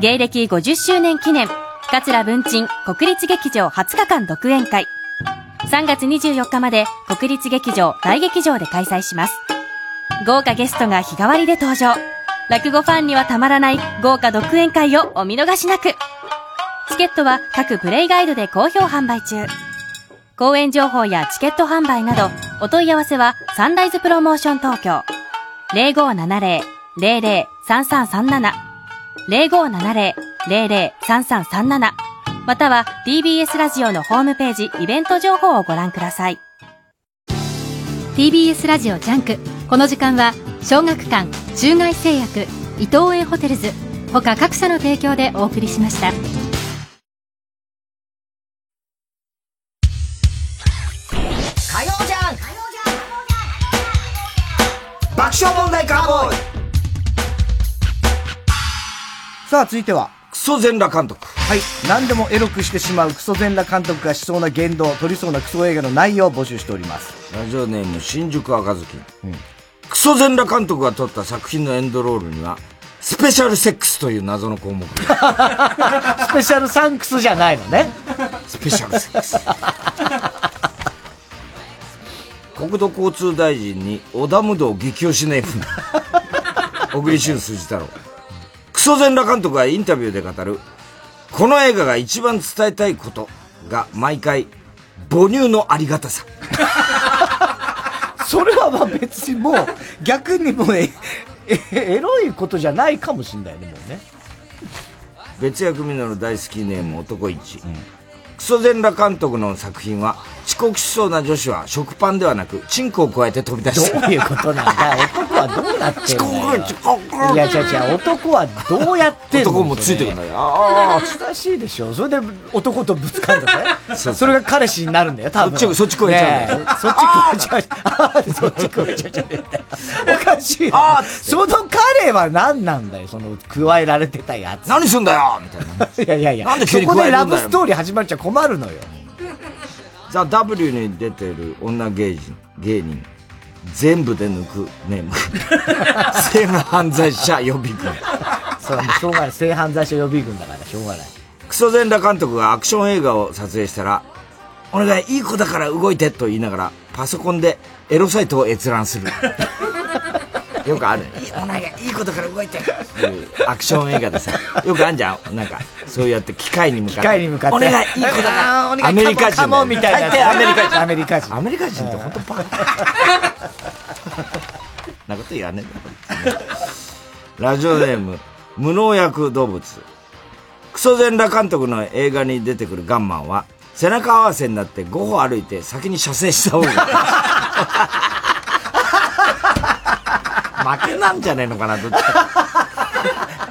芸歴ごじゅっしゅうねん記念桂文鎮国立劇場はつかかん独演会、さんがつにじゅうよっかまで国立劇場大劇場で開催します。豪華ゲストが日替わりで登場。落語ファンにはたまらない豪華独演会をお見逃しなく。チケットは各プレイガイドで好評販売中。公演情報やチケット販売などお問い合わせはサンライズプロモーション東京 ゼロごーななゼロ ゼロゼロ さんさんさんなな ゼロごーななゼロ ゼロゼロ さんさんさんなな または ティービーエス ラジオのホームページイベント情報をご覧ください。 ティービーエス ラジオジャンク。この時間は小学館、中外製薬、伊東園ホテルズ他各社の提供でお送りしました。さあ続いてはクソ全裸監督。はい、何でもエロくしてしまうクソ全裸監督がしそうな言動、撮りそうなクソ映画の内容を募集しております。ラジオネーム新宿赤ずき、うん、クソ全裸監督が撮った作品のエンドロールにはスペシャルセックスという謎の項目スペシャルサンクスじゃないのねスペシャルセックス国土交通大臣に織田無道激推しネーム小栗旬筋太郎。クソ全裸監督がインタビューで語るこの映画が一番伝えたいことが毎回母乳のありがたさそれはまあ別にもう逆にもうえエロいことじゃないかもしれないね、もうね。別役ミノル大好きネーム男一、うん、クソ全裸監督の作品は遅刻しそうな女子は食パンではなくチンコを加えて飛び出した。どういうことなんだ男はどうなってんのよ。遅刻遅刻。いや違う違う、男はどうやってんの。男もついてくんだよ。ああ難しいでしょ。それで男とぶつかるんだね。それが彼氏になるんだよ多分。そっちそっち超えちゃう、ね、そっち超えちゃう。ああそっち超えちゃうじゃねえ。おかしいな。あその彼は何なんだよ、その加えられてたやつ。何すんだよみたいな。いやいやいや。なんで急に加えるんだよ。そこでラブストーリー始まっちゃ困るのよ。ザ・ W に出てる女芸人、芸人全部で抜くネーム性犯罪者予備軍そうしょうがない、性犯罪者予備軍だからしょうがない。クソ全裸監督がアクション映画を撮影したらお願いいい子だから動いてと言いながらパソコンでエロサイトを閲覧するよくある、ね、いいお願いいい子だから動いてアクション映画でさよくあんじゃん、なんかそうやって機械に向かって機械に向かってお願いいい子だからお願いアメリカ人だよね、大抵アメリカ人アメリカ人アメリカ人って本当バカなこと言わねえんだラジオネーム無農薬動物。クソ全裸監督の映画に出てくるガンマンは背中合わせになってご歩歩いて先に射精した方が負けなんじゃねえのかなどっち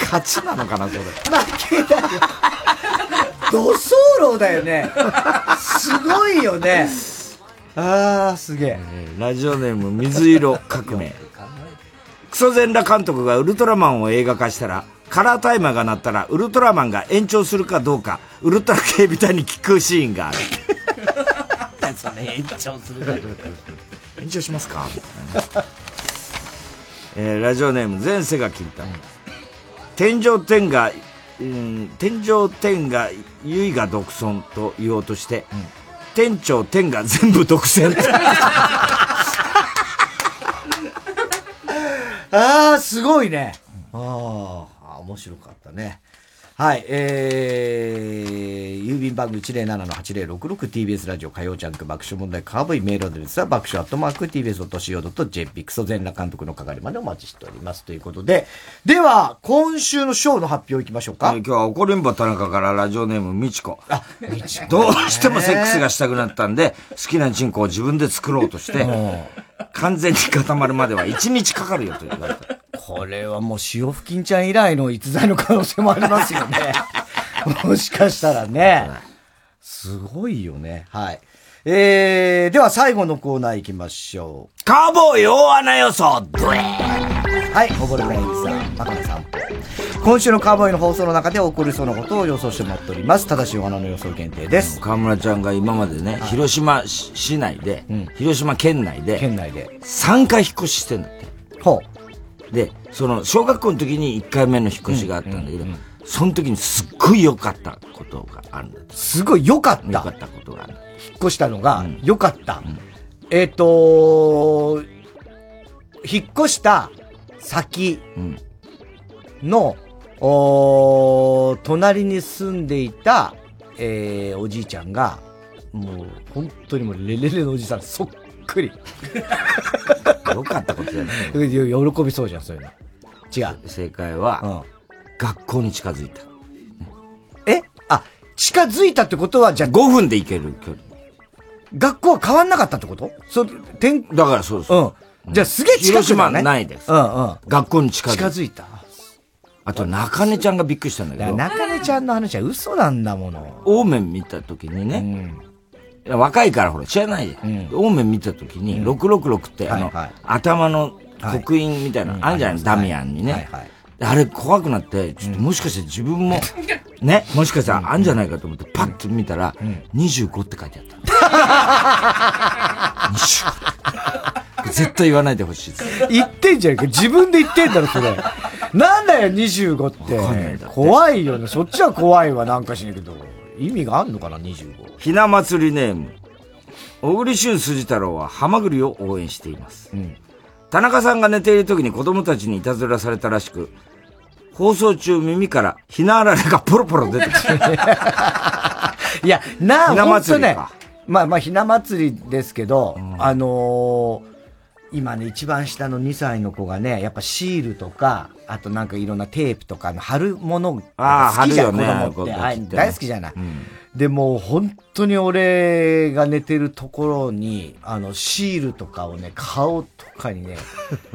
勝ちなのかなそれ。負けだよドソーロだよねすごいよね。あーすげえ。ラジオネーム水色革命クソ全裸監督がウルトラマンを映画化したらカラータイマーが鳴ったらウルトラマンが延長するかどうかウルトラ警備隊に聞くシーンがあるそれ延長するかどうか延長しますかみたいなえー、ラジオネーム前世が聞いた、うん、天井天が、うん、天井天がゆいが独尊と言おうとして、うん、店長天が全部独占あーすごいね、うん、ああ面白かったね。はい、えー、郵便番号 いちまるなな はちまるろくろく ティービーエス ラジオ火曜ジャンク爆笑問題カーボーイ。メールアドレスは爆笑アットマーク ティービーエス ドット シーオー ドット ジェーピー クソ全裸監督の係までお待ちしておりますということで、では今週のショーの発表いきましょうか。今日は怒りんぼ田中からラジオネームみちこ。あ、みちこどうしてもセックスがしたくなったんで好きなチンコを自分で作ろうとして完全に固まるまではいちにちかかるよと言われた。これはもう潮吹きんちゃん以来の逸材の可能性もありますよねもしかしたらねすごいよね。はい、えー、では最後のコーナー行きましょう。カーボーイ大穴予想。はい、溺れないさん、バカな散歩。今週のカーボーイの放送の中で起こりそうなことを予想してもらっております。ただしお花の予想限定です。川村ちゃんが今までね、はい、広島市内で、うん、広島県内で県内でさんかい引っ越ししてんだって。ほうで、その小学校の時にいっかいめの引っ越しがあったんだけど、うんうんうん、その時にすっごい良かったことがあるんだって。すごい良かった良かったことがある。引っ越したのが良かった、うんうん、えっ、ー、とー引っ越した先の、うん、お隣に住んでいた、えー、おじいちゃんがもう本当にもうレレレのおじさんそっくり。よかったことじゃない。喜びそうじゃんそういうの。違う。正解は、うん、学校に近づいた。え？あ、近づいたってことはじゃあごふんで行ける距離。学校は変わんなかったってこと？そ転だからそうです。うん。じゃあすげえ近くはね。ないです。うんうん。学校に近づいた。近づいた。あと中根ちゃんがびっくりしたんだけど。中根ちゃんの話は嘘なんだもの。オーメン見た時にね、うん、若いからほら知らないで、うん。オーメン見た時にろくろくろくって、うん、あの、はいはい、頭の刻印みたいな、はい、あるじゃない、うん、ダミアンにね、はいはいはい。あれ怖くなってちょっともしかして自分も、うん、ね、もしかしたらあんじゃないかと思ってパッと見たら、うん、にじゅうごって書いてあった。にじゅうご。絶対言わないでほしいです。言ってんじゃんか。自分で言ってんだろ、それ。なんだよ、にじゅうごって。怖いよね。そっちは怖いわ、なんかしねえけど。意味があんのかな、にじゅうご。ひな祭りネーム。小栗旬筋太郎はハマグリを応援しています、うん。田中さんが寝ている時に子供たちにいたずらされたらしく、放送中耳からひなあられがポロポロ出てきて。いや、なあ、ほんとね。まあまあ、ひな祭りですけど、うん、あのー、今ね、一番下のにさいの子がね、やっぱシールとか、あとなんかいろんなテープとかの貼るものが好きじゃん、ね、子供って。あ、大好きじゃない。うん、で、もう本当に俺が寝てるところに、あの、シールとかをね、顔とかにね、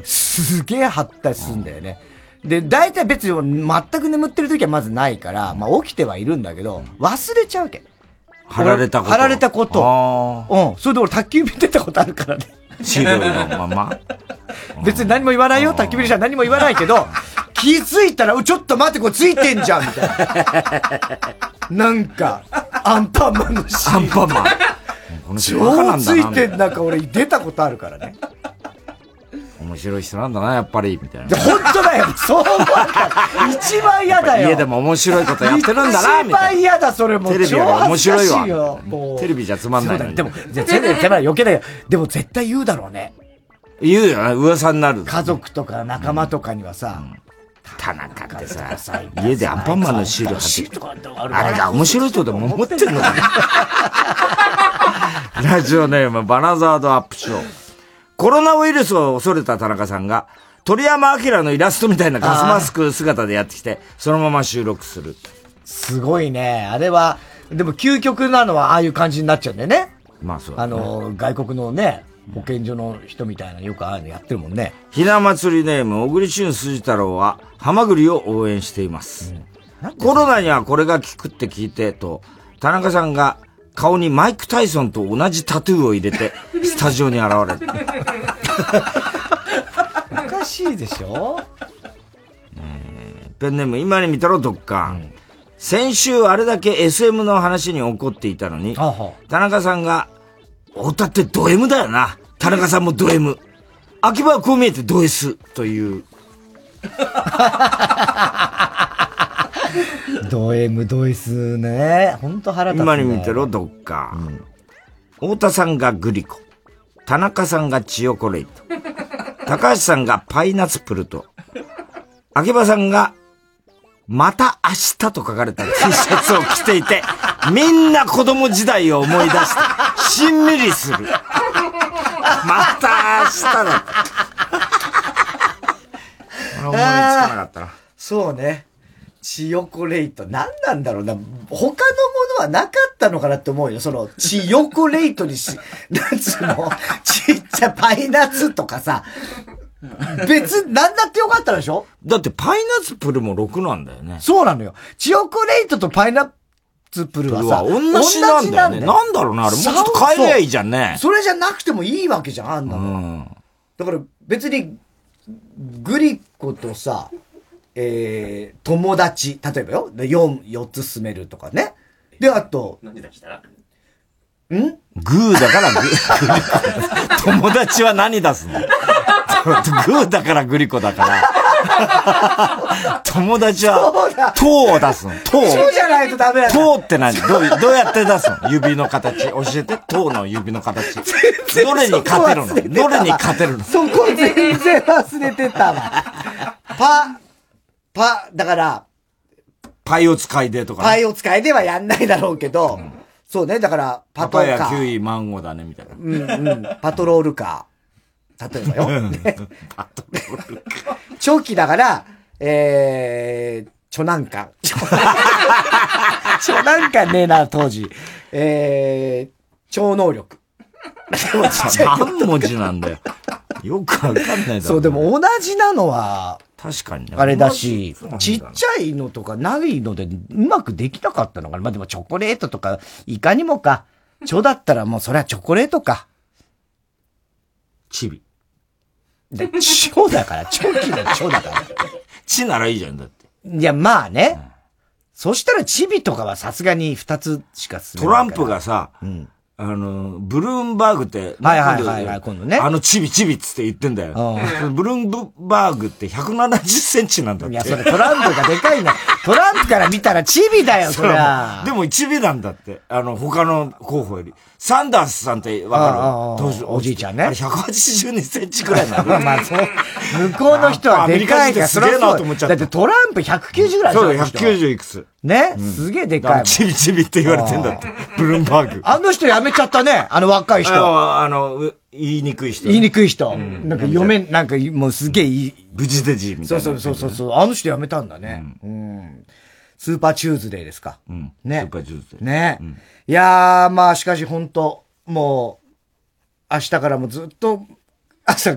すげえ貼ったりするんだよね。で、大体別に全く眠ってる時はまずないから、まあ起きてはいるんだけど、忘れちゃうわけ。貼られたこと。貼られたこと。うん。それで俺卓球見てたことあるからね。シールのまま別に何も言わないよ。焚き火りじゃ何も言わないけど、気づいたら、ちょっと待って、これついてんじゃんみたいな。なんか、アンパンマンのシール。アンパンマン。この人バカなんだな。超ついてん、なんか俺出たことあるからね。面白い人なんだな、やっぱり、みたいな。本当だよ、そう思わない。一番嫌だよ。家でも面白いことやってるんだな、みたいな。一番嫌だ、それも。テレビは面白いわ。テレビじゃつまんないのに。でも、テレビじゃ余計だよ。でも絶対言うだろうね。言うよな、噂になる。家族とか仲間とかにはさ、うん、田中ってさ、家でアンパンマンのシール貼ってる。あれが面白いとでも思ってんのかな。ラジオネーム、バナザードアップショー。コロナウイルスを恐れた田中さんが、鳥山明のイラストみたいなガスマスク姿でやってきて、そのまま収録する。すごいね。あれは、でも究極なのはああいう感じになっちゃうんだよね。まあそう、ね。あの、外国のね、保健所の人みたいな、よくああいうのやってるもんね。ひな祭りネーム、小栗旬筋太郎は、ハマグリを応援しています、うん。コロナにはこれが効くって聞いて、と、田中さんが、顔にマイク・タイソンと同じタトゥーを入れて、スタジオに現れる。おかしいでしょ。えー、ペンネーム、今に見たろ、どっか、うん。先週あれだけ エスエム の話に怒っていたのに、はは田中さんが、太田ってド M だよな。田中さんもド M。秋葉はこう見えてド S という。ド M ド S ね。ほんと腹立つ、ね、今に見てろ、どっか、うん、太田さんがグリコ、田中さんがチヨコレイト、高橋さんがパイナツプルと、秋葉さんがまた明日と書かれた T シャツを着ていて、みんな子供時代を思い出してしんみりする。また明日だ。俺思いつかなかったな。そうね。チヨコレイト。何なんだろうな。他のものはなかったのかなって思うよ。その、チヨコレイトにし、なんつうの、ちっちゃパイナツとかさ。別、なんだってよかったでしょ？だってパイナツプルもろくなんだよね。そうなのよ。チヨコレイトとパイナツプルはさ、同じなんだよね。なんだろうな、あれ。もうちょっと変えりゃいいじゃんね。それじゃなくてもいいわけじゃん、あんなの。だから別に、グリコとさ、えー、友達、例えばよ、よん、よっつ進めるとかね。で、あと、何出したら？ん？グーだからグー。友達は何出すの？グーだからグリコだから。友達は、糖を出すの。糖。そうじゃないとダメだ。糖って何？どう、どうやって出すの？指の形。教えて、糖の指の形。どれに勝てるの？どれに勝てるの？そこ全然忘れてたわ。パ、パ、だから、パイを使いでとか、ね。パイを使いではやんないだろうけど、うん、そうね、だから、パトロールカー。パパやキウイマンゴーだね、みたいな。うんうん、パトロールカー。例えばよ。パトロールカー。長期だから、えー、チョナンカ。チョナンカねえな、当時。えー、超能力。何文字なんだよ。よくわかんないだろう、ね。そう、でも同じなのは、確かにね。あれだし、ちっちゃいのとかないので、うまくできなかったのかな。まあ、でもチョコレートとか、いかにもか。チョだったらもうそれはチョコレートか。チビ。で、チョだから、チョキのチョだから。チならいいじゃんだって。いや、まあね。うん、そしたらチビとかはさすがに二つしかする。トランプがさ、うん、あの、ブルームバーグって、はいはいはいはい、今度ね。あのチビチビっつって言ってんだよ。ブルームバーグってひゃくななじゅっセンチなんだって。いや、それトランプがでかいな。トランプから見たらチビだよ、そりゃ。でもチビなんだって。あの、他の候補より。サンダースさんってわかる？おじいちゃんね。あれひゃくはちじゅうにセンチくらいなの。まあそう。向こうの人はでかいから、そりゃそう。だってトランプひゃくきゅうじゅうぐらい。そう、ひゃくきゅうじゅういくつ。ね、うん、すげえでかい。チビチビって言われてんだって。ブルームバーグ。あの人やめちゃったね。あの若い人。あ, あの、言いにくい人。言いにくい人。うん、なんか嫁、なんかもうすげえいい。無事でじーみたいな。そうそうそうそう。あの人やめたんだね。うんうん、スーパーチューズデーですか。うん、ね。スーパーチューズデー。ね。うん、いやー、まあしかし本当もう、明日からもずっと、朝、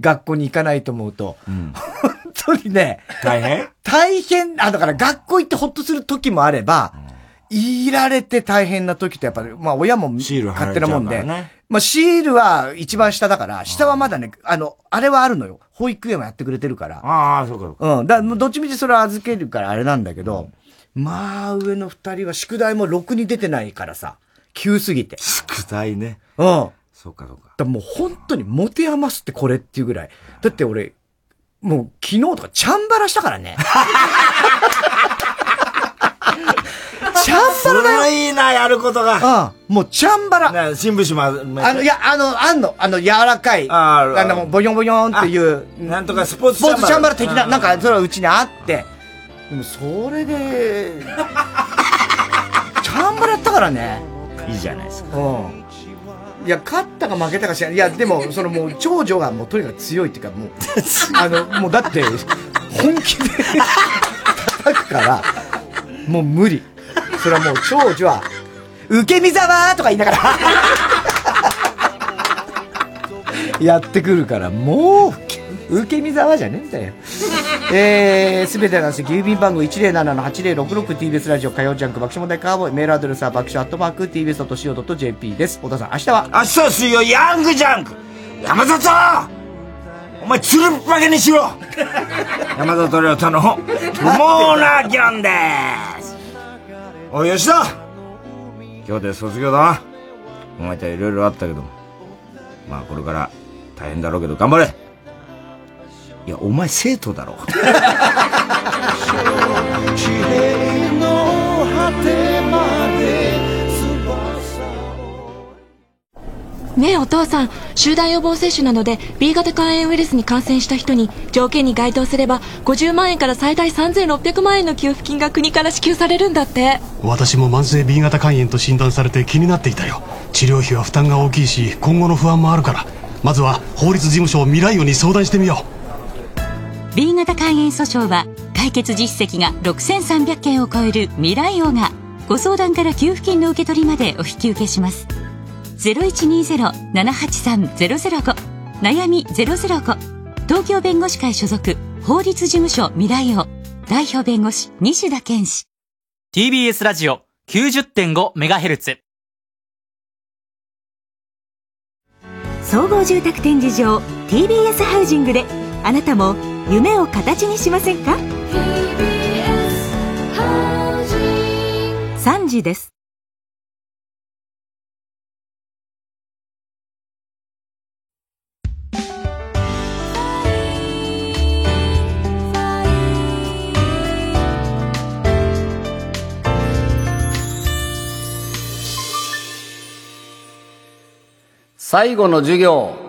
学校に行かないと思うと、うん、本当にね、大変大変、あ、だから学校行ってほっとする時もあれば、いられて大変な時ってやっぱり、まあ親も勝手なもんで、ね、まあシールは一番下だから、下はまだね、あの、あれはあるのよ。保育園もやってくれてるから。ああ、そうかそうか。うん。だからどっちみちそれは預けるからあれなんだけど、うん、まあ上の二人は宿題もろくに出てないからさ、急すぎて。宿題ね。うん。そうかそうか。だもう本当に持て余すってこれっていうぐらい。だって俺、もう昨日とかチャンバラしたからね。チャンバラだよ。それいいな、やることが。うん。もうチャンバラ。新聞紙もあの、いや、あの、あんの、あの柔らかい、あの、ボヨンボヨンっていう、なんとかスポーツチャンバラ。スポーツチャンバラ的な、なんかそれはうちにあって、でもそれで、チャンバラやったからね。いいじゃないですか。うん。いや、勝ったか負けたかしら、いや、でも、そのもう、長女がもうとにかく強いっていうか、もう、あの、もうだって、本気で叩くから、もう無理。それはもう、長女は、受け身ざわーとか言いながら、やってくるから、もう、受け身ざわじゃねえんだよ。えー、すべての話、郵便番号 いちまるななのはちまるろくろく ティービーエス ラジオ火曜ジャンク爆笑問題カーボーイ、メールアドレスは爆笑アットマーク ティービーエスドットシーオードットジェーピー です。小田さん、明日は明日は水曜ヤングジャンク。山里、お前つるっぱげにしろ。山里亮太の不毛な議論です。おい吉田、今日で卒業だな。お前とはいろいろあったけど、まあこれから大変だろうけど頑張れ。いや、お前生徒だろ。地平の果てまで。ねえお父さん、集団予防接種などで B 型肝炎ウイルスに感染した人に条件に該当すればごじゅうまんえんから最大さんぜんろっぴゃくまんえんの給付金が国から支給されるんだって。私も慢性 B 型肝炎と診断されて気になっていたよ。治療費は負担が大きいし今後の不安もあるから、まずは法律事務所ミライオに相談してみよう。B 型肝炎訴訟は解決実績がろくせんさんびゃくけんを超える未来王がご相談から給付金の受け取りまでお引き受けします。 ゼロいちにゼロのななはちさんのゼロゼロご 悩みゼロゼロご、東京弁護士会所属法律事務所未来王代表弁護士西田健氏。 ティービーエス ラジオ きゅうじゅってんごメガヘルツ 総合住宅展示場 ティービーエス ハウジングであなたも夢を形にしませんか。 さんじです。最後の授業、